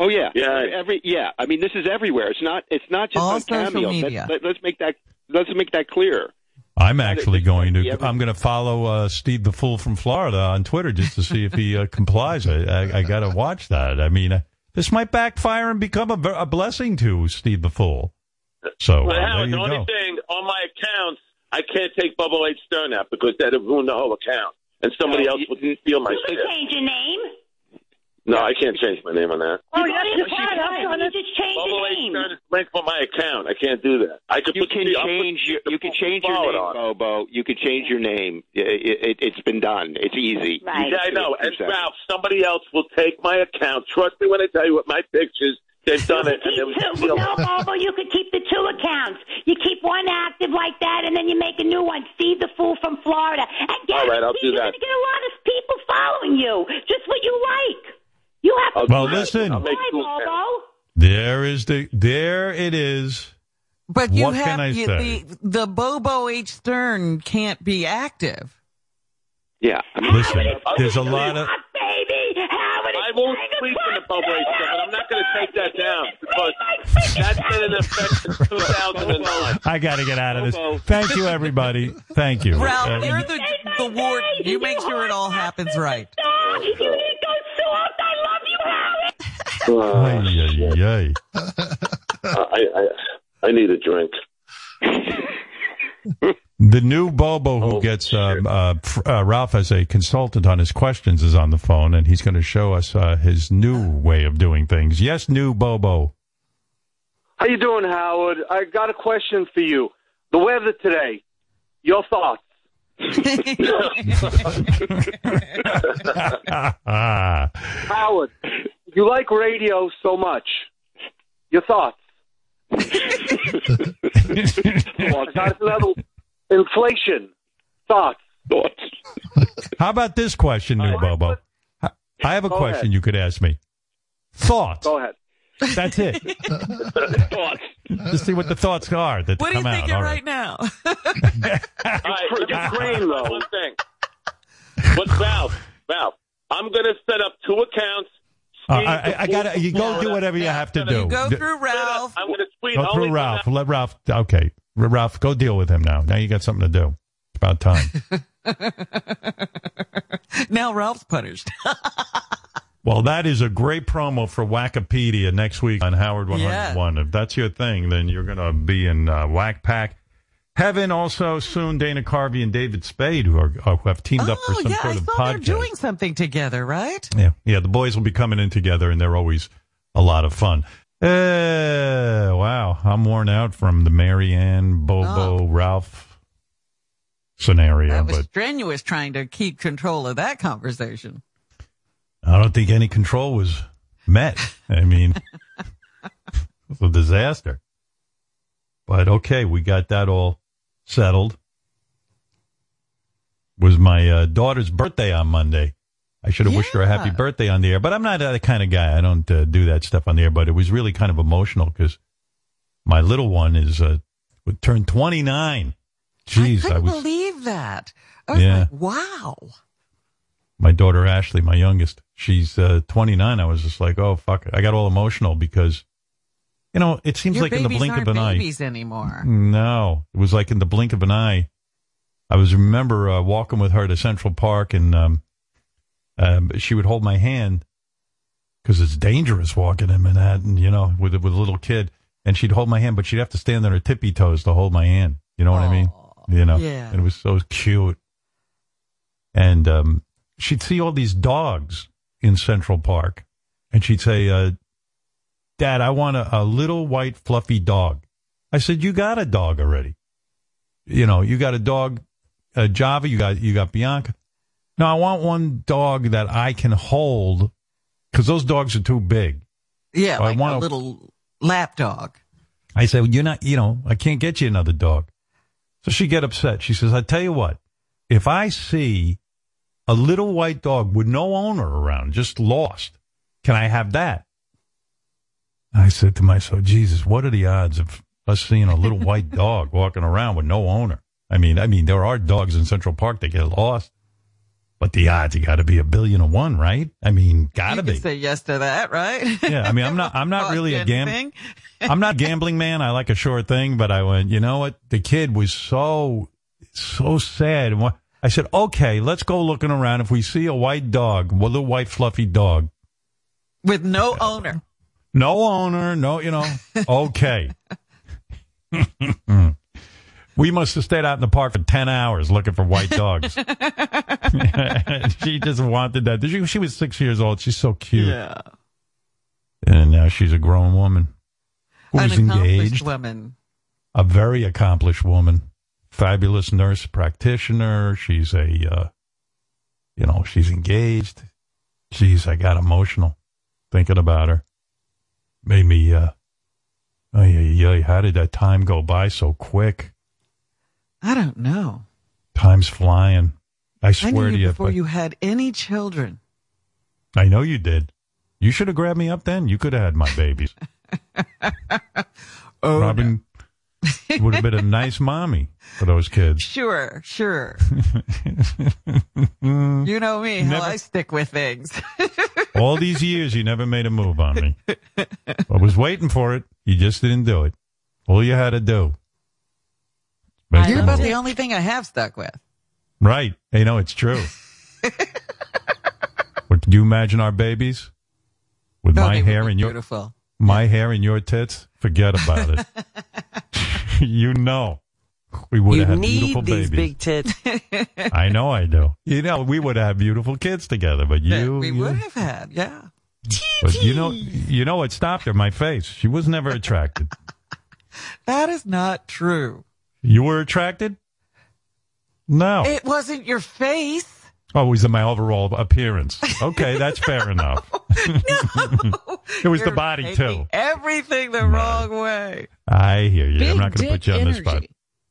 Oh, yeah. Yeah. Every, yeah. I mean, this is everywhere. It's not It's not just All on Cameo. Media. Let, let, let's make that Let's make that clear. I'm actually going to. I'm going to follow uh, Steve the Fool from Florida on Twitter just to see if he uh, complies. I, I, I got to watch that. I mean, uh, this might backfire and become a, a blessing to Steve the Fool. So well, uh, there you the go. Only thing on my accounts, I can't take Bubble H Stern out because that would ruin the whole account, and somebody else would steal my. You can change your name. No, I can't change my name on that. Oh, yes, you can. I'm going to just change Bubble your name. Bubble H Stern is linked for my account. I can't do that. I could you, put can the, change your, you can change your name, Bobo. You can change your name. It, it, it's been done. It's easy. Right. Yeah, I know. And Ralph, somebody else will take my account. Trust me when I tell you what my pictures, they've done it. And two, no, it. Bobo, you could keep the two accounts. You keep one active like that, and then you make a new one. Steve the Fool from Florida. Again, all right, I'll do that. You're going to get a lot of people following you. Just what you like. You have to well, listen. Bobo. There is the there it is. But you what have can I you, say? the the Bobo H Stern can't be active. Yeah, I mean, listen. There's a lot of baby. I won't sleep in the Bobo H Stern, but I'm not going to take that down because that's been in effect since two thousand nine. I got to get out of this. Thank you, everybody. Thank you, Ralph. Uh, you're the the ward. You make sure it all happens right. Uh, ay, ay, ay. I, I I need a drink. The new Bobo who oh, gets um, uh, uh, Ralph as a consultant on his questions is on the phone, and he's going to show us uh, his new way of doing things. Yes, new Bobo. How you doing, Howard? I got a question for you. The weather today. Your thoughts. Howard. You like radio so much. Your thoughts? Well, time level inflation. Thoughts. Thoughts. How about this question, New Bobo? I have a Go question ahead. You could ask me. Thoughts. Go ahead. That's it. Thoughts. Just see what the thoughts are that what come out. What are you thinking right, right now? Ukraine, though. One thing. But Val, Val, I'm going to set up two accounts. Uh, I, I got You go do whatever you have to do. You go through Ralph. I'm going to tweet. Go through Ralph. Let Ralph. Okay, Ralph, go deal with him now. Now you got something to do. It's about time. Now Ralph's punished. Well, that is a great promo for Wikipedia next week on Howard one oh one. Yeah. If that's your thing, then you're going to be in uh, WACPAC. Heaven also soon, Dana Carvey and David Spade, who, are, who have teamed oh, up for some yeah, sort of podcast. Oh, yeah, I thought they're doing something together, right? Yeah, yeah. The boys will be coming in together, and they're always a lot of fun. Uh, wow, I'm worn out from the Marianne, Bobo, oh. Ralph scenario. That was but strenuous trying to keep control of that conversation. I don't think any control was met. I mean, it was a disaster. But, okay, we got that all settled. It was my uh, daughter's birthday on Monday. I should have yeah. wished her a happy birthday on the air. But I'm not that kind of guy. I don't uh, do that stuff on the air. But it was really kind of emotional because my little one is uh, would turn twenty-nine. Jeez, I couldn't I was, believe that. I was yeah. like, wow. My daughter, Ashley, my youngest, she's uh, twenty-nine. I was just like, oh, fuck it. I got all emotional because, you know, it seems Your like in the blink of an eye. Babies anymore. No, it was like in the blink of an eye. I was remember uh, walking with her to Central Park, and um, uh, she would hold my hand because it's dangerous walking in Manhattan, you know, with, with a little kid. And she'd hold my hand, but she'd have to stand on her tippy toes to hold my hand. You know Aww. What I mean? You know, yeah. And it was so cute. And, um, she'd see all these dogs in Central Park, and she'd say, uh, Dad, I want a, a little white fluffy dog. I said, you got a dog already. You know, you got a dog, uh, Java, you got you got Bianca. No, I want one dog that I can hold, because those dogs are too big. Yeah, so like I want a little lap dog. I said, well, you're not, you know, I can't get you another dog. So she'd get upset. She says, I tell you what, if I see a little white dog with no owner around, just lost, can I have that? I said to myself, Jesus, what are the odds of us seeing a little white dog walking around with no owner? I mean, I mean, there are dogs in Central Park that get lost, but the odds, you got to be a billion to one, right? I mean, gotta be. You can say yes to that, right? Yeah, I mean, I'm not, I'm not really a gambling. I'm not a gambling man. I like a sure thing, but I went, you know what? The kid was so, so sad and what. I said, okay, let's go looking around. If we see a white dog, a little white fluffy dog. With no owner. No owner, no, you know, okay. We must have stayed out in the park for ten hours looking for white dogs. She just wanted that. She, she was six years old. She's so cute. Yeah. And now she's a grown woman. Who's An engaged. Woman. A very accomplished woman. Fabulous nurse practitioner. She's a, uh, you know, she's engaged. Jeez, I got emotional thinking about her. Made me, uh, oh, yeah, yeah, how did that time go by so quick? I don't know. Time's flying. I swear I knew you to you. Before you had any children. I know you did. You should have grabbed me up then. You could have had my babies. Oh, Robin. No. It would have been a nice mommy for those kids. Sure, sure. You know me, never, how I stick with things. All these years, you never made a move on me. I was waiting for it. You just didn't do it. All you had to do. Best You're about the only thing I have stuck with. Right. You know, it's true. But can you imagine our babies? With no, my hair and beautiful. your my hair and your tits? Forget about it. You know, we would you have need beautiful these babies. Big tits. I know I do. You know, we would have beautiful kids together, but you. We you, would have had, yeah. But you know, you know what stopped her? My face. She was never attracted. That is not true. You were attracted? No. It wasn't your face. Oh, it was my overall appearance. Okay, that's fair enough. No. It was You're the body, too. Everything everything the right. wrong way. I hear you. Big I'm not going to put you on energy. the spot.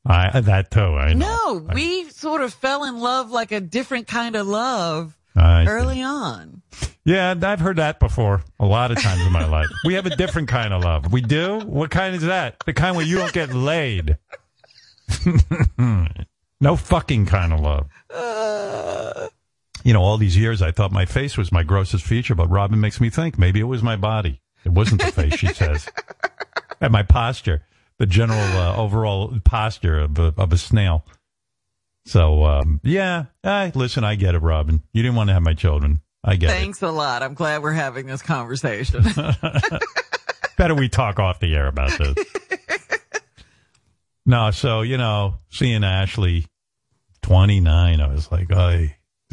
I, that too, I know. No, I, we sort of fell in love like a different kind of love I early see. on. Yeah, I've heard that before a lot of times in my life. We have a different kind of love. We do? What kind is that? The kind where you don't get laid. No fucking kind of love. Uh, you know, all these years I thought my face was my grossest feature, but Robin makes me think maybe it was my body. It wasn't the face, she says. And my posture. The general uh, overall posture of a, of a snail. So, um, yeah. Uh, listen, I get it, Robin. You didn't want to have my children. I get Thanks it. Thanks a lot. I'm glad we're having this conversation. Better we talk off the air about this. No, so, you know, seeing Ashley, twenty-nine, I was like, oh,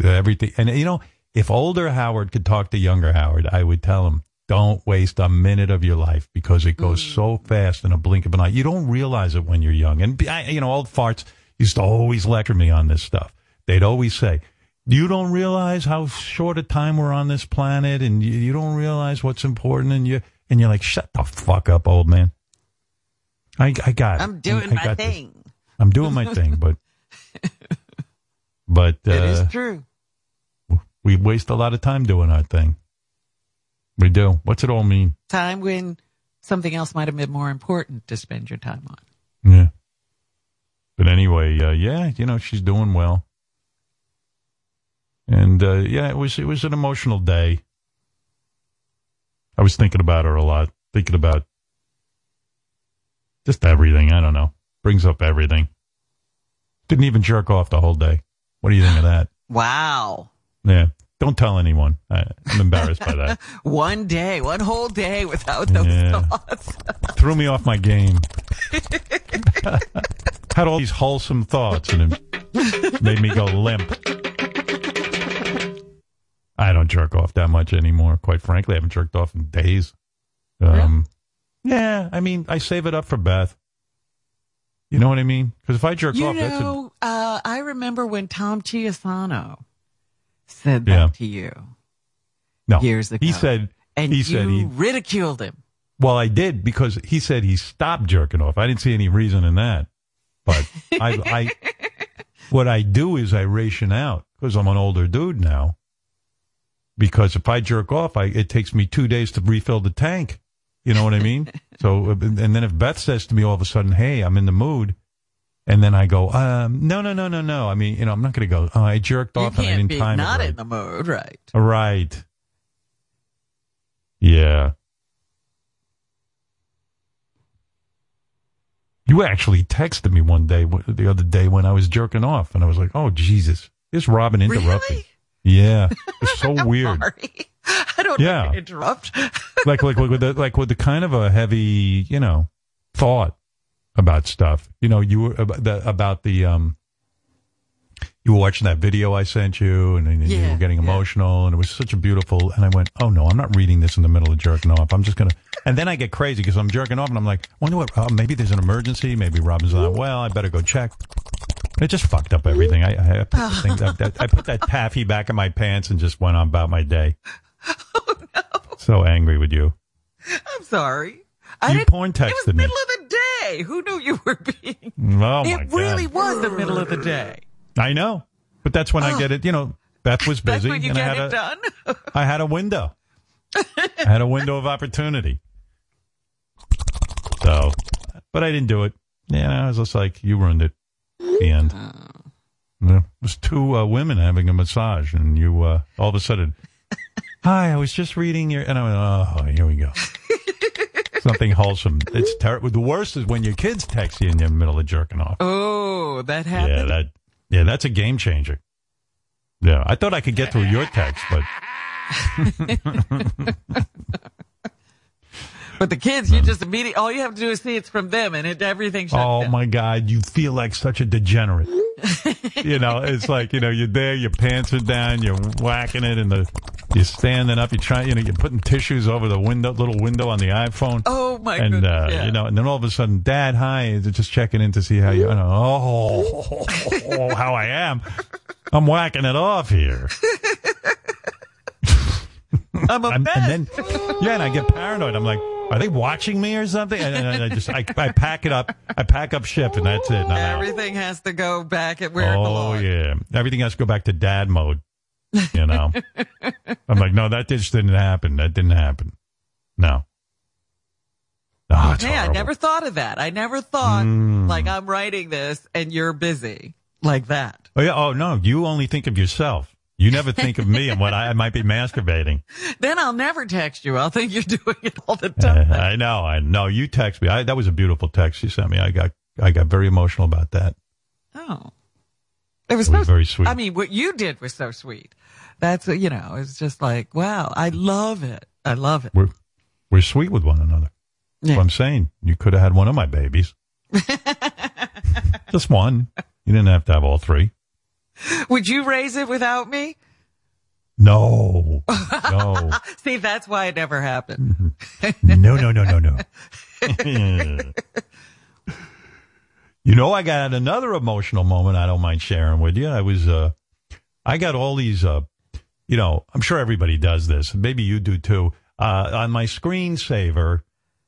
everything. And, you know, if older Howard could talk to younger Howard, I would tell him, don't waste a minute of your life because it goes mm. so fast in a blink of an eye. You don't realize it when you're young. And, I, you know, old farts used to always lecture me on this stuff. They'd always say, you don't realize how short a time we're on this planet and you, you don't realize what's important. And, you, and you're like, shut the fuck up, old man. I, I got it. I'm doing I, I my thing. This. I'm doing my thing, but. but uh, it is true. We waste a lot of time doing our thing. We do. What's it all mean? Time when something else might have been more important to spend your time on. Yeah. But anyway, uh, yeah, you know, she's doing well. And, uh, yeah, it was it was an emotional day. I was thinking about her a lot, thinking about just everything. I don't know. Brings up everything. Didn't even jerk off the whole day. What do you think of that? Wow. Yeah. Don't tell anyone. I, I'm embarrassed by that. One day, one whole day without those yeah. thoughts. Threw me off my game. Had all these wholesome thoughts and it made me go limp. I don't jerk off that much anymore. Quite frankly, I haven't jerked off in days. Um, really? Yeah, I mean, I save it up for Beth. You know what I mean? Because if I jerk you off, know, that's You a... uh, I remember when Tom Chiasano said that yeah. to you no. years ago. He said, and he you said he, ridiculed him. Well, I did because he said he stopped jerking off. I didn't see any reason in that. But I, I, what I do is I ration out because I'm an older dude now. Because if I jerk off, I, it takes me two days to refill the tank. You know what I mean? So, and then if Beth says to me all of a sudden, hey, I'm in the mood. And then I go, um, no, no, no, no, no. I mean, you know, I'm not going to go, oh, I jerked off and I didn't time it right. You can't be not in the mood, right. Right. Yeah. You actually texted me one day, the other day when I was jerking off. And I was like, oh, Jesus. This Robin interrupted. Really? Yeah. It's so weird. Sorry. I don't yeah. know to interrupt. like, like, like, with the, like with the kind of a heavy, you know, thought. About stuff, you know, you were about the, about the um, you were watching that video I sent you, and, and yeah, you were getting emotional, yeah. and it was such a beautiful. And I went, oh no, I'm not reading this in the middle of jerking off. I'm just gonna, and then I get crazy because I'm jerking off, and I'm like, I wonder what. Uh, maybe there's an emergency. Maybe Robin's not well. I better go check. It just fucked up everything. I I put, the things, I, that, I put that taffy back in my pants and just went on about my day. Oh no! So angry with you. I'm sorry. I you porn texted me. It was the middle me. of the day. Who knew you were being... Oh, my it God. It really was the middle of the day. I know. But that's when oh. I get it. You know, Beth was busy. That's when you and get I had it a, done? I had a window. I had a window of opportunity. So, but I didn't do it. Yeah, I was just like, you ruined it. The end. Oh. Yeah, it was two uh, women having a massage, and you uh, all of a sudden, hi, I was just reading your... And I went, oh, here we go. Something wholesome. It's terrible. The worst is when your kids text you in the middle of jerking off. Oh, that happened. Yeah, that. Yeah, that's a game changer. Yeah, I thought I could get through your text, but. But the kids, you just immediately. All you have to do is see it's from them, and it everything. Shuts oh down. My God, you feel like such a degenerate. You know, it's like you know, you're there, your pants are down, you're whacking it, and the. You're standing up. You're trying. You know, you're putting tissues over the window, little window on the iPhone. Oh my and, goodness! And uh, yeah. you know, and then all of a sudden, Dad, hi, just checking in to see how you. You know, oh, oh, how I am! I'm whacking it off here. I'm a mess. And then, yeah, and I get paranoid. I'm like, Are they watching me or something? And, and I just I, I pack it up. I pack up ship, and that's it. And I'm Everything out. has to go back at where oh, it belongs. Oh, yeah. Everything has to go back to dad mode, you know. I'm like, no, that just didn't happen. That didn't happen. No. Oh, it's yeah, horrible. I never thought of that. I never thought, mm. like, I'm writing this, and you're busy like that. Oh, yeah. Oh, no. You only think of yourself. You never think of me and what I might be masturbating. Then I'll never text you. I'll think you're doing it all the time. Uh, I know. I know. You text me. I, that was a beautiful text you sent me. I got I got very emotional about that. Oh. It was, it was so, very sweet. I mean, what you did was so sweet. That's, you know, it's just like, wow, I love it. I love it. We're, we're sweet with one another. Yeah. That's what I'm saying. You could have had one of my babies. Just one. You didn't have to have all three. Would you raise it without me? No. No. See, that's why it never happened. No, no, no, no, no. You know, I got another emotional moment I don't mind sharing with you. I was, uh, I got all these, uh, you know, I'm sure everybody does this. Maybe you do too. Uh, on my screensaver,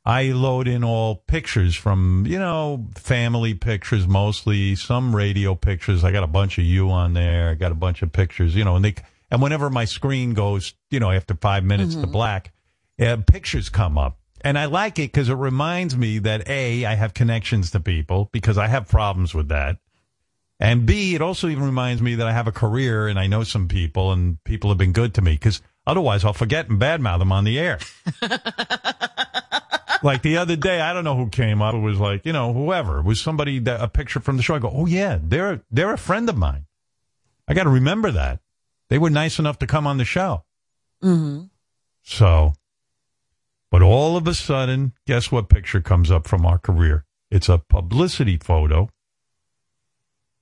I load in all pictures from, you know, family pictures mostly, some radio pictures. I got a bunch of you on there. I got a bunch of pictures, you know, and they, and whenever my screen goes, you know, after five minutes mm-hmm. to black, uh, pictures come up. And I like it because it reminds me that, A, I have connections to people because I have problems with that. And B, it also even reminds me that I have a career and I know some people and people have been good to me because otherwise I'll forget and badmouth them on the air. Like the other day, I don't know who came up. It was like, you know, whoever. It was somebody, that, a picture from the show. I go, oh, yeah, they're they're a friend of mine. I got to remember that. They were nice enough to come on the show. Mm-hmm. So, but all of a sudden, guess what picture comes up from our career? It's a publicity photo.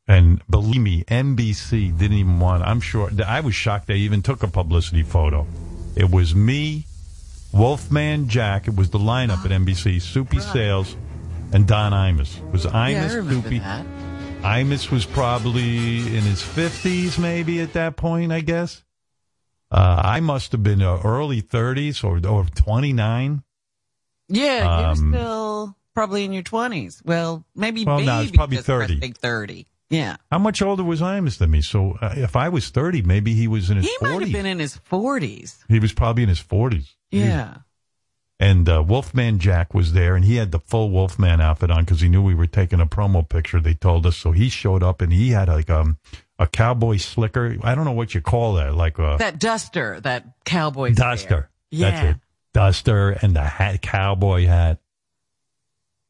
And believe me, N B C didn't even want, I'm sure, I was shocked they even took a publicity photo. It was me. Wolfman Jack, it was the lineup at N B C, Soupy Sales, and Don Imus. It was Imus, yeah, I remember Soupy. That. Imus was probably in his fifties, maybe, at that point, I guess. Uh, I must have been uh, early thirties or, or twenty-nine. Yeah, um, you're still probably in your twenties. Well, maybe well, no, it's probably thirty. thirty. Yeah. How much older was Imus than me? So uh, if I was thirty, maybe he was in his he forties. He might have been in his forties. He was probably in his forties. Yeah. And uh, Wolfman Jack was there, and he had the full Wolfman outfit on because he knew we were taking a promo picture, they told us. So he showed up, and he had like um, a cowboy slicker. I don't know what you call that. like a, That duster, that cowboy Duster. Yeah. That's it. Duster and the hat, cowboy hat.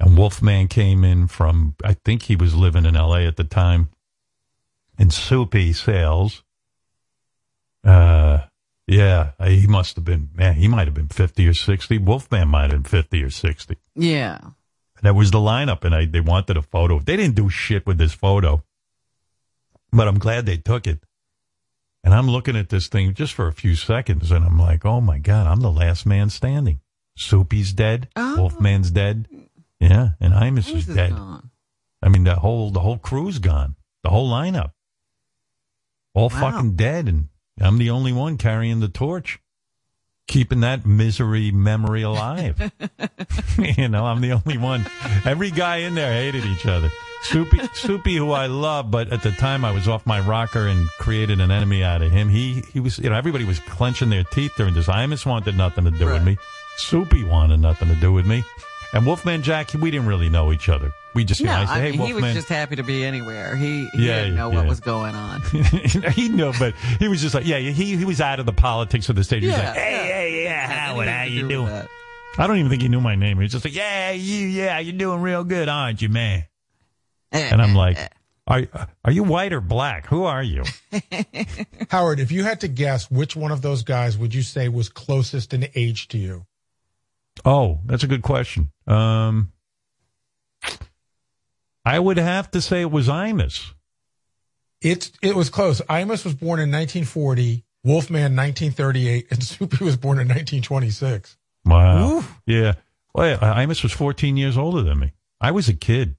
And Wolfman came in from, I think he was living in L A at the time, in Soupy Sales. Uh... Yeah, he must have been, man, he might have been fifty or sixty. Wolfman might have been fifty or sixty. Yeah. That was the lineup, and I, they wanted a photo. They didn't do shit with this photo, but I'm glad they took it. And I'm looking at this thing just for a few seconds, and I'm like, oh, my God, I'm the last man standing. Soupy's dead. Oh. Wolfman's dead. Yeah, and Imus is, is dead. Gone. I mean, the whole, the whole crew's gone. The whole lineup. All wow. fucking dead, and I'm the only one carrying the torch, keeping that misery memory alive. You know, I'm the only one. Every guy in there hated each other. Soupy, Soupy, who I love, but at the time I was off my rocker and created an enemy out of him. He he was, you know, everybody was clenching their teeth during this. Imus wanted nothing to do right. with me. Soupy wanted nothing to do with me. And Wolfman Jack, we didn't really know each other. We just, you no, know, I said, hey, I mean, Wolfman. He was just happy to be anywhere. He, he yeah, didn't know yeah. what was going on. He knew, but he was just like, yeah, he he was out of the politics of the stage. He yeah, was like, hey, yeah. hey, yeah, Howard, how you do doing? That. I don't even think he knew my name. He was just like, yeah, you, yeah, you're doing real good, aren't you, man? And I'm like, are, are you white or black? Who are you? Howard, if you had to guess, which one of those guys would you say was closest in age to you? Oh, that's a good question. Um... I would have to say it was Imus. It, it was close. Imus was born in nineteen forty, Wolfman nineteen thirty-eight, and Soupy was born in nineteen twenty-six. Wow. Ooh. Yeah. Well, yeah, Imus was fourteen years older than me. I was a kid.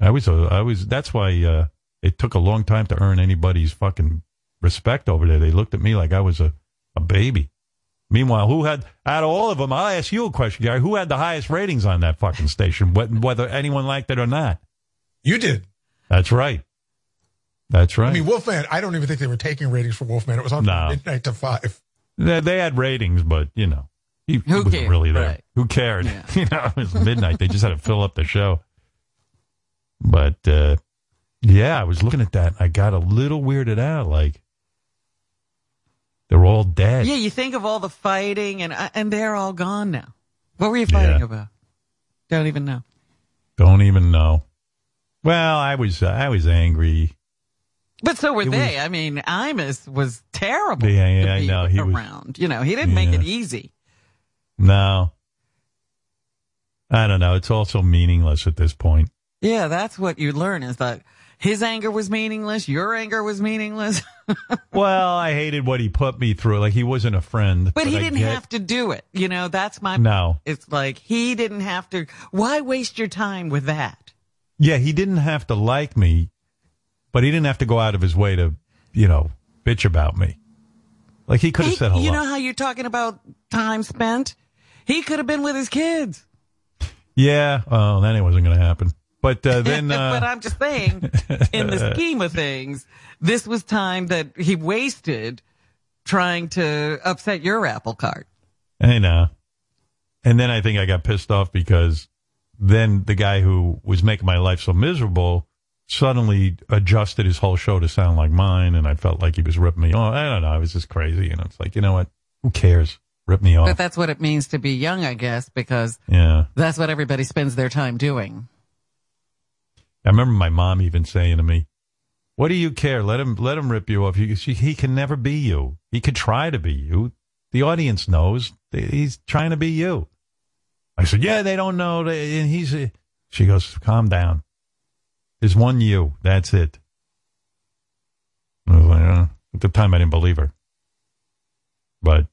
I was, a, I was, that's why uh, it took a long time to earn anybody's fucking respect over there. They looked at me like I was a, a baby. Meanwhile, who had, out of all of them, I'll ask you a question, Gary, who had the highest ratings on that fucking station, whether anyone liked it or not? You did. That's right. That's right. I mean, Wolfman, I don't even think they were taking ratings for Wolfman. It was on no. midnight to five. They, they had ratings, but, you know, he Who wasn't cared? really there. Right. Who cared? Yeah. You know, it was midnight. They just had to fill up the show. But, uh, yeah, I was looking at that. And I got a little weirded out, like. They're all dead. Yeah, you think of all the fighting, and and they're all gone now. What were you fighting yeah. about? Don't even know. Don't even know. Well, I was uh, I was angry. But so were it they. Was, I mean, Imus was terrible. Yeah, yeah, I know. He around, was, you know, he didn't yeah. make it easy. No. I don't know. It's also meaningless at this point. Yeah, that's what you learn is that. His anger was meaningless. Your anger was meaningless. Well, I hated what he put me through. Like, he wasn't a friend. But, but he I didn't get... have to do it. You know, that's my... No. It's like, he didn't have to... Why waste your time with that? Yeah, he didn't have to like me, but he didn't have to go out of his way to, you know, bitch about me. Like, he could have said hello. You know how you're talking about time spent? He could have been with his kids. Yeah. Oh, then it wasn't going to happen. But uh, then, uh... but I'm just saying, in the scheme of things, this was time that he wasted trying to upset your apple cart. I know. And then I think I got pissed off because then the guy who was making my life so miserable suddenly adjusted his whole show to sound like mine, and I felt like he was ripping me off. I don't know. I was just crazy, and it's like, you know what? Who cares? Rip me off. But that's what it means to be young, I guess, because yeah. that's what everybody spends their time doing. I remember my mom even saying to me, what do you care? Let him let him rip you off. He, he can never be you. He could try to be you. The audience knows. He's trying to be you. I said, yeah, they don't know. And he's. A... She goes, calm down. There's one you. That's it. I was like, oh. At the time, I didn't believe her. But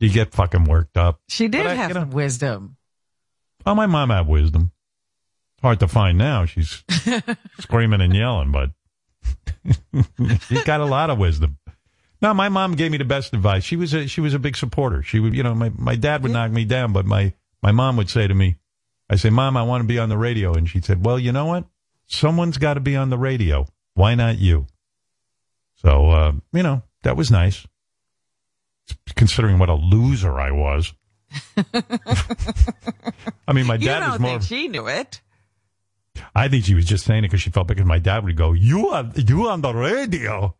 you get fucking worked up. She did I, have you know, wisdom. Oh, my mom had wisdom. Hard to find now. She's screaming and yelling, but she's got a lot of wisdom. No, my mom gave me the best advice. She was a, she was a big supporter. She would, you know, my, my dad would yeah. knock me down, but my, my mom would say to me, I say, Mom, I want to be on the radio. And she said, well, you know what? Someone's got to be on the radio. Why not you? So, uh, you know, that was nice. Considering what a loser I was. I mean, my dad you don't was more. Think she knew it. I think she was just saying it because she felt because my dad would go, you are you on the radio.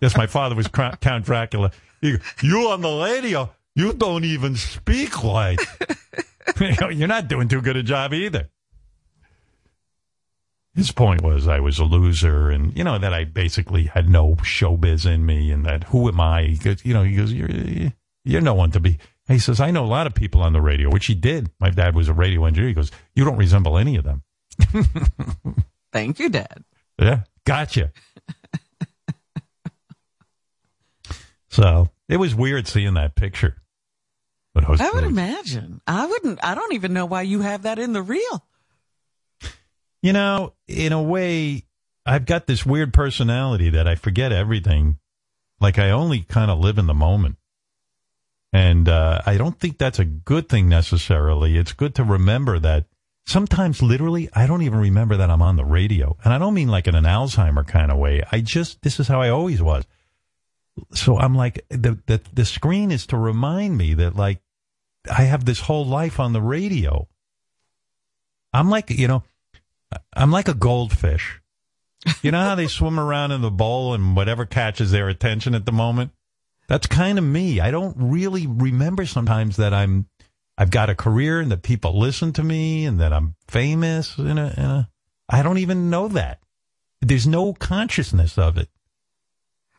Yes, my father was Count Dracula. You, you on the radio, you don't even speak like. You're not doing too good a job either. His point was I was a loser and, you know, that I basically had no showbiz in me and that who am I? He goes, you know, he goes, you're, you're no one to be. He says, I know a lot of people on the radio, which he did. My dad was a radio engineer. He goes, you don't resemble any of them. Thank you, Dad. Yeah, gotcha. So it was weird seeing that picture. But I, was, I would was, imagine. I wouldn't. I don't even know why you have that in the reel. You know, in a way, I've got this weird personality that I forget everything. Like I only kind of live in the moment. And uh, I don't think that's a good thing necessarily. It's good to remember that sometimes, literally, I don't even remember that I'm on the radio. And I don't mean like in an Alzheimer kind of way. I just, this is how I always was. So I'm like, the the, the screen is to remind me that, like, I have this whole life on the radio. I'm like, you know, I'm like a goldfish. You know how they swim around in the bowl and whatever catches their attention at the moment? That's kind of me. I don't really remember sometimes that I'm, I've got a career and that people listen to me and that I'm famous. In a, in a, I don't even know that. There's no consciousness of it.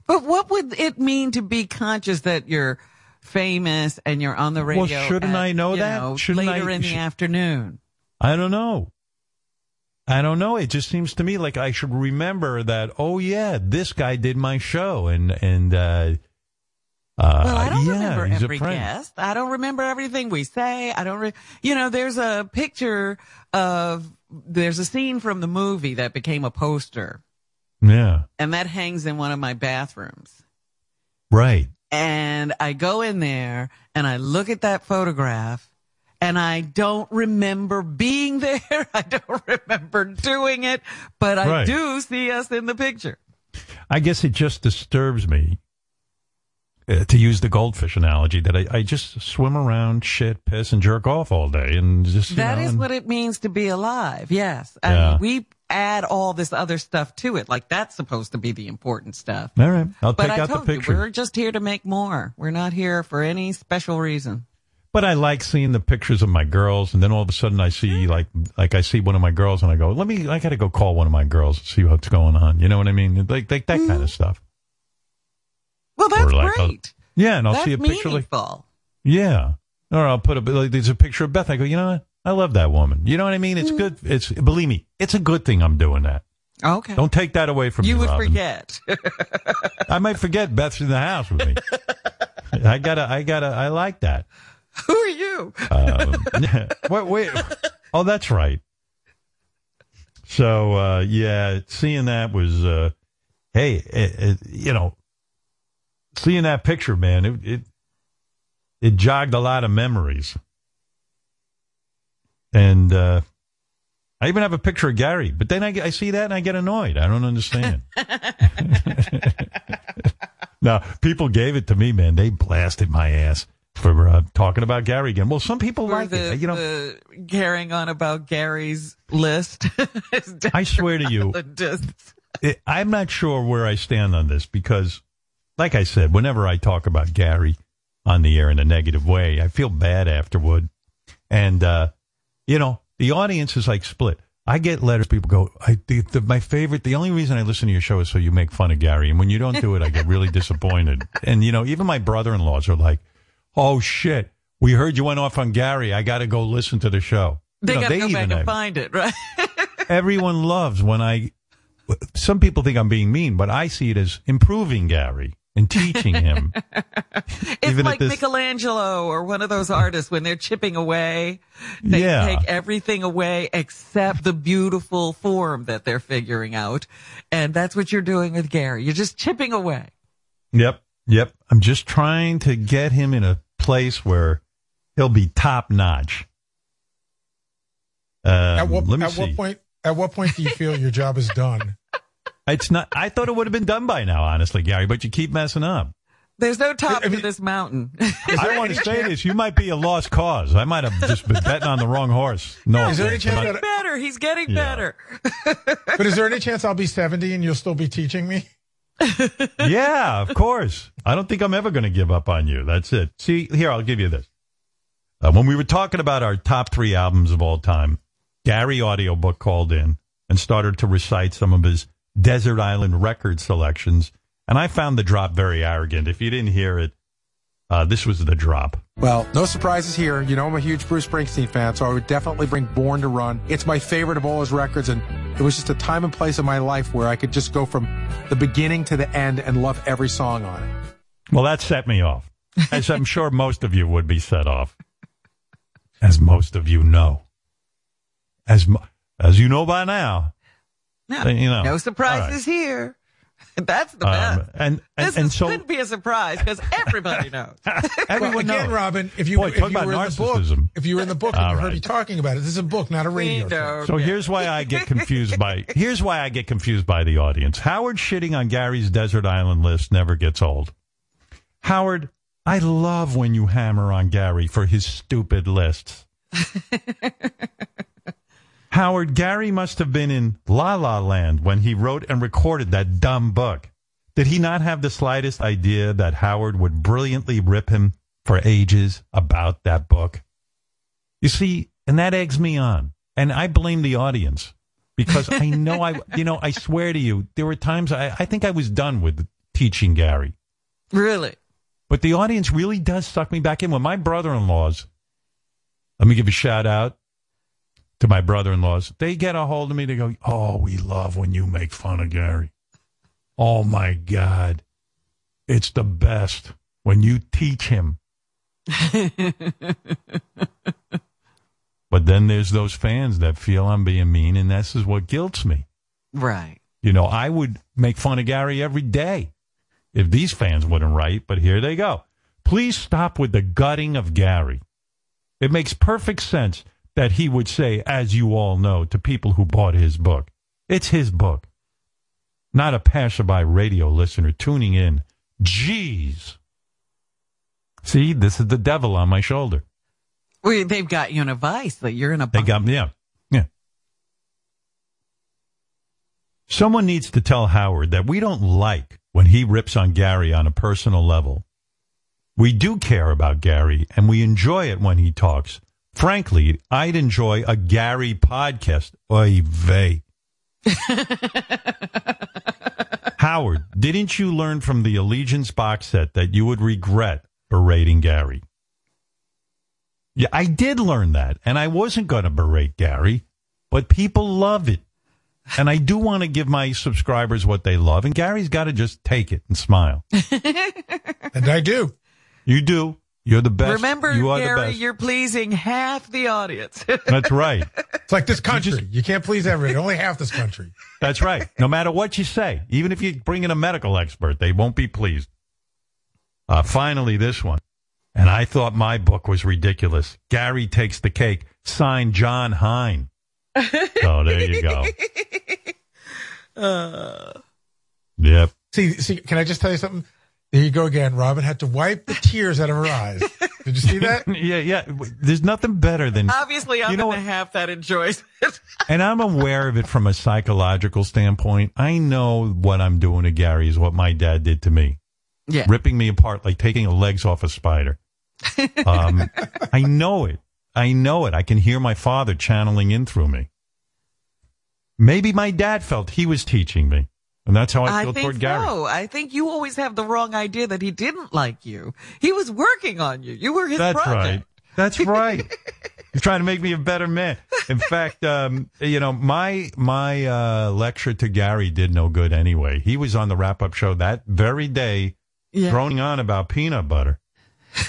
But what would it mean to be conscious that you're famous and you're on the radio? Well, shouldn't at, I know that? Know, shouldn't later I, in the sh- afternoon. I don't know. I don't know. It just seems to me like I should remember that. Oh yeah, this guy did my show and and. Uh, Uh, well, I don't yeah, remember every guest. I don't remember everything we say. I don't, re- you know, there's a picture of, there's a scene from the movie that became a poster. Yeah. And that hangs in one of my bathrooms. Right. And I go in there and I look at that photograph and I don't remember being there. I don't remember doing it, but I right. do see us in the picture. I guess it just disturbs me, uh, to use the goldfish analogy, that I, I just swim around, shit, piss, and jerk off all day. And just That know, is and... what it means to be alive, yes. I yeah. mean, we add all this other stuff to it. Like, that's supposed to be the important stuff. All right. I'll but take I out told the picture. You, we're just here to make more. We're not here for any special reason. But I like seeing the pictures of my girls, and then all of a sudden I see, like, like I see one of my girls, and I go, let me, I got to go call one of my girls and see what's going on. You know what I mean? Like, like that mm. kind of stuff. Well, that's like, great. I'll, yeah, and I'll that's see a picture meaningful. Like, yeah. Or I'll put a, like, there's a picture of Beth. I go, you know what? I love that woman. You know what I mean? It's mm. good. It's, believe me, it's a good thing I'm doing that. Okay. Don't take that away from you me, You would Robin. Forget. I might forget Beth's in the house with me. I gotta, I gotta, I like that. Who are you? um, wait, wait. Oh, that's right. So, uh, yeah, seeing that was, uh, hey, it, it, you know, seeing that picture, man, it, it it jogged a lot of memories. And uh, I even have a picture of Gary, but then I, I see that and I get annoyed. I don't understand. Now, people gave it to me, man. They blasted my ass. For uh, talking about Gary again. Well, some people for like the, it. You know, the carrying on about Gary's list. I swear to you, it, I'm not sure where I stand on this because, like I said, whenever I talk about Gary on the air in a negative way, I feel bad afterward. And, uh, you know, the audience is like split. I get letters. People go, I, the, the, my favorite, the only reason I listen to your show is so you make fun of Gary. And when you don't do it, I get really disappointed. And, you know, even my brother-in-laws are like, oh, shit, we heard you went off on Gary. I got to go listen to the show. They got to go back and find it, right? Everyone loves when I... Some people think I'm being mean, but I see it as improving Gary and teaching him. It's like Michelangelo or one of those artists when they're chipping away. They yeah. take everything away except the beautiful form that they're figuring out. And that's what you're doing with Gary. You're just chipping away. Yep. Yep. I'm just trying to get him in a place where he'll be top notch. Um, at what, let me at see. what point, at what point do you feel your job is done? It's not, I thought it would have been done by now, honestly, Gary, but you keep messing up. There's no top I mean, to this mountain. I don't want to say this. You might be a lost cause. I might have just been betting on the wrong horse. No, is there any chance he's getting better. He's getting yeah. better. But is there any chance I'll be seventy and you'll still be teaching me? Yeah, of course. I don't think I'm ever going to give up on you. That's it. See, here, I'll give you this. Uh, when we were talking about our top three albums of all time, Gary Audiobook called in and started to recite some of his Desert Island record selections, and I found the drop very arrogant. If you didn't hear it, uh, this was the drop. Well, no surprises here. You know, I'm a huge Bruce Springsteen fan, so I would definitely bring Born to Run. It's my favorite of all his records, and it was just a time and place in my life where I could just go from the beginning to the end and love every song on it. Well, that set me off, as I'm sure most of you would be set off, as most of you know. As mo- as you know by now. No, you know. No surprises right. here. That's the best. Um, and, and, this and is, so, could be a surprise because everybody knows. Everyone well, again, knows. Robin, if you, Boy, if, you were in the book, if you were in the book, you right. heard me talking about it. This is a book, not a radio show. So here's why I get confused by here's why I get confused by the audience. Howard shitting on Gary's Desert Island list never gets old. Howard, I love when you hammer on Gary for his stupid lists. Howard, Gary must have been in La La Land when he wrote and recorded that dumb book. Did he not have the slightest idea that Howard would brilliantly rip him for ages about that book? You see, and that eggs me on. And I blame the audience because I know I, you know, I swear to you, there were times I, I think I was done with teaching Gary. Really? But the audience really does suck me back in. When my brother-in-laws, let me give a shout out. To my brother-in-laws, they get a hold of me. They go, oh, we love when you make fun of Gary. Oh, my God. It's the best when you teach him. But then there's those fans that feel I'm being mean, and this is what guilts me. Right. You know, I would make fun of Gary every day. if these fans wouldn't write, but here they go. Please stop with the gutting of Gary. It makes perfect sense that he would say, as you all know, to people who bought his book. It's his book, not a passerby radio listener tuning in. Jeez. See, this is the devil on my shoulder. Well, they've got you in a vice, that you're in a bond. They got me, yeah. Yeah. Someone needs to tell Howard that we don't like when he rips on Gary on a personal level. We do care about Gary, and we enjoy it when he talks. Frankly, I'd enjoy a Gary podcast. Oy vey. Howard, didn't you learn from the Allegiance box set that you would regret berating Gary? Yeah, I did learn that, and I wasn't going to berate Gary, but people love it. And I do want to give my subscribers what they love, and Gary's got to just take it and smile. And I do. You do. You're the best. Remember, you are Gary, the best. You're pleasing half the audience. That's right. It's like this country. You, just, you can't please everybody. Only half this country. That's right. No matter what you say, even if you bring in a medical expert, they won't be pleased. Uh, finally, this one. And I thought my book was ridiculous. Gary takes the cake. Signed, John Hine. Oh, there you go. Uh, yep. See, see, can I just tell you something? There you go again. Robin had to wipe the tears out of her eyes. Did you see that? Yeah, yeah. There's nothing better than... Obviously, I'm you know in the half that enjoys it. And I'm aware of it from a psychological standpoint. I know what I'm doing to Gary is what my dad did to me. Yeah. Ripping me apart like taking legs off a spider. Um, I know it. I know it. I can hear my father channeling in through me. Maybe my dad felt he was teaching me. And that's how I feel I think toward Gary. So. I think you always have the wrong idea that he didn't like you. He was working on you. You were his that's project. That's right. That's right. He's trying to make me a better man. In fact, um, you know, my my uh, lecture to Gary did no good anyway. He was on the wrap-up show that very day. Yeah. Droning on about peanut butter.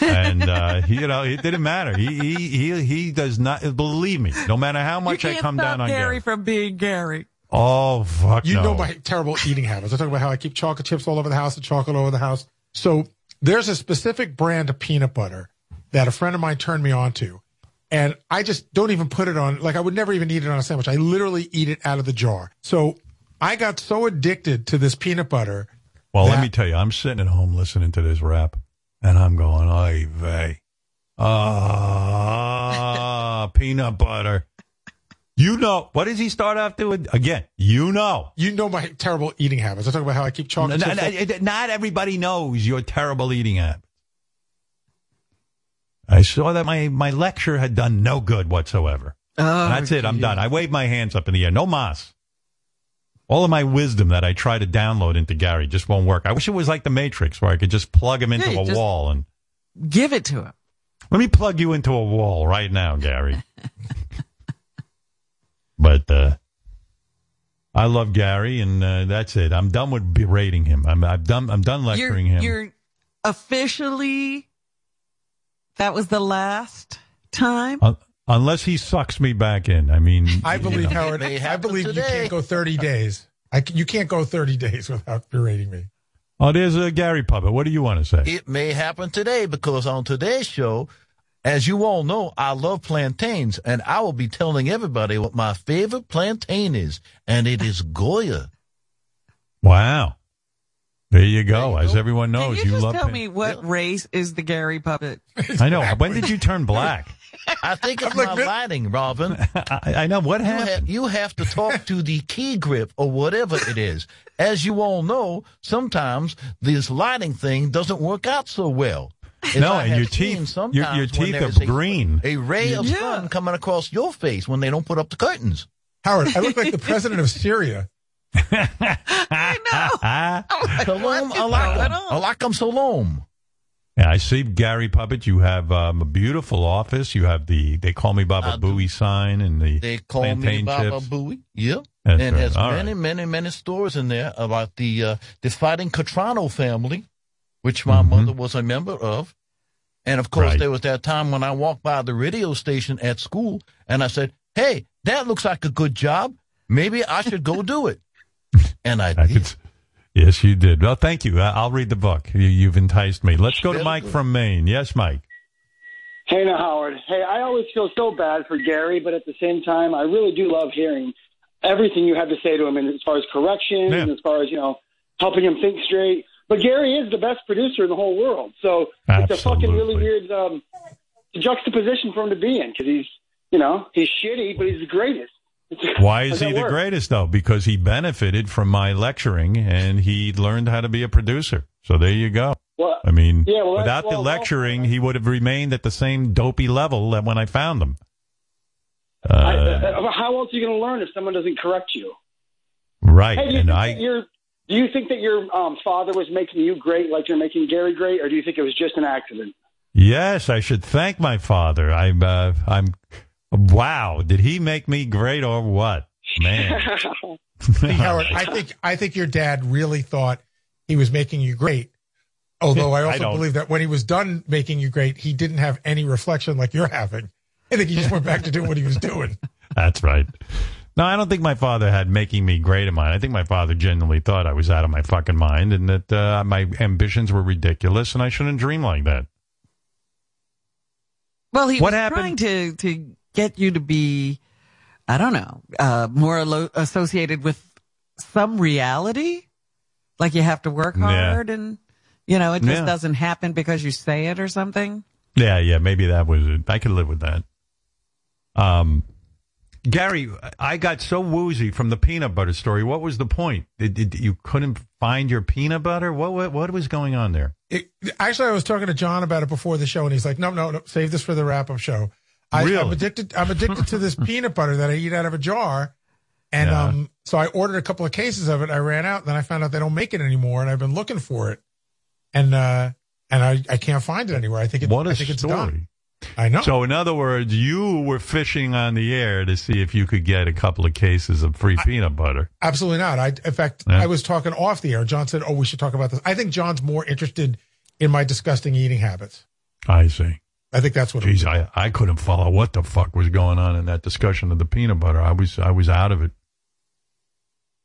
And, uh, he, you know, it didn't matter. He, he, he, he does not, believe me, no matter how much I come down on Gary. Gary from being Gary. Oh, fuck. You no. know my terrible eating habits. I talk about how I keep chocolate chips all over the house and chocolate all over the house. So there's a specific brand of peanut butter that a friend of mine turned me on to. And I just don't even put it on, like I would never even eat it on a sandwich. I literally eat it out of the jar. So I got so addicted to this peanut butter. Well, that, let me tell you, I'm sitting at home listening to this rap, and I'm going, ay vey, ah, peanut butter. You know, what does he start off doing? Again, you know. You know my terrible eating habits. I talk about how I keep chocolate. No, no, no, not everybody knows your terrible eating habits. I saw that my, my lecture had done no good whatsoever. Oh, that's geez. It. I'm done. I wave my hands up in the air. No mas. All of my wisdom that I try to download into Gary just won't work. I wish it was like the Matrix where I could just plug him into hey, a wall and give it to him. Let me plug you into a wall right now, Gary. But uh, I love Gary, and uh, that's it. I'm done with berating him. I'm I've done. I'm done lecturing you're, him. You're officially. That was the last time. Uh, Unless he sucks me back in. I mean, I believe, you know. Howard, I believe today. You can't go thirty days. I, you can't go thirty days without berating me. Oh, there's a Gary puppet. What do you want to say? It may happen today because on today's show, as you all know, I love plantains, and I will be telling everybody what my favorite plantain is, and it is Goya. Wow. There you go. There you As go. Everyone knows, Can you, you just love tell pan- me what yeah. race is the Gary puppet? I know. When did you turn black? I think it's like, my lighting, Robin. I, I know. What happened? You, ha- you have to talk to the key grip or whatever it is. As you all know, sometimes this lighting thing doesn't work out so well. As no, I and your teeth, your, your teeth are a, green. A ray of yeah. sun coming across your face when they don't put up the curtains. Howard, I look like the president of Syria. I know. Like, Salam alaikum. Alaikum salam. Yeah, I see, Gary puppet. You have um, a beautiful office. You have the they call me Baba Booey sign and the they call plantain me Baba chips. Booey. Yeah, that's and right. there's All many, right. many, many stories in there about the uh, the fighting Catrano family, which my mm-hmm. mother was a member of. And of course, right. there was that time when I walked by the radio station at school, and I said, "Hey, that looks like a good job. Maybe I should go do it." And I, I did. Could, Yes, you did. Well, thank you. I'll read the book. You've enticed me. Let's go to Mike from Maine. Yes, Mike. Hey, now, Howard. Hey, I always feel so bad for Gary, but at the same time, I really do love hearing everything you have to say to him, and as far as corrections, yeah. and as far as, you know, helping him think straight. But Gary is the best producer in the whole world, so Absolutely. It's a fucking really weird um, juxtaposition for him to be in, because he's, you know, he's shitty, but he's the greatest. Why is he the work? greatest, though? Because he benefited from my lecturing, and he learned how to be a producer. So there you go. Well, I mean, yeah, well, without well, the lecturing, well, he would have remained at the same dopey level that when I found him. Uh, I, how else are you going to learn if someone doesn't correct you? Right. Hey, do, you and I, do you think that your um, father was making you great like you're making Gary great, or do you think it was just an accident? Yes, I should thank my father. I'm... Uh, I'm Wow, did he make me great or what? Man. Hey, Howard, I think I think your dad really thought he was making you great. Although I also I believe that when he was done making you great, he didn't have any reflection like you're having. I think he just went back to doing what he was doing. That's right. No, I don't think my father had making me great in mind. I think my father genuinely thought I was out of my fucking mind and that uh, my ambitions were ridiculous and I shouldn't dream like that. Well, he what was happened? trying to... to... get you to be, I don't know, uh, more lo- associated with some reality. Like you have to work hard yeah. and, you know, it just yeah. doesn't happen because you say it or something. Yeah, yeah, maybe that was it. I could live with that. Um, Gary, I got so woozy from the peanut butter story. What was the point? Did, did, you couldn't find your peanut butter? What, what, what was going on there? It, actually, I was talking to John about it before the show, and he's like, no, no, no, save this for the wrap-up show. I, really? I'm addicted. I'm addicted to this peanut butter that I eat out of a jar, and yeah. um, so I ordered a couple of cases of it. I ran out, and then I found out they don't make it anymore, and I've been looking for it, and uh, and I, I can't find it anywhere. I think it, what a I think story. It's done. I know. So in other words, you were fishing on the air to see if you could get a couple of cases of free I, peanut butter. Absolutely not. I in fact, yeah. I was talking off the air. John said, "Oh, we should talk about this." I think John's more interested in my disgusting eating habits. I see. I think that's what. Jeez, it was. I I couldn't follow what the fuck was going on in that discussion of the peanut butter. I was I was out of it,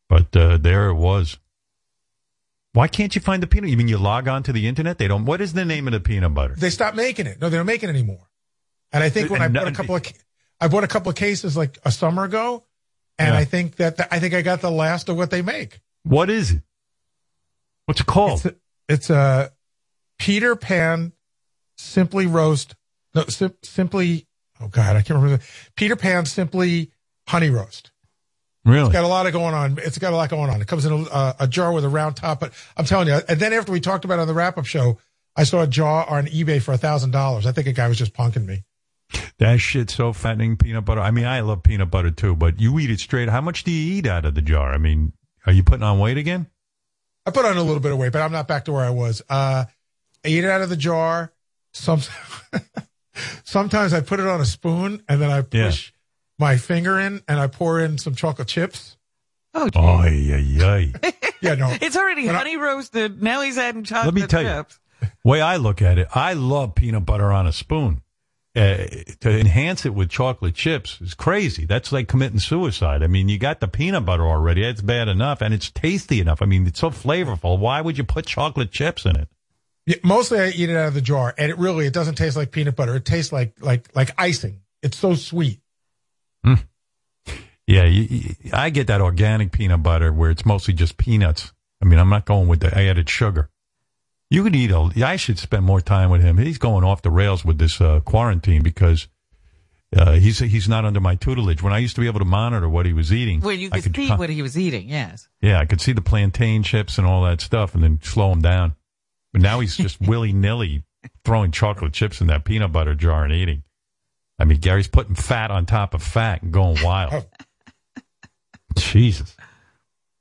but uh, there it was. Why can't you find the peanut? You mean you log on to the internet? They don't. What is the name of the peanut butter? They stopped making it. No, they don't make it anymore. And I think when and I bought no, a couple of I bought a couple of cases like a summer ago, and yeah. I think that the, I think I got the last of what they make. What is it? What's it called? It's a, it's a Peter Pan. Simply roast, no, sim- simply, oh God, I can't remember. Peter Pan Simply Honey Roast. Really? It's got a lot of going on. It's got a lot going on. It comes in a, uh, a jar with a round top, but I'm telling you, and then after we talked about it on the wrap-up show, I saw a jar on eBay for a thousand dollars. I think a guy was just punking me. That shit's so fattening, peanut butter. I mean, I love peanut butter too, but you eat it straight. How much do you eat out of the jar? I mean, are you putting on weight again? I put on a little bit of weight, but I'm not back to where I was. Uh, I eat it out of the jar. Sometimes, sometimes I put it on a spoon and then I push yeah. my finger in and I pour in some chocolate chips. Oh, oh yeah, yeah. yeah, no. It's already honey I, roasted. Now he's adding chocolate chips. Let me tell chips. you, the way I look at it, I love peanut butter on a spoon. Uh, to enhance it with chocolate chips is crazy. That's like committing suicide. I mean, you got the peanut butter already. That's bad enough, and it's tasty enough. I mean, it's so flavorful. Why would you put chocolate chips in it? Mostly I eat it out of the jar, and it really, it doesn't taste like peanut butter. It tastes like like like icing. It's so sweet. Mm. Yeah, you, you, I get that organic peanut butter where it's mostly just peanuts. I mean, I'm not going with the added sugar. You could eat a, I should spend more time with him. He's going off the rails with this uh, quarantine because uh, he's he's not under my tutelage. When I used to be able to monitor what he was eating. Well, you could, could see con- what he was eating, yes. Yeah, I could see the plantain chips and all that stuff and then slow him down. But now he's just willy-nilly throwing chocolate chips in that peanut butter jar and eating. I mean, Gary's putting fat on top of fat and going wild. Jesus.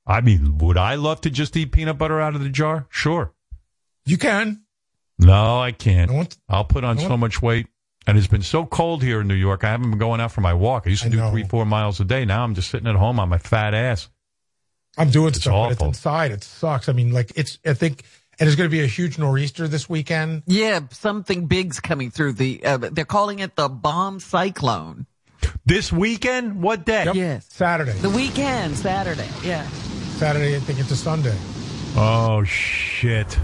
I mean, would I love to just eat peanut butter out of the jar? Sure. You can. No, I can't. No I'll put on no so much weight. And it's been so cold here in New York, I haven't been going out for my walk. I used to I do know. three, four miles a day. Now I'm just sitting at home on my fat ass. I'm doing it's stuff, awful. But it's inside. It sucks. I mean, like, it's, I think... And there's going to be a huge nor'easter this weekend. Yeah, something big's coming through. The uh, they're calling it the bomb cyclone. This weekend? What day? Yep. Yes. Saturday. The weekend, Saturday, yeah. Saturday, I think it's a Sunday. Oh, shit.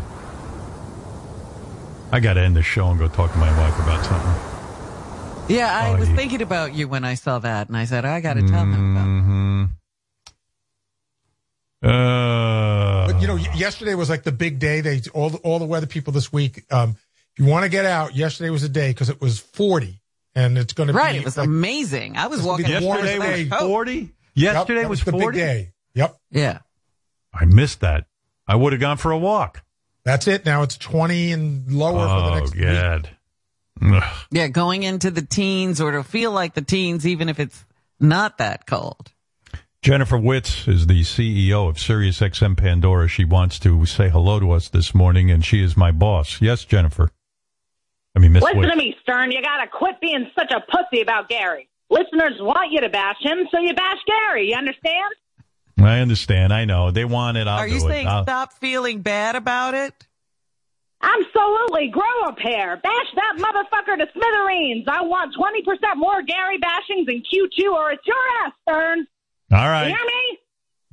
I got to end the show and go talk to my wife about something. Yeah, I oh, was you. thinking about you when I saw that, and I said, I got to tell mm-hmm. them about uh, But, you know, yesterday was like the big day. They all the, all the weather people this week, um, if you want to get out, yesterday was the day because it was forty, and it's going to right, be... Right, it was like, amazing. I was walking... Yesterday was like, forty? Oh. Yesterday yep, was, was the forty? Big day. Yep. Yeah. I missed that. I would have gone for a walk. That's it. Now it's twenty and lower oh, for the next God. week. Oh, God. Yeah, going into the teens or to feel like the teens, even if it's not that cold. Jennifer Witz is the C E O of SiriusXM Pandora. She wants to say hello to us this morning, and she is my boss. Yes, Jennifer. I mean, Miss Witz. Listen to me, Stern. You got to quit being such a pussy about Gary. Listeners want you to bash him, so you bash Gary. You understand? I understand. I know. They want it. I'll Are you do saying it. Stop feeling bad about it? Absolutely. Grow up here. Bash that motherfucker to smithereens. I want twenty percent more Gary bashings in Q two or it's your ass, Stern. All right. You hear me?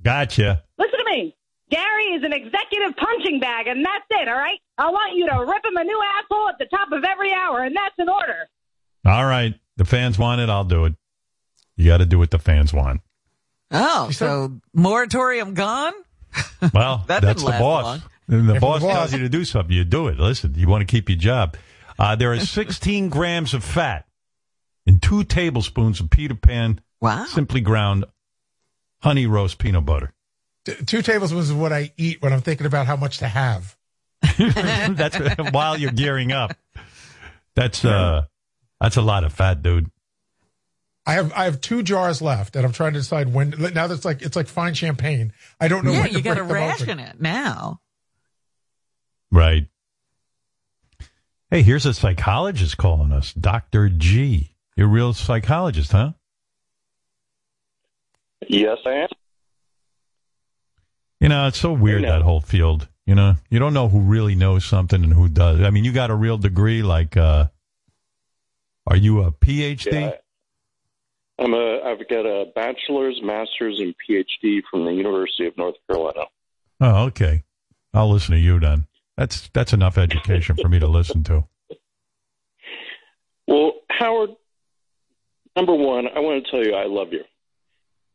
Gotcha. Listen to me. Gary is an executive punching bag, and that's it, all right? I want you to rip him a new asshole at the top of every hour, and that's an order. All right. The fans want it. I'll do it. You got to do what the fans want. Oh, so moratorium gone? Well, that that's the boss. The boss tells you to do something, you do it. Listen, you want to keep your job. Uh, there are sixteen grams of fat in two tablespoons of Peter Pan wow. Simply Ground Honey Roast Peanut Butter. T- two tablespoons is what I eat when I'm thinking about how much to have. That's while you're gearing up. That's uh, that's a lot of fat, dude. I have I have two jars left, and I'm trying to decide when. Now that's like it's like fine champagne. I don't know. Yeah, when you got to ration it now. Right. Hey, here's a psychologist calling us, Doctor G. You're a real psychologist, huh? Yes, I am. You know, it's so weird that whole field. You know, you don't know who really knows something and who does. I mean, you got a real degree. Like, uh, are you a P H D? Yeah, I- I'm a, I've got a bachelor's, master's, and P H D from the University of North Carolina. Oh, okay. I'll listen to you then. That's that's enough education for me to listen to. Well, Howard, number one, I want to tell you I love you.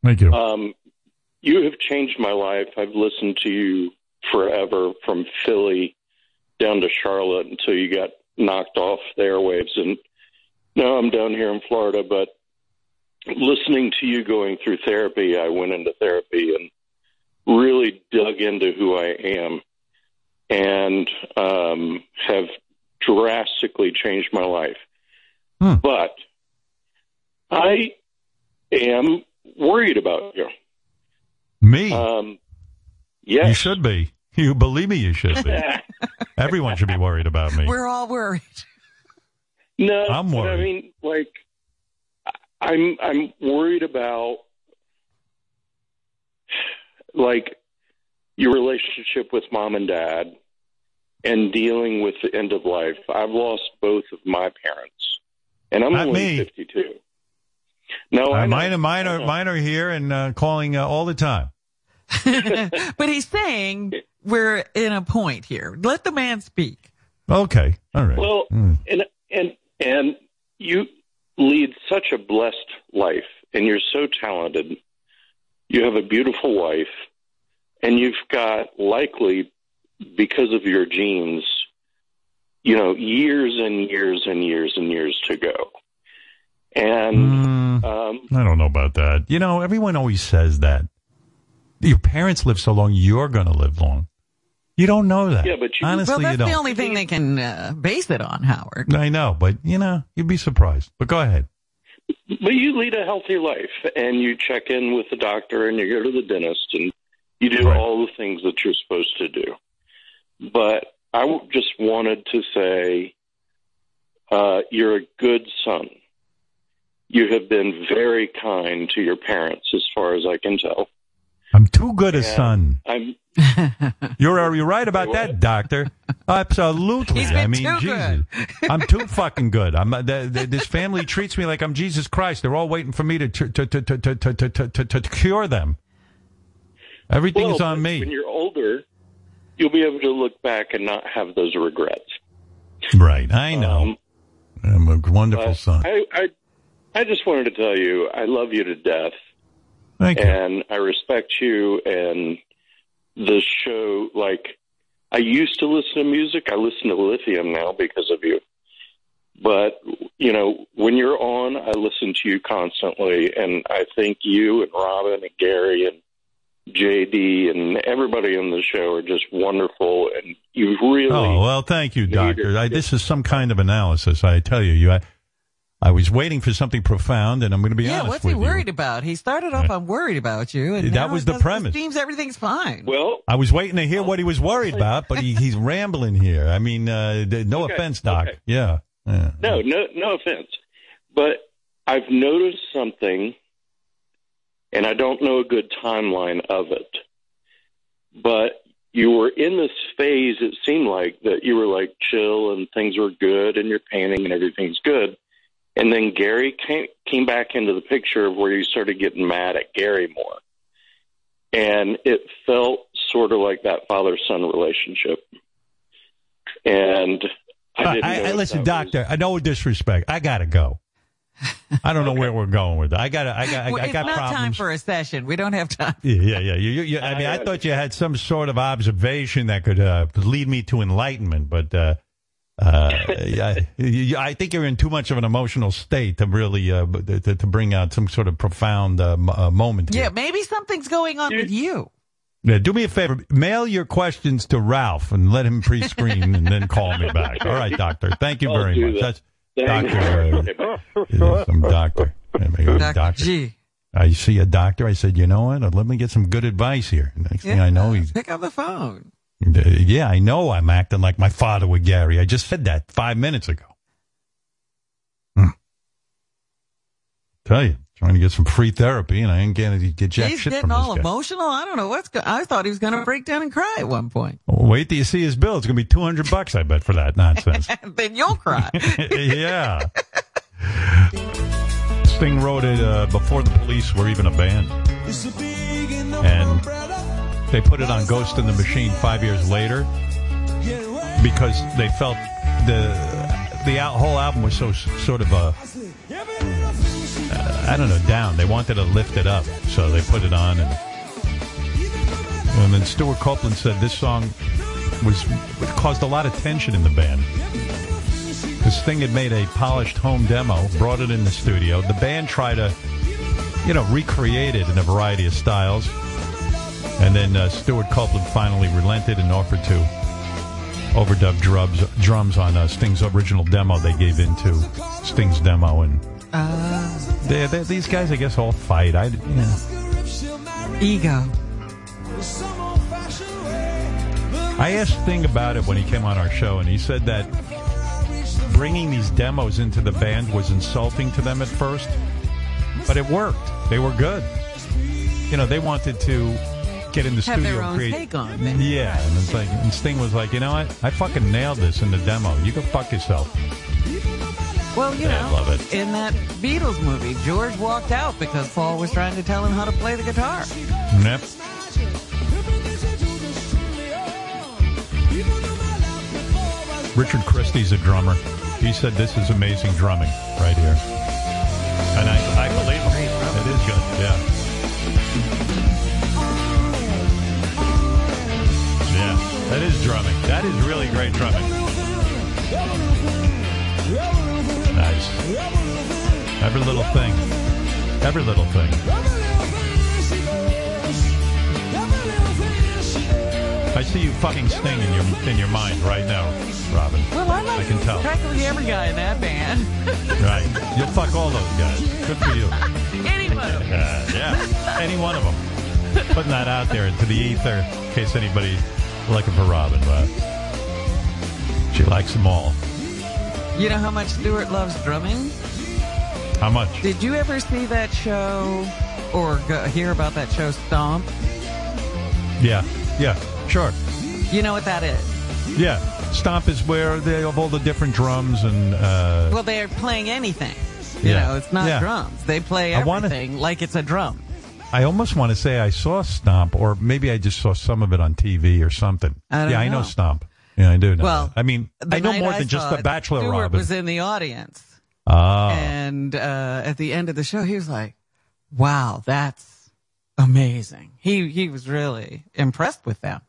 Thank you. Um, you have changed my life. I've listened to you forever, from Philly down to Charlotte until you got knocked off the airwaves. And now I'm down here in Florida, but listening to you going through therapy, I went into therapy and really dug into who I am and um, have drastically changed my life. Hmm. But I am worried about you. Me? Um, yes. You should be. You believe me, you should be. Everyone should be worried about me. We're all worried. No, I'm worried. I mean, like... I'm I'm worried about, like, your relationship with mom and dad and dealing with the end of life. I've lost both of my parents, and I'm Not only me. fifty-two. No, uh, mine, are, mine, are, mine are here and uh, calling uh, all the time. But he's saying we're in a point here. Let the man speak. Okay. All right. Well, mm. and, and, and you... lead such a blessed life, and you're so talented. You have a beautiful wife, and you've got, likely because of your genes, you know, years and years and years and years to go. And mm, um, I don't know about that. You know, everyone always says that. Your parents live so long, you're going to live long. You don't know that. Yeah, but you, honestly, well, that's you don't. The only thing they can uh, base it on, Howard. I know, but, you know, you'd be surprised. But go ahead. But you lead a healthy life, and you check in with the doctor, and you go to the dentist, and you do right. all the things that you're supposed to do. But I just wanted to say uh, you're a good son. You have been very kind to your parents, as far as I can tell. I'm too good a and son. I'm... You're are you right about that, Doctor? Absolutely. He's been I mean, too Jesus, good. I'm too fucking good. I'm the, the, this family treats me like I'm Jesus Christ. They're all waiting for me to to to to to to to, to, to cure them. Everything well, is on me. When you're older, you'll be able to look back and not have those regrets. Right. I know. Um, I'm a wonderful uh, son. I, I I just wanted to tell you, I love you to death. Thank you. And I respect you and the show. Like, I used to listen to music. I listen to Lithium now because of you. But, you know, when you're on, I listen to you constantly. And I think you and Robin and Gary and J D and everybody on the show are just wonderful, and you really. Oh well, thank you, Doctor. I, this is some kind of analysis. I tell you, you. I, I was waiting for something profound, and I'm going to be yeah, honest. Yeah, what's with he worried you. about? He started off, I'm worried about you, and that was the premise. It seems everything's fine. Well, I was waiting to hear what he was worried about, but he, he's rambling here. I mean, uh, no okay, offense, Doc. Okay. Yeah, yeah. No, no, no offense. But I've noticed something. And I don't know a good timeline of it. But you were in this phase, it seemed like, that you were like chill and things were good and you're painting and everything's good. And then Gary came, came back into the picture of where you started getting mad at Gary more. And it felt sort of like that father-son relationship. And I didn't I, know I, I listen, Doctor, was. I know with disrespect. I got to go. I don't know okay. where we're going with it. I got, I got, well, I got problems. It's not time for a session. We don't have time. Yeah, yeah, yeah. You, you, you, I mean, I thought you had some sort of observation that could uh, lead me to enlightenment, but uh, uh, I, you, I think you're in too much of an emotional state to really uh, to, to bring out some sort of profound uh, uh, moment. Here. Yeah, maybe something's going on with you. Yeah, do me a favor. Mail your questions to Ralph and let him pre-screen and then call me back. All right, Doctor. Thank you I'll very much. That. That's, Doctor, uh, some doctor. Doctor, doctor. G. I see a doctor. I said, you know what? Let me get some good advice here. Next yeah, thing I know, he's pick up the phone. Uh, yeah, I know. I'm acting like my father with Gary. I just said that five minutes ago. Hmm. Tell you, trying to get some free therapy, and I ain't getting to get jack he's shit from this guy. He's getting all emotional. I don't know what's. Go- I thought he was going to break down and cry at one point. Wait till you see his bill. It's going to be two hundred bucks, I bet, for that nonsense. Then you'll cry. Yeah. Sting wrote it uh, before the police were even a band, and they put it on Ghost in the Machine five years later because they felt the the out- whole album was so sort of a. I don't know, down. They wanted to lift it up, so they put it on. And, and then Stuart Copeland said this song was caused a lot of tension in the band. This thing had made a polished home demo, brought it in the studio. The band tried to, you know, recreate it in a variety of styles. And then uh, Stuart Copeland finally relented and offered to overdub drums, drums on uh, Sting's original demo they gave into Sting's demo and... Uh, they're, they're, these guys, I guess, all fight. I, yeah. Ego. I asked Sting about it when he came on our show, and he said that bringing these demos into the band was insulting to them at first, but it worked. They were good. You know, they wanted to get in the Have studio their own and create. Take on them. Yeah, and it's like, and Sting was like, you know what? I fucking nailed this in the demo. You can fuck yourself. Well, you yeah, know, I love it. In that Beatles movie, George walked out because Paul was trying to tell him how to play the guitar. Yep. Richard Christie's a drummer. He said this is amazing drumming right here. And I, I believe him. It is good, yeah. Yeah, that is drumming. That is really great drumming. Nice. Every little thing. Every little thing. I see you fucking Sting in your in your mind right now, Robin. Well, I like I can tell. Practically every guy in that band. Right. You'll fuck all those guys. Good for you. Any one of them. Uh, yeah. Any one of them. Putting that out there into the ether in case anybody's looking for Robin. But she likes them all. You know how much Stuart loves drumming? How much? Did you ever see that show or go, hear about that show, Stomp? Yeah, yeah, sure. You know what that is? Yeah, Stomp is where they have all the different drums and... Uh, well, they're playing anything. You yeah. know, it's not yeah. drums. They play everything wanna... like it's a drum. I almost want to say I saw Stomp, or maybe I just saw some of it on T V or something. I don't yeah, know. I know Stomp. Yeah, I do know. Well, that. I mean, I know more I than just The Bachelor, Stewart Robin. Was in the audience. Oh. And uh, at the end of the show, he was like, wow, that's amazing. He he was really impressed with them.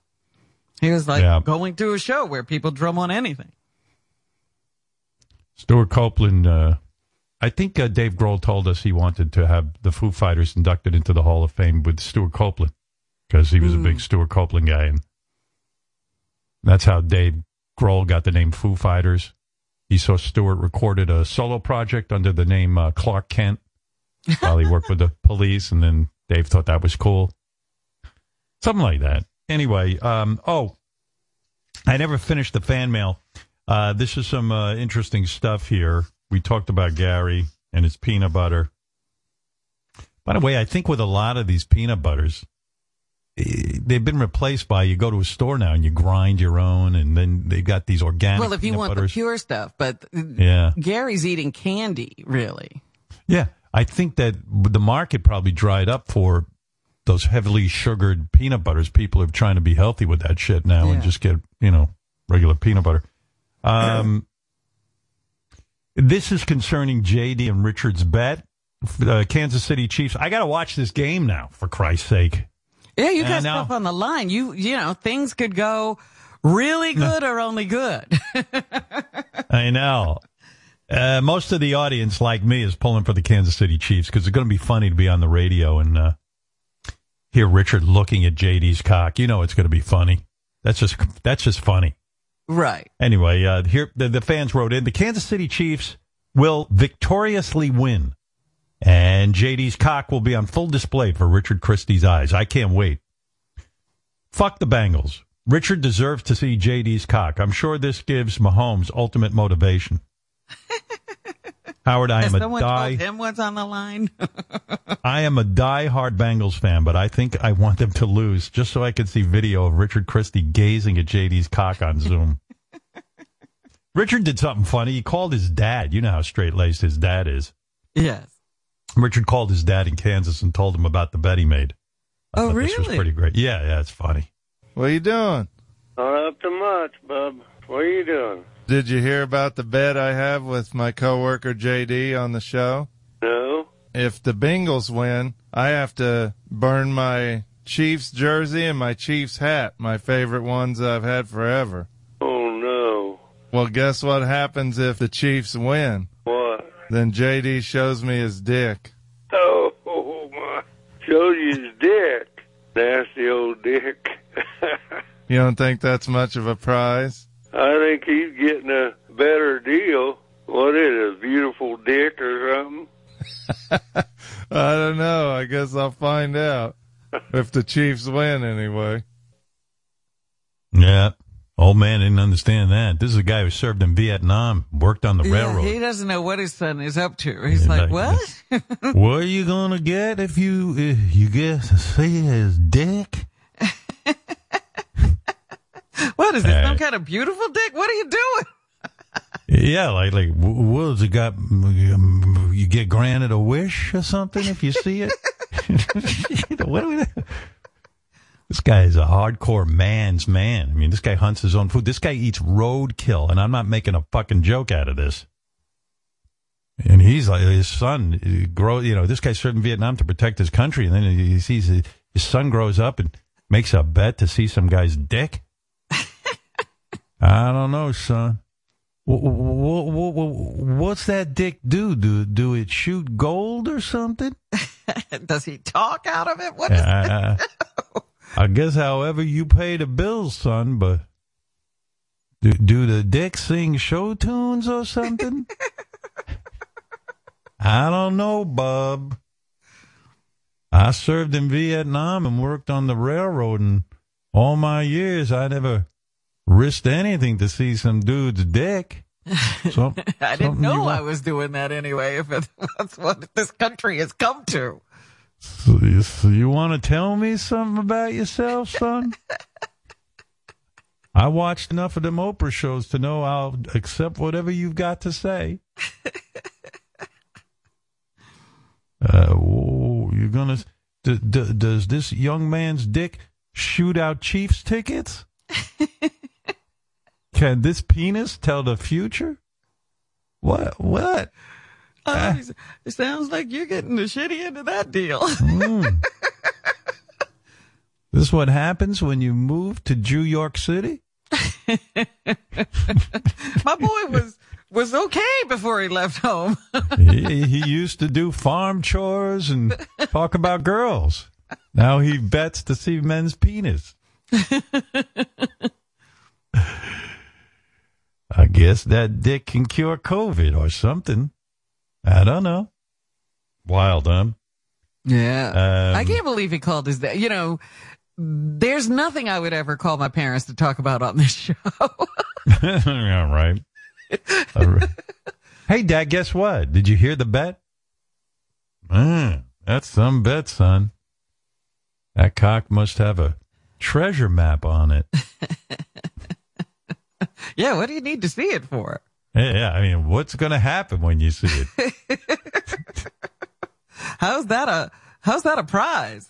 He was like yeah. going to a show where people drum on anything. Stuart Copeland, uh, I think uh, Dave Grohl told us he wanted to have the Foo Fighters inducted into the Hall of Fame with Stuart Copeland because he was mm. a big Stuart Copeland guy. And that's how Dave Grohl got the name Foo Fighters. He saw Stuart recorded a solo project under the name uh, Clark Kent while he worked with the Police, and then Dave thought that was cool. Something like that. Anyway, um, oh, I never finished the fan mail. Uh, this is some uh, interesting stuff here. We talked about Gary and his peanut butter. By the way, I think with a lot of these peanut butters, they've been replaced by you go to a store now and you grind your own, and then they got these organic. Well, if you want butters. The pure stuff, but yeah. Gary's eating candy, really. Yeah, I think that the market probably dried up for those heavily sugared peanut butters. People are trying to be healthy with that shit now yeah. and just get, you know, regular peanut butter. Um, this is concerning J D and Richard's bet. Uh, Kansas City Chiefs. I got to watch this game now, for Christ's sake. Yeah, you got stuff on the line. You, you know, things could go really good or only good. I know. Uh, most of the audience, like me, is pulling for the Kansas City Chiefs because it's going to be funny to be on the radio and uh, hear Richard looking at J D's cock. You know it's going to be funny. That's just that's just funny. Right. Anyway, uh, here the, the fans wrote in, the Kansas City Chiefs will victoriously win, and J D's cock will be on full display for Richard Christie's eyes. I can't wait. Fuck the Bengals. Richard deserves to see J D's cock. I'm sure this gives Mahomes ultimate motivation. Howard, I am a someone die. Told him what's on the line. I am a die-hard Bengals fan, but I think I want them to lose just so I can see video of Richard Christie gazing at J D's cock on Zoom. Richard did something funny. He called his dad. You know how straight-laced his dad is. Yes. Richard called his dad in Kansas and told him about the bet he made. I oh, really? This was pretty great. Yeah, yeah, it's funny. What are you doing? Not up to much, bub. What are you doing? Did you hear about the bet I have with my coworker J D on the show? No. If the Bengals win, I have to burn my Chiefs jersey and my Chiefs hat, my favorite ones I've had forever. Oh, no. Well, guess what happens if the Chiefs win? What? Then J D shows me his dick. Oh, oh my. Shows you his dick. Nasty old dick. You don't think that's much of a prize? I think he's getting a better deal. What is it, a beautiful dick or something? I don't know. I guess I'll find out if the Chiefs win anyway. Yeah. Old man didn't understand that. This is a guy who served in Vietnam, worked on the yeah, railroad. He doesn't know what his son is up to. He's yeah, like, what? What are you going to get if you, if you get to see his dick? What is this, uh, some kind of beautiful dick? What are you doing? Yeah, like, like, what is it got? Um, you get granted a wish or something if you see it? You know, what do we do? This guy is a hardcore man's man. I mean, this guy hunts his own food. This guy eats roadkill, and I'm not making a fucking joke out of this. And he's like, his son grows, you know, this guy served in Vietnam to protect his country, and then he sees his, his son grows up and makes a bet to see some guy's dick. I don't know, son. W- w- w- w- what's that dick do? do? Do it shoot gold or something? Does he talk out of it? What is uh, that? I guess however you pay the bills, son, but do, do the dick sing show tunes or something? I don't know, bub. I served in Vietnam and worked on the railroad, and all my years I never... risked anything to see some dude's dick. So, I didn't know I was doing that anyway. If it, that's what this country has come to. So you, so you want to tell me something about yourself, son? I watched enough of them Oprah shows to know I'll accept whatever you've got to say. Uh, oh, you're gonna D- d- does this young man's dick shoot out Chiefs tickets? Can this penis tell the future? What? What? Uh, it sounds like you're getting the shitty end of that deal. mm. This is what happens when you move to Jew York City? My boy was was okay before he left home. he, he used to do farm chores and talk about girls. Now he bets to see men's penis. I guess that dick can cure COVID or something. I don't know. Wild, huh? Yeah. Um, I can't believe he called his dad. You know, there's nothing I would ever call my parents to talk about on this show. All right. All right. Hey, Dad, guess what? Did you hear the bet? Mm, that's some bet, son. That cock must have a treasure map on it. Yeah, what do you need to see it for? Yeah, I mean, what's going to happen when you see it? how's that a How's that a prize?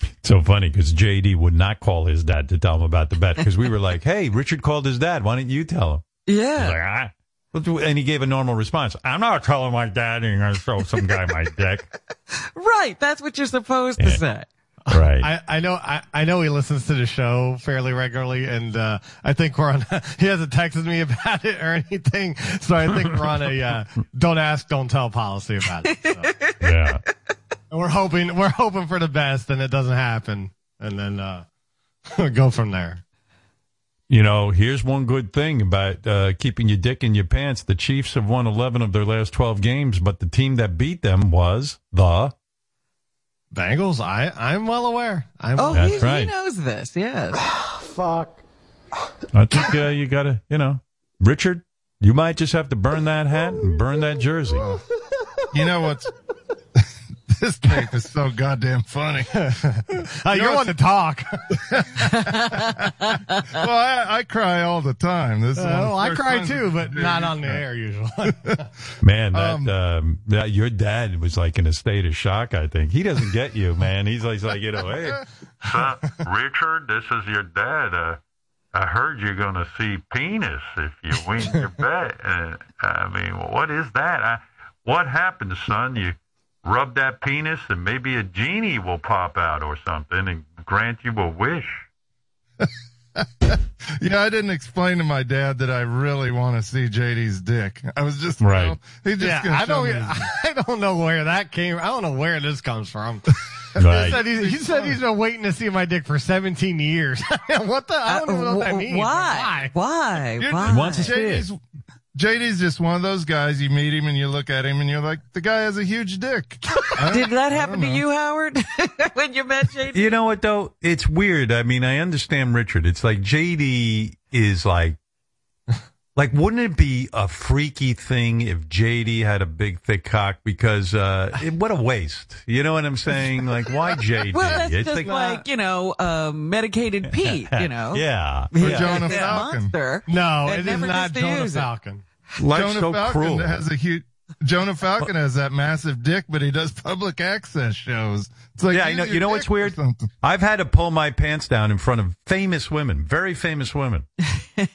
It's so funny because J D would not call his dad to tell him about the bet because we were like, "Hey, Richard called his dad. Why don't you tell him?" Yeah. Like, ah. And he gave a normal response. I'm not telling my dad and going to throw some guy my dick. Right. That's what you're supposed yeah. to say. Right. I, I know. I, I know he listens to the show fairly regularly, and uh, I think we're on. He hasn't texted me about it or anything, so I think we're on a uh, "don't ask, don't tell" policy about it. So. Yeah. And we're hoping. We're hoping for the best, and it doesn't happen, and then uh, go from there. You know, here's one good thing about uh, keeping your dick in your pants. The Chiefs have won eleven of their last twelve games, but the team that beat them was the Bengals. I, I'm well aware. I'm oh, well. He, right. he knows this, yes. Fuck. I think uh, you gotta, you know, Richard, you might just have to burn that hat and burn that jersey. You know what's... This tape is so goddamn funny. uh, you're you know, one to talk. Well, I, I cry all the time. This is uh, well, I cry too, but not on the air usually. Man, that, um, um, that your dad was like in a state of shock. I think he doesn't get you, man. He's like, he's like you know, hey, so, Richard, this is your dad. Uh, I heard you're gonna see penis if you win your bet. Uh, I mean, what is that? I, what happened, son? You. Rub that penis and maybe a genie will pop out or something and grant you a wish. Yeah, I didn't explain to my dad that I really want to see J D's dick. I was just, right. You know, he just yeah, I don't, I don't know where that came. I don't know where this comes from. Right. He said, he's, he said he's been waiting to see my dick for seventeen years. What the? I don't uh, even know wh- what that means. Why? Why? Why? Why? He wants to see it. J D's just one of those guys. You meet him and you look at him and you're like, the guy has a huge dick. Did that happen to you, Howard, when you met J D? You know what, though? It's weird. I mean, I understand Richard. It's like J D is like, like, wouldn't it be a freaky thing if J D had a big, thick cock? Because uh, it, what a waste. You know what I'm saying? Like, why J D? Well, that's it's just like, like, you know, uh, medicated Pete, you know? Yeah. Or yeah. Jonah Falcon. No, it is not Jonah Falcon. Life's Jonah so Falcon cruel. Has a huge, Jonah Falcon has that massive dick, but he does public access shows. It's like, yeah, you know, you know what's weird? I've had to pull my pants down in front of famous women, very famous women,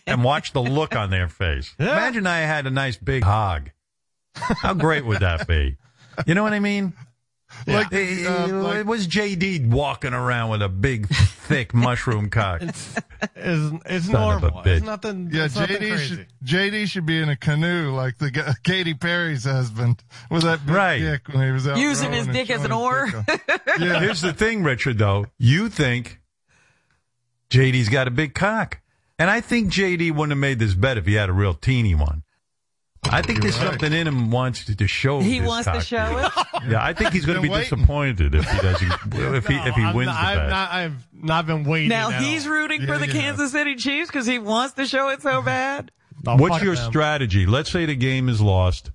and watch the look on their face. Yeah. Imagine I had a nice big hog. How great would that be? You know what I mean? Like, it, uh, like it was J D walking around with a big, thick mushroom cock. It's, it's, it's normal. It's nothing. Yeah, it's J D should J D should be in a canoe like the guy, Katy Perry's husband with that big right. dick when he was out using his dick as an oar. Yeah. Here's the thing, Richard. Though you think J D's got a big cock, and I think J D wouldn't have made this bet if he had a real teeny one. I think You're there's right. something in him wants to, to show. He wants cocktail. to show it. Yeah, I think he's going to be waiting. disappointed if he doesn't. If he no, if he I'm wins not, the I've bet. Not, I've not been waiting. Now he's all. rooting yeah, for the yeah. Kansas City Chiefs because he wants to show it so bad. I'll What's your them. strategy? Let's say the game is lost.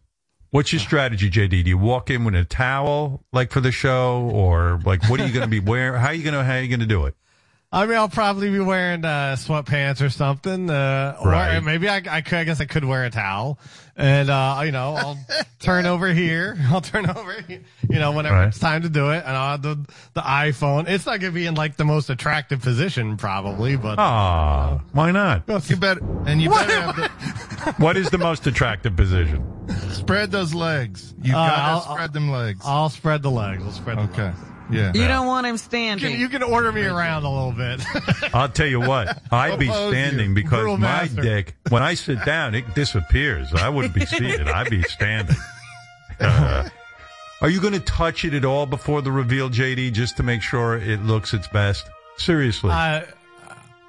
What's your strategy, J D? Do you walk in with a towel like for the show, or like what are you going to be wearing? How are you going to how are you going to do it? I mean, I'll probably be wearing uh, sweatpants or something. Uh, right. Or maybe I, I could. I guess I could wear a towel, and uh, you know, I'll turn over here. I'll turn over here, you know, whenever right. it's time to do it. And I'll have the the iPhone. It's not gonna be in like the most attractive position, probably. But ah, uh, why not? You better. And you what? better. Have the- what is the most attractive position? Spread those legs. You gotta uh, spread them legs. I'll spread the legs. I'll spread. Okay. The legs. Yeah, you no. don't want him standing. You can, you can order me around a little bit. I'll tell you what, I'd be standing you. because Brutal my master. dick, when I sit down, it disappears. I wouldn't be seated. I'd be standing. Uh, are you going to touch it at all before the reveal, J D, just to make sure it looks its best? Seriously. I,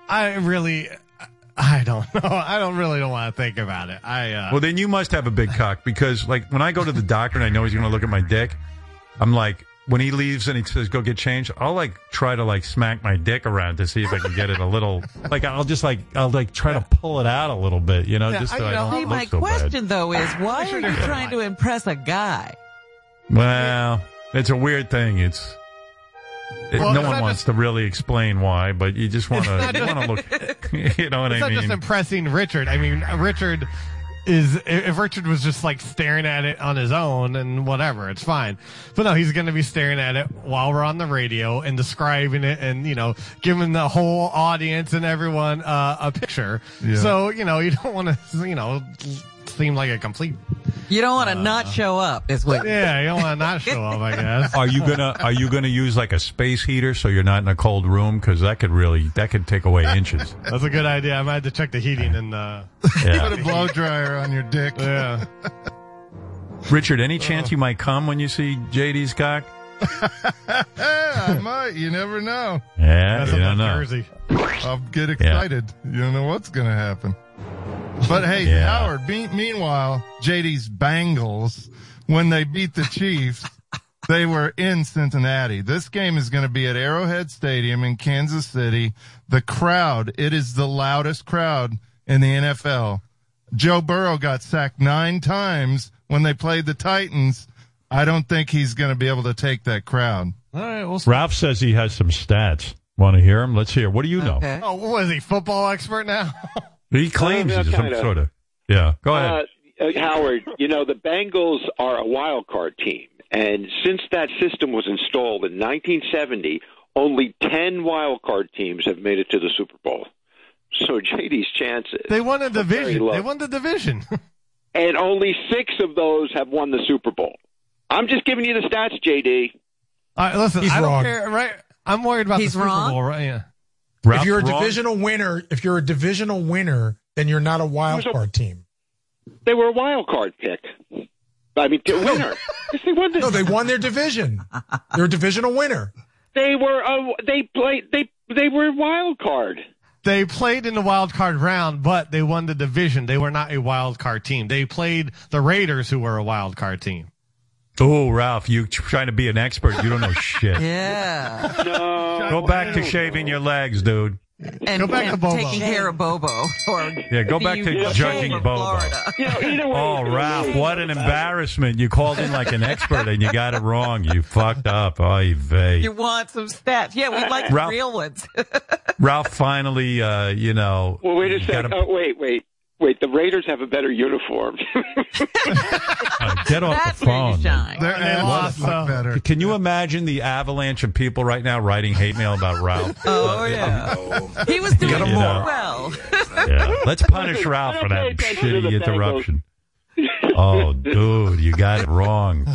I really... I don't know. I don't really don't want to think about it. I uh... Well, then you must have a big cock because, like, when I go to the doctor and I know he's going to look at my dick, I'm like... When he leaves and he says, go get changed, I'll, like, try to, like, smack my dick around to see if I can get it a little... Like, I'll just, like, I'll, like, try to pull it out a little bit, you know, yeah, just so I, I don't know, look my so question, bad. though, is why are you trying to impress a guy? Well, it's a weird thing. It's... It, well, no one wants just, to really explain why, but you just want to you want to look... You know what I mean? It's not just impressing Richard. I mean, Richard... Is if Richard was just like staring at it on his own and whatever, it's fine. But no, he's going to be staring at it while we're on the radio and describing it and, you know, giving the whole audience and everyone uh, a picture. Yeah. So, you know, you don't want to, you know, seem like a complete. You don't want to uh, not show up. Is what. Yeah, you don't want to not show up, I guess. Are you going to are you going to use like a space heater so you're not in a cold room? Because that could really that could take away inches. That's a good idea. I might have to check the heating and. Uh, Yeah. Put a blow dryer on your dick. Yeah. Richard, any chance you might come when you see J D's cock? I might. You never know. Yeah, That's you don't know. Jersey. I'll get excited. Yeah. You don't know what's going to happen. But, hey, yeah. Howard, be- meanwhile, J D's Bengals, when they beat the Chiefs, they were in Cincinnati. This game is going to be at Arrowhead Stadium in Kansas City. The crowd, it is the loudest crowd in the N F L. Joe Burrow got sacked nine times when they played the Titans. I don't think he's going to be able to take that crowd. All right, we'll see. Ralph says he has some stats. Want to hear him? Let's hear. What do you know? Okay. Oh, what is he, football expert now? He claims uh, no, he's some of. sort of. Yeah, go ahead. Uh, Howard, you know, the Bengals are a wild card team. And since that system was installed in nineteen seventy, only ten wild card teams have made it to the Super Bowl. So J D's chances. They won a division. They won the division. And only six of those have won the Super Bowl. I'm just giving you the stats, J D. All right, listen, He's I wrong. don't care, right? I'm worried about He's the Super wrong. Bowl, right? Yeah. Ralph's if you're a wrong. divisional winner, if you're a divisional winner, then you're not a wild a, card team. They were a wild card pick. I mean, winner. they won the- no, they won their division. They're a divisional winner. They were a, they played they they were a wild card. They played in the wild card round, but they won the division. They were not a wild card team. They played the Raiders, who were a wild card team. Oh, Ralph, you're trying to be an expert. You don't know shit. Yeah. No. Go back to shaving your legs, dude. And, go back and to Bobo. Taking care of Bobo. Or yeah, go back to judging Bobo. You know, you know oh, Ralph, what an embarrassment. You called in like an expert and you got it wrong. You fucked up. Oh, you vague. You want some stats. Yeah, we'd like Ralph, real ones. Ralph finally, uh, you know. Well, wait a second. Gotta... Oh, wait, wait. Wait, the Raiders have a better uniform. uh, get off That's the phone. Their analysts look better. Can you imagine the avalanche of people right now writing hate mail about Ralph? Oh, uh, yeah. Oh. He was doing more well. Yeah. Let's punish Ralph for that shitty interruption. Oh, dude, you got it wrong.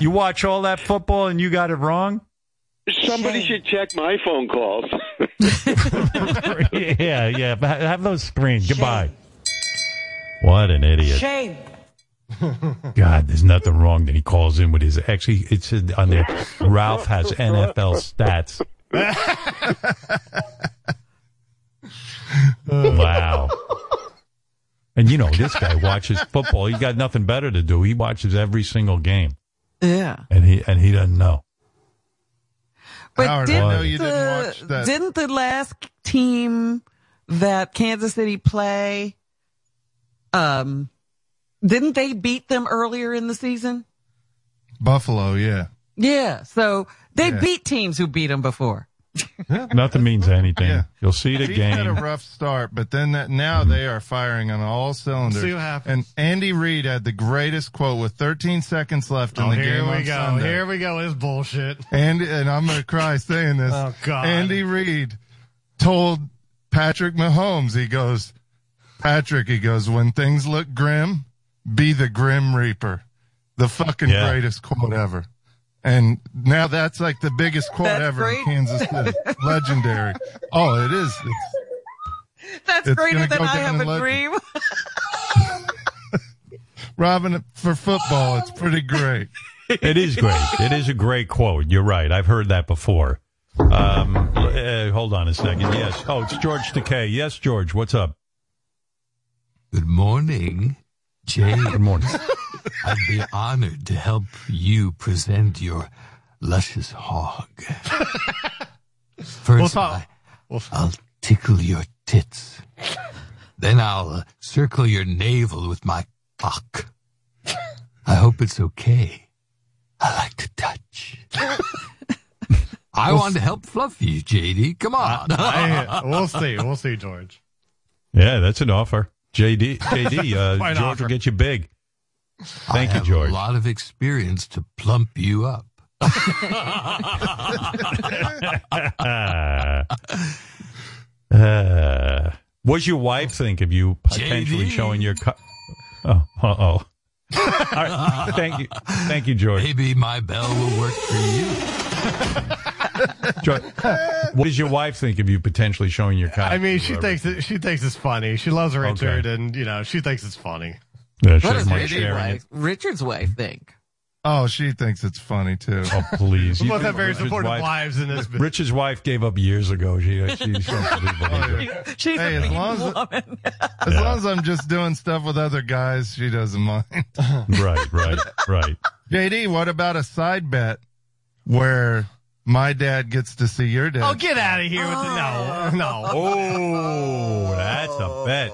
You watch all that football and you got it wrong? Somebody should check my phone calls. yeah, yeah. Have those screened. Goodbye. What an idiot. Shame. God, there's nothing wrong that he calls in with his ex. He, it said on there, Ralph has N F L stats. Wow. And you know, this guy watches football. He's got nothing better to do. He watches every single game. Yeah. And he and he doesn't know. But Howard, didn't, I know you the, didn't, watch that. Didn't the last team that Kansas City play... Um, didn't they beat them earlier in the season? Buffalo, yeah. Yeah, so they yeah. beat teams who beat them before. Nothing means anything. Yeah. You'll see it again. He's had a rough start, but then that, now mm-hmm. they are firing on all cylinders. See what happens. And Andy Reid had the greatest quote with thirteen seconds left oh, in the game on go. Sunday. Here we go. Here we go. It's bullshit. Andy, and I'm going to cry saying this. Oh, God. Andy Reid told Patrick Mahomes, he goes, Patrick, he goes, when things look grim, be the Grim Reaper. The fucking yeah. greatest quote ever. And now that's like the biggest quote that's ever great. in Kansas City. Legendary. Oh, it is. It's, that's it's greater than I have a legend. dream. Robin, for football, it's pretty great. It is great. It is a great quote. You're right. I've heard that before. Um, uh, hold on a second. Yes. Oh, it's George Takei. Yes, George. What's up? Good morning, Jay. Good morning. I'd be honored to help you present your luscious hog. First, we'll I, we'll I'll tickle your tits. Then I'll circle your navel with my cock. I hope it's okay. I like to touch. I we'll want see. to help Fluffy, J D. Come on. I, I, we'll see. We'll see, George. Yeah, that's an offer. J D, J D, uh, George offer. will get you big. Thank I you, George. I have a lot of experience to plump you up. uh, uh, what's your wife think of you potentially J D showing your... Co- oh, uh-oh. Right, thank you. Thank you, George. Maybe my bell will work for you. George, what does your wife think of you potentially showing your... Co- I mean, she thinks, it, she thinks it's funny. She loves Richard, okay. and, you know, she thinks it's funny. Yeah, what does Richard's wife, Richard's wife think? Oh, she thinks it's funny, too. Oh, please. We both have very Richard's supportive wife, wives in this. Richard's wife gave up years ago. She, she, she's she's hey, a as long as, woman. As yeah. long as I'm just doing stuff with other guys, she doesn't mind. Right, right, right. J D, what about a side bet where my dad gets to see your dad? Oh, get out of here with oh. the no. No. Oh, that's a bet.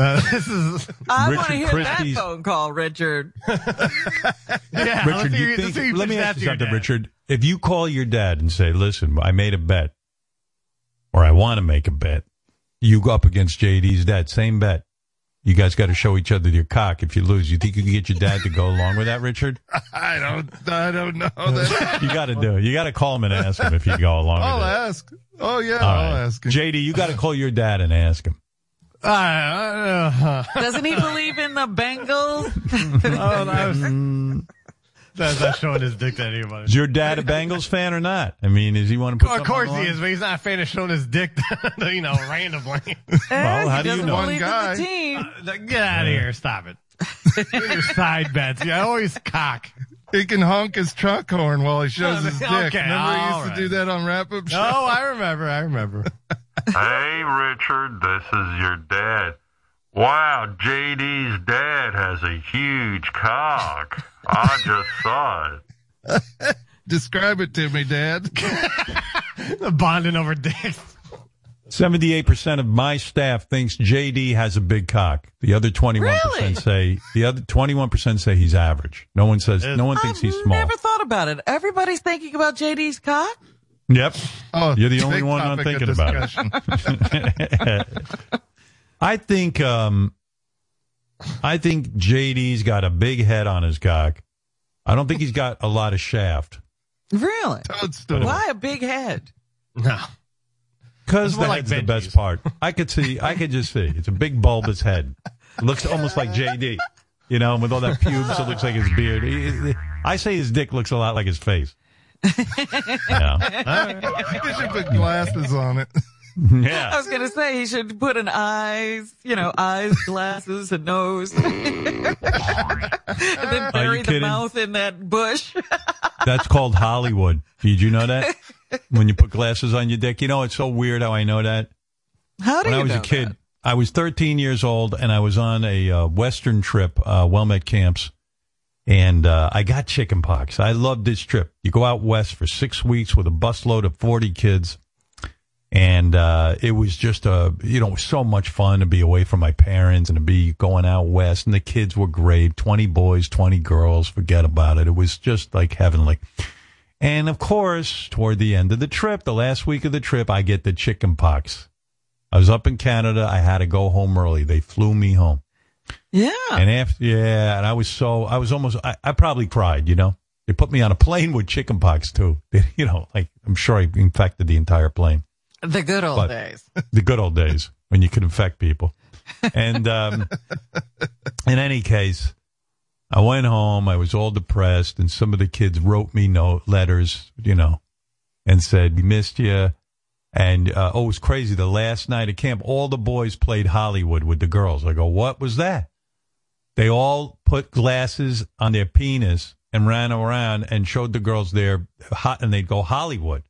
Uh, this is I want to hear Christie's. that phone call, Richard. yeah, Richard, you think, you let me ask you something, Richard. If you call your dad and say, listen, I made a bet, or I want to make a bet, you go up against J D's dad, same bet. You guys got to show each other your cock. If you lose, you think you can get your dad to go along with that, Richard? I don't, I don't know. That. You got to do it. You got to call him and ask him if you go along I'll with it. I'll ask. Oh, yeah, right. I'll ask him. J D, you got to call your dad and ask him. Uh, uh, Doesn't he believe in the Bengals? oh, that was, that's not showing his dick to anybody. Is your dad a Bengals fan or not? I mean, is he want to put? Of course he is, but he's not a fan of showing his dick, to, you know, randomly. Well, how do you know? One guy. The team. Uh, get out of here! Stop it. Your side bets. Yeah, always cock. He can honk his truck horn while he shows his dick. Okay, remember he used right. to do that on Wrap Up Show? No, I remember. I remember. Hey, Richard, this is your dad. Wow, J D's dad has a huge cock. I just saw it. Describe it to me, Dad. The bonding over dicks. seventy-eight percent of my staff thinks J D has a big cock. The other twenty-one percent really? say the other twenty-one percent say he's average. No one says no one thinks I've he's small. Never thought about it. Everybody's thinking about J D's cock. Yep. Oh, you're the only one I'm thinking about. I think, um, I think J D's got a big head on his cock. I don't think he's got a lot of shaft. Really? Why a big head? No. Because the head's like the best part. I could see, I could just see. It's a big bulbous head. It looks almost like J D. You know, with all that pubes, it looks like his beard. He, he, I say his dick looks a lot like his face. Yeah. He should put glasses on it. Yeah. I was going to say, he should put an eyes, you know, eyes, glasses, and nose. And then bury the mouth in that bush. That's called Hollywood. Did you know that? When you put glasses on your dick. You know, it's so weird how I know that. How do you know that? When I was a kid, I was thirteen years old, and I was on a uh, Western trip, uh, Well-Met Camps. And uh, I got chicken pox. I loved this trip. You go out west for six weeks with a busload of forty kids. And uh, it was just, a, you know, so much fun to be away from my parents and to be going out west. And the kids were great. twenty boys, twenty girls. Forget about it. It was just like heavenly. And, of course, toward the end of the trip, the last week of the trip, I get the chicken pox. I was up in Canada. I had to go home early. They flew me home. Yeah. And after, yeah, and I was so, I was almost, I, I probably cried, you know. They put me on a plane with chicken pox, too. They, you know, like, I'm sure I infected the entire plane. The good old but days. The good old days when you could infect people. And um, in any case, I went home. I was all depressed, and some of the kids wrote me note letters, you know, and said, we missed you. And, uh, oh, it was crazy. The last night at camp, all the boys played Hollywood with the girls. I go, what was that? They all put glasses on their penis and ran around and showed the girls their hot, and they'd go Hollywood.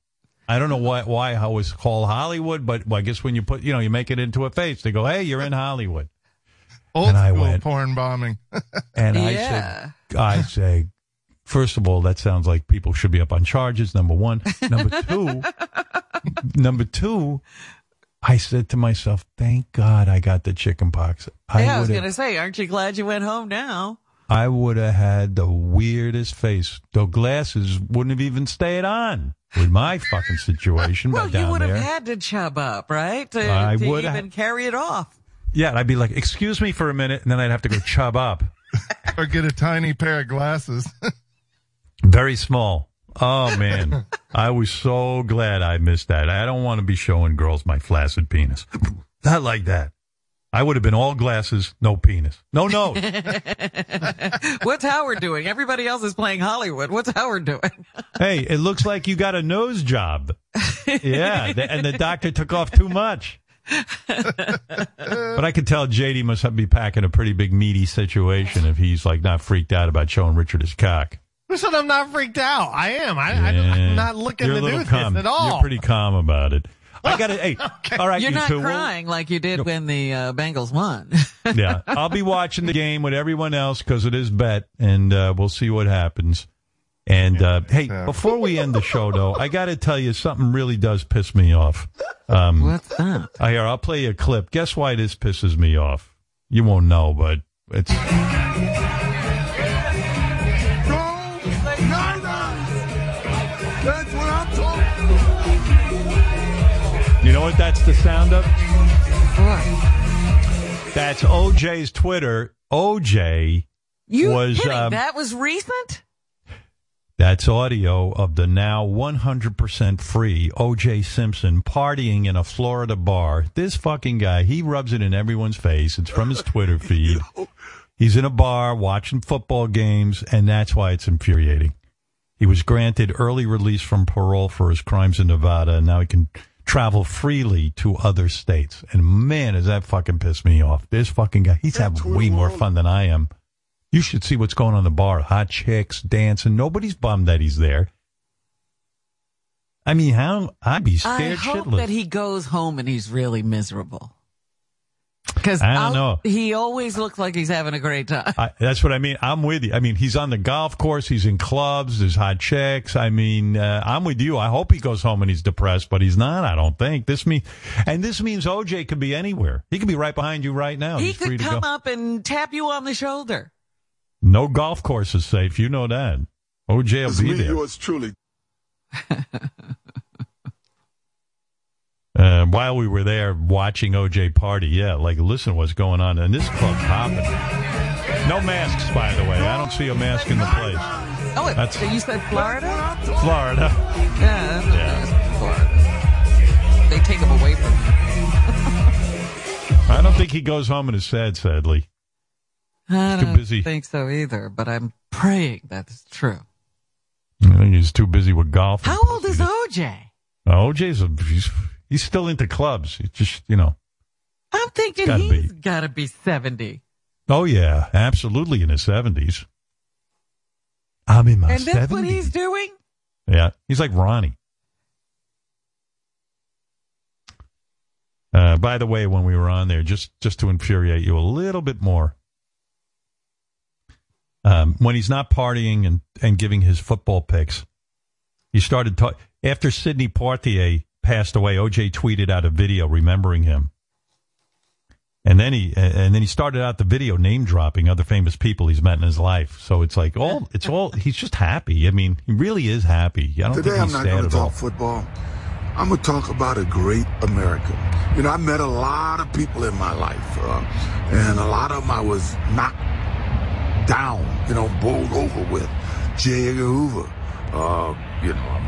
I don't know why, why I was called Hollywood, but I guess when you put, you know, you make it into a face, they go, hey, you're in Hollywood. Old and I school went, porn bombing. And yeah. I said, I say, first of all, that sounds like people should be up on charges, number one. Number two, number two, I said to myself, thank God I got the chicken pox. I yeah, I was going to say, aren't you glad you went home now? I would have had the weirdest face. The glasses wouldn't have even stayed on with my fucking situation. Well, down you would there, have had to chub up, right? To, I to would even ha- carry it off. Yeah, I'd be like, excuse me for a minute, and then I'd have to go chub up. Or get a tiny pair of glasses. Very small. Oh, man. I was so glad I missed that. I don't want to be showing girls my flaccid penis. Not like that. I would have been all glasses, no penis. No nose. What's Howard doing? Everybody else is playing Hollywood. What's Howard doing? Hey, it looks like you got a nose job. Yeah, the, and the doctor took off too much. But I could tell J D must be packing a pretty big meaty situation if he's like not freaked out about showing Richard his cock. Listen, I'm not freaked out. I am. I, yeah. I, I'm not looking You're to do this at all. You're pretty calm about it. I got it. Hey, okay. All right, you're you not two. crying we'll, like you did no. when the uh, Bengals won. Yeah, I'll be watching the game with everyone else because it is bet, and uh, we'll see what happens. And uh, hey, before we end the show, though, I got to tell you something really does piss me off. Um, What's that? I hear. I'll play you a clip. Guess why this pisses me off? You won't know, but it's. You know what that's the sound of? What? That's O J's Twitter. O J you was... Um, that was recent? That's audio of the now one hundred percent free O J Simpson partying in a Florida bar. This fucking guy, he rubs it in everyone's face. It's from his Twitter feed. He's in a bar watching football games, and that's why it's infuriating. He was granted early release from parole for his crimes in Nevada, and now he can... travel freely to other states. And man, does that fucking piss me off. This fucking guy, he's having way more fun than I am. You should see what's going on in the bar. Hot chicks, dancing. Nobody's bummed that he's there. I mean, how I'd be scared shitless. I hope shitless. that he goes home and he's really miserable. Because I don't I'll, know. He always looks like he's having a great time. I, that's what I mean. I'm with you. I mean, he's on the golf course. He's in clubs. There's hot chicks. I mean, uh, I'm with you. I hope he goes home and he's depressed, but he's not. I don't think this mean. And this means O J could be anywhere. He could be right behind you right now. He he's could free to come go. up and tap you on the shoulder. No golf course is safe. You know that. O J will be me, there. Yours truly. Uh, while we were there watching O J party, yeah, like, listen what's going on. And this club's hopping. No masks, by the way. I don't see a mask in the place. Oh, it, that's, you said Florida? Florida. Yeah, that's yeah. Florida. They take him away from him. I don't think he goes home and is sad, sadly. I don't too busy. think so either, but I'm praying that's true. I think he's too busy with golf. How old is O J? Uh, O J's a... He's, He's still into clubs. It's just, you know. I'm thinking gotta he's got to be seventy. Oh, yeah. Absolutely in his seventies. I'm in my seventies. And that's seventies. What he's doing? Yeah. He's like Ronnie. Uh, by the way, when we were on there, just, just to infuriate you a little bit more, um, when he's not partying and, and giving his football picks, he started talking. After Sidney Poitier passed away, O J tweeted out a video remembering him. And then he and then he started out the video name dropping other famous people he's met in his life. So it's like all it's all he's just happy. I mean, he really is happy. I don't Today think he's I'm not going to talk all. football. I'm going to talk about a great American. You know, I met a lot of people in my life, uh, and a lot of them I was knocked down, you know, bowled over with. J. Edgar Hoover, uh, you know,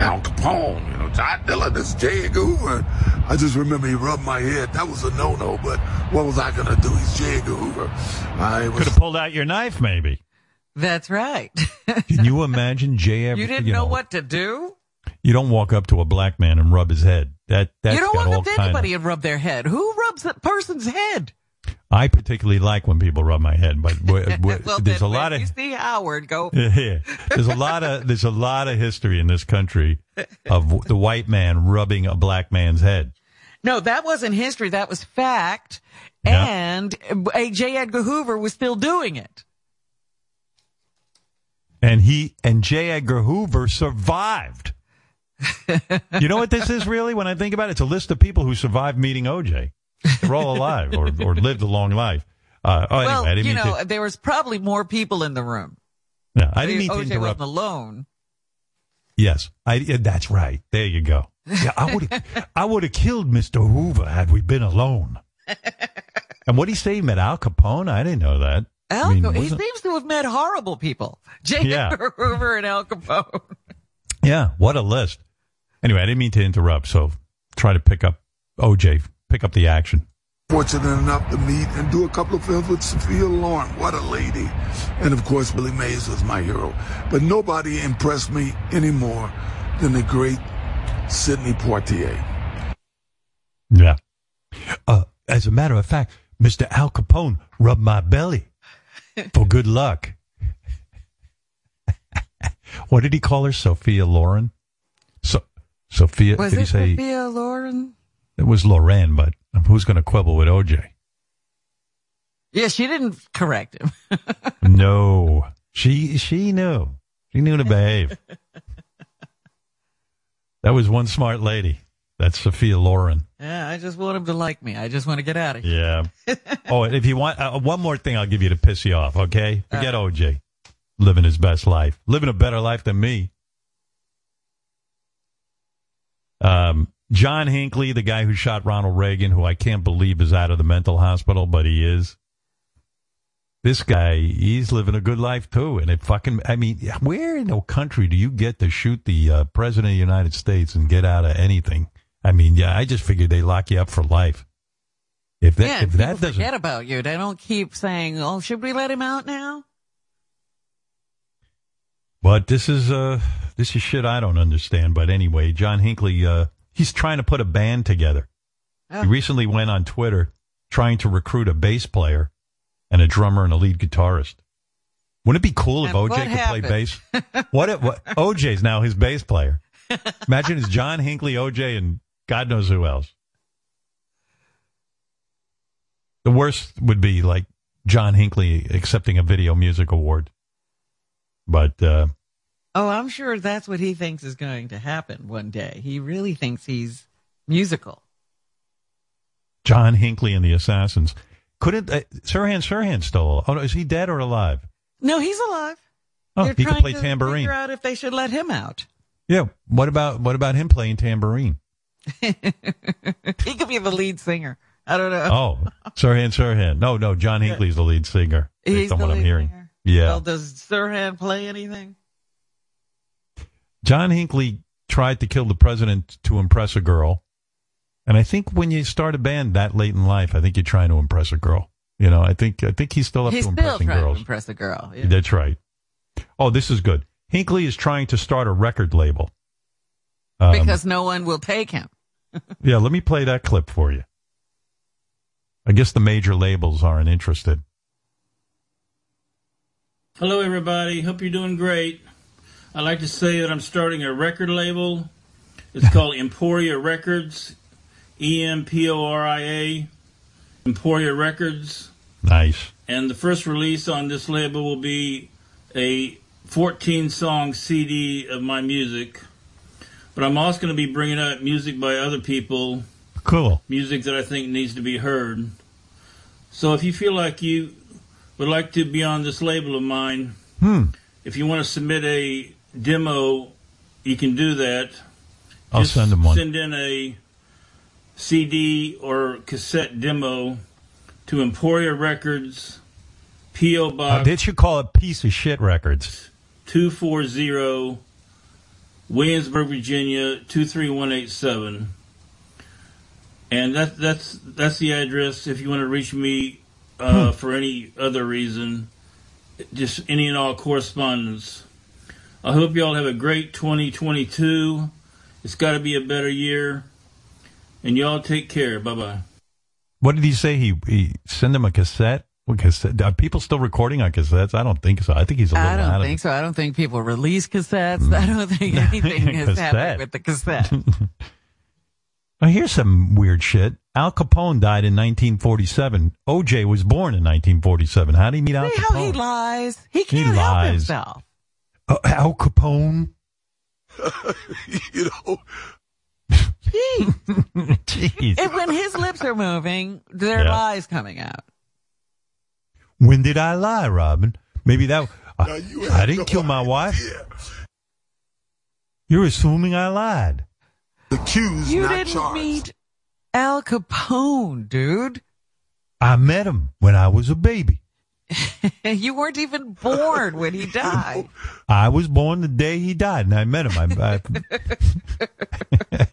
Al Capone, you know, John Dillon, this J. Edgar Hoover. I just remember he rubbed my head. That was a no-no, but what was I going to do? He's J. Edgar Hoover. I was... Could have pulled out your knife, maybe. That's right. Can you imagine J. Edgar? You didn't you know, know what to do? You don't walk up to a black man and rub his head. That that's You don't got walk up to anybody of... and rub their head. Who rubs that person's head? I particularly like when people rub my head, but w- w- well, there's a lot of you see Howard go. Yeah, there's a lot of there's a lot of history in this country of the white man rubbing a black man's head. No, that wasn't history. That was fact. Yeah. And J. Edgar Hoover was still doing it. And he and J. Edgar Hoover survived. You know what this is really? When I think about it, it's a list of people who survived meeting O J. They're all alive or, or lived a long life. Uh, oh, well, anyway, you know, to... there was probably more people in the room. No, I didn't mean to interrupt. O J wasn't alone. Yes, I, that's right. There you go. Yeah, I would I would have killed Mister Hoover had we been alone. And what did he say? He met Al Capone? I didn't know that. Al I mean, Capone? He seems to have met horrible people. J. Yeah. Edgar Hoover and Al Capone. Yeah, what a list. Anyway, I didn't mean to interrupt, so try to pick up O J, pick up the action. Fortunate enough to meet and do a couple of films with Sophia Loren. What a lady. And, of course, Billy Mays was my hero. But nobody impressed me any more than the great Sidney Poitier. Yeah. Uh, as a matter of fact, Mister Al Capone rubbed my belly for good luck. What did he call her? Sophia Loren? So, Sophia, was did he say? Sophia Loren? It was Loren, but who's going to quibble with O J? Yeah, she didn't correct him. No, she she knew. She knew to behave. That was one smart lady. That's Sophia Loren. Yeah, I just want him to like me. I just want to get out of here. Yeah. Oh, if you want, uh, one more thing I'll give you to piss you off, okay? Forget uh, O J. Living his best life. Living a better life than me. Um, John Hinckley, the guy who shot Ronald Reagan, who I can't believe is out of the mental hospital, but he is. This guy, he's living a good life, too. And it fucking, I mean, where in the country do you get to shoot the uh, president of the United States and get out of anything? I mean, yeah, I just figured they lock you up for life. If that, yeah, if that doesn't forget about you, they don't keep saying, oh, should we let him out now? But this is, uh, this is shit I don't understand. But anyway, John Hinckley, uh, he's trying to put a band together. Oh. He recently went on Twitter trying to recruit a bass player and a drummer and a lead guitarist. Wouldn't it be cool and if O J could happened? play bass? What if what, O J's now his bass player? Imagine it's John Hinckley, O J, and God knows who else. The worst would be like John Hinckley accepting a Video Music Award. But, uh, oh, I'm sure that's what he thinks is going to happen one day. He really thinks he's musical. John Hinckley and the Assassins. Couldn't, uh, Sirhan Sirhan's still, oh, no, is he dead or alive? No, he's alive. Oh, They're he could play to tambourine. Figure out if they should let him out. Yeah. What about, what about him playing tambourine? He could be the lead singer. I don't know. Oh, Sirhan Sirhan. No, no, John Hinckley's the lead singer. Based he's on the what lead I'm hearing. Singer. Yeah. Well, does Sirhan play anything? John Hinckley tried to kill the president to impress a girl. And I think when you start a band that late in life, I think you're trying to impress a girl. You know, I think I think he's still up he's to impressing girls. He's still trying to impress a girl. Yeah. That's right. Oh, this is good. Hinckley is trying to start a record label. Um, because no one will take him. Yeah, let me play that clip for you. I guess the major labels aren't interested. Hello, everybody. Hope you're doing great. I'd like to say that I'm starting a record label. It's called Emporia Records, E M P O R I A, Emporia Records. Nice. And the first release on this label will be a fourteen-song C D of my music. But I'm also going to be bringing out music by other people. Cool. Music that I think needs to be heard. So if you feel like you would like to be on this label of mine, hmm. if you want to submit a demo, you can do that. I'll Just send them one. Send in a C D or cassette demo to Emporia Records, P O Box. How did you call it piece of shit records? two forty, Williamsburg, Virginia, two three one eight seven. And that, that's that's the address. If you want to reach me uh, hmm. for any other reason, just any and all correspondence. I hope you all have a great twenty twenty-two. It's got to be a better year. And y'all take care. Bye-bye. What did he say? He, he send them a cassette? What cassette? Are people still recording on cassettes? I don't think so. I think he's a little I don't out think of so. I don't think people release cassettes. I don't think anything has happened with the cassette. Well, here's some weird shit. Al Capone died in nineteen forty-seven. O J was born in nineteen forty-seven. How did he meet See Al Capone? How he lies. He can't he help lies. himself. Uh, Al Capone? You know... Jeez. Jeez. And when his lips are moving, their yeah. lies coming out. When did I lie, Robin? Maybe that... I, I didn't no kill my idea. wife. You're assuming I lied. The cues, you not didn't charged. meet Al Capone, dude. I met him when I was a baby. You weren't even born when he died. I was born the day he died, and I met him. I, I...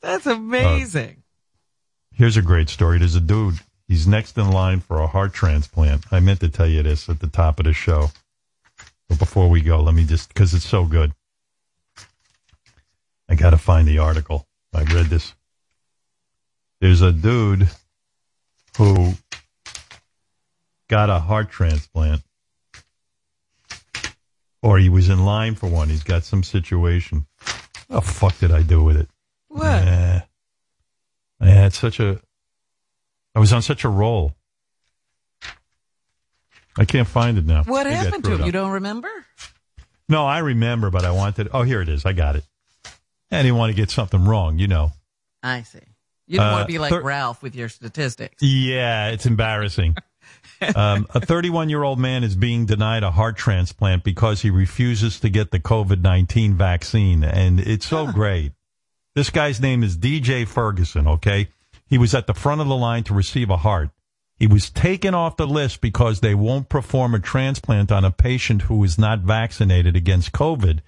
That's amazing. Uh, here's a great story. There's a dude. He's next in line for a heart transplant. I meant to tell you this at the top of the show. But before we go, let me just, because it's so good. I got to find the article. I read this. There's a dude who... got a heart transplant, or he was in line for one. He's got some situation. What the fuck did I do with it? What? Nah. I had such a... I was on such a roll. I can't find it now. What Maybe happened to him? You don't remember? No, I remember, but I wanted... Oh, here it is. I got it. I didn't want to get something wrong, you know. I see. You don't uh, want to be like thir- Ralph with your statistics. Yeah, it's embarrassing. um, a thirty-one-year-old man is being denied a heart transplant because he refuses to get the COVID nineteen vaccine, and it's so great. This guy's name is D J Ferguson, okay? He was at the front of the line to receive a heart. He was taken off the list because they won't perform a transplant on a patient who is not vaccinated against COVID.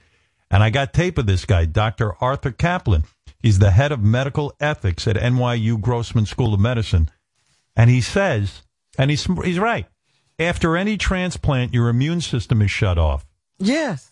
And I got tape of this guy, Doctor Arthur Kaplan. He's the head of medical ethics at N Y U Grossman School of Medicine. And he says... And he's he's right. After any transplant, your immune system is shut off. Yes.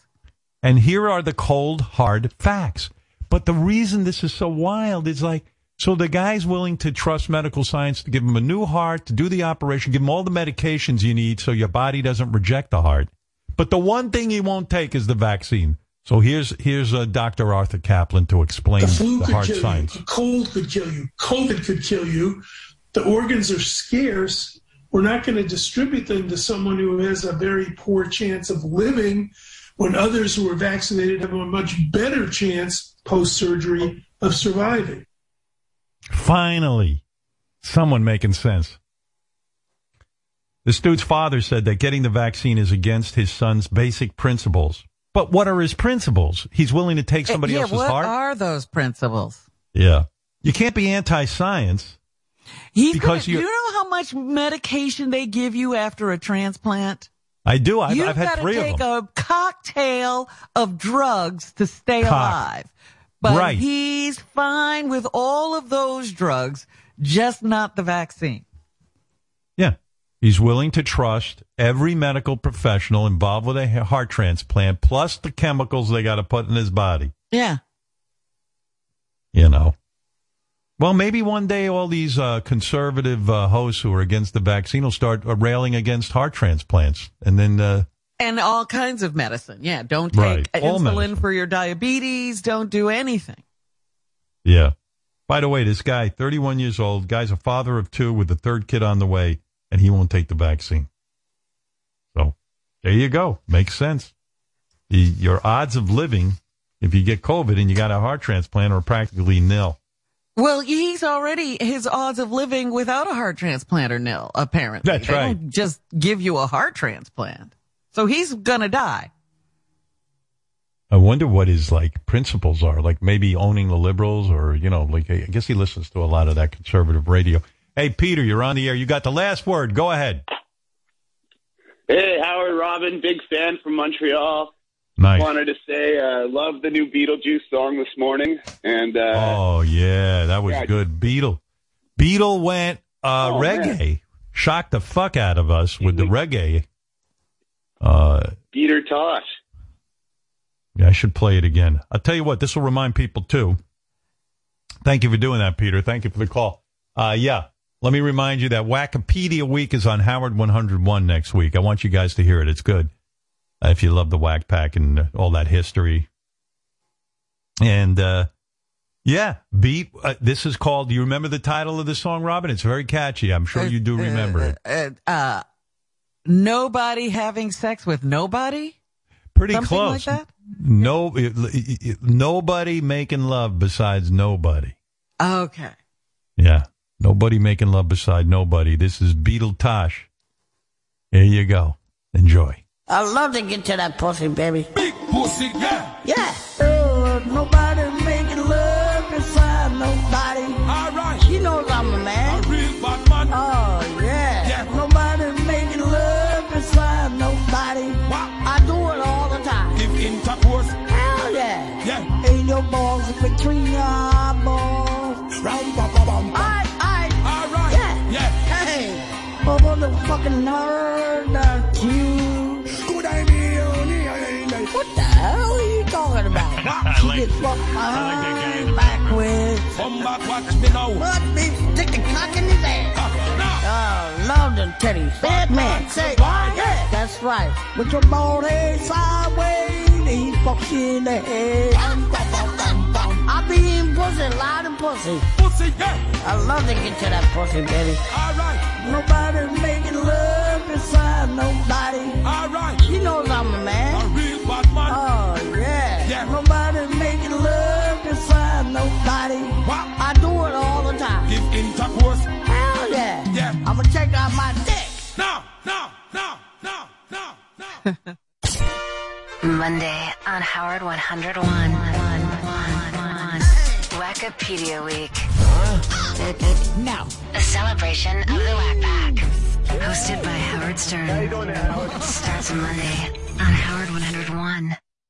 And here are the cold, hard facts. But the reason this is so wild is like, so the guy's willing to trust medical science to give him a new heart, to do the operation, give him all the medications you need so your body doesn't reject the heart. But the one thing he won't take is the vaccine. So here's here's uh, Doctor Arthur Kaplan to explain the, flu the hard science. The cold could kill you. COVID could kill you. The organs are scarce. We're not going to distribute them to someone who has a very poor chance of living when others who are vaccinated have a much better chance post-surgery of surviving. Finally, someone making sense. This dude's father said that getting the vaccine is against his son's basic principles. But what are his principles? He's willing to take somebody yeah, else's what heart? What are those principles? Yeah. You can't be anti-science. He's because gonna, you know how much medication they give you after a transplant? I do. I've, I've had three of them. You've got to take a cocktail of drugs to stay Cock. alive. But right. he's fine with all of those drugs, just not the vaccine. Yeah. He's willing to trust every medical professional involved with a heart transplant, plus the chemicals they got to put in his body. Yeah. You know. Well, maybe one day all these uh, conservative uh, hosts who are against the vaccine will start uh, railing against heart transplants. And then... Uh, and all kinds of medicine. Yeah, don't take right. insulin medicine. for your diabetes. Don't do anything. Yeah. By the way, this guy, thirty-one years old, guy's a father of two with the third kid on the way, and he won't take the vaccine. So, there you go. Makes sense. The, your odds of living, if you get COVID and you got a heart transplant, are practically nil. Well, he's already, his odds of living without a heart transplant are nil, apparently. That's they right. Don't just give you a heart transplant. So he's going to die. I wonder what his, like, principles are. Like, maybe owning the liberals or, you know, like, I guess he listens to a lot of that conservative radio. Hey, Peter, you're on the air. You got the last word. Go ahead. Hey, Howard, Robin, big fan from Montreal. Nice. Wanted to say, uh, love the new Beetlejuice song this morning. And uh, oh yeah, that was yeah, good. Beetle, Beetle went uh, oh, reggae, man. Shocked the fuck out of us with the reggae. Uh, Peter Tosh. Yeah, I should play it again. I'll tell you what, this will remind people too. Thank you for doing that, Peter. Thank you for the call. Uh, yeah, let me remind you that Wikipedia Week is on Howard one oh one next week. I want you guys to hear it. It's good. Uh, if you love the WACPAC and all that history. And, uh, yeah, beat. Uh, this is called, do you remember the title of the song, Robin? It's very catchy. I'm sure you do remember it. Uh, uh, uh, uh, nobody having sex with nobody? Pretty Something close. Like that? No, it, it, it, nobody making love besides nobody. Okay. Yeah. Nobody making love beside nobody. This is Beetle Tosh. Here you go. Enjoy. I love to get to that pussy, baby. Big pussy, yeah. Yeah. Uh, nobody making love beside nobody. All right. She knows I'm a man. A real bad man. Oh, yeah. Yeah. Nobody making love beside nobody. Wow. I do it all the time. Give intercourse. Hell yeah. Yeah. Ain't your balls between your eyeballs. Round, bum, bum, bum. All right, all right. All right. Yeah. Yeah. Hey. Bobo the fucking nerd that you. What the hell are you talking about? She like, gets fucked behind, like backwards. Come back, watch me now. Let me stick the cock in his ass. Uh, no. Oh, love them titties. Bad man, say why? Yeah. That's right. With your bald head sideways, he fucks you in the head. I be eating pussy, loud and pussy. Pussy, yeah. I love to get to that pussy, baby. All right. Nobody's making love beside nobody. All right. She knows I'm a man. A real bad man. Oh, yeah. Yeah. Nobody's making love beside nobody. Wow. I do it all the time. Give intercourse. Hell yeah. Yeah. I'm going to check out my dick. No, no, no, no, no, no. Monday on Howard one oh one. Wikipedia Week. Huh? It, it, no. A celebration of the WACPAC. Hosted by Howard Stern. How you doing there, Howard? Starts Monday on Howard one oh one.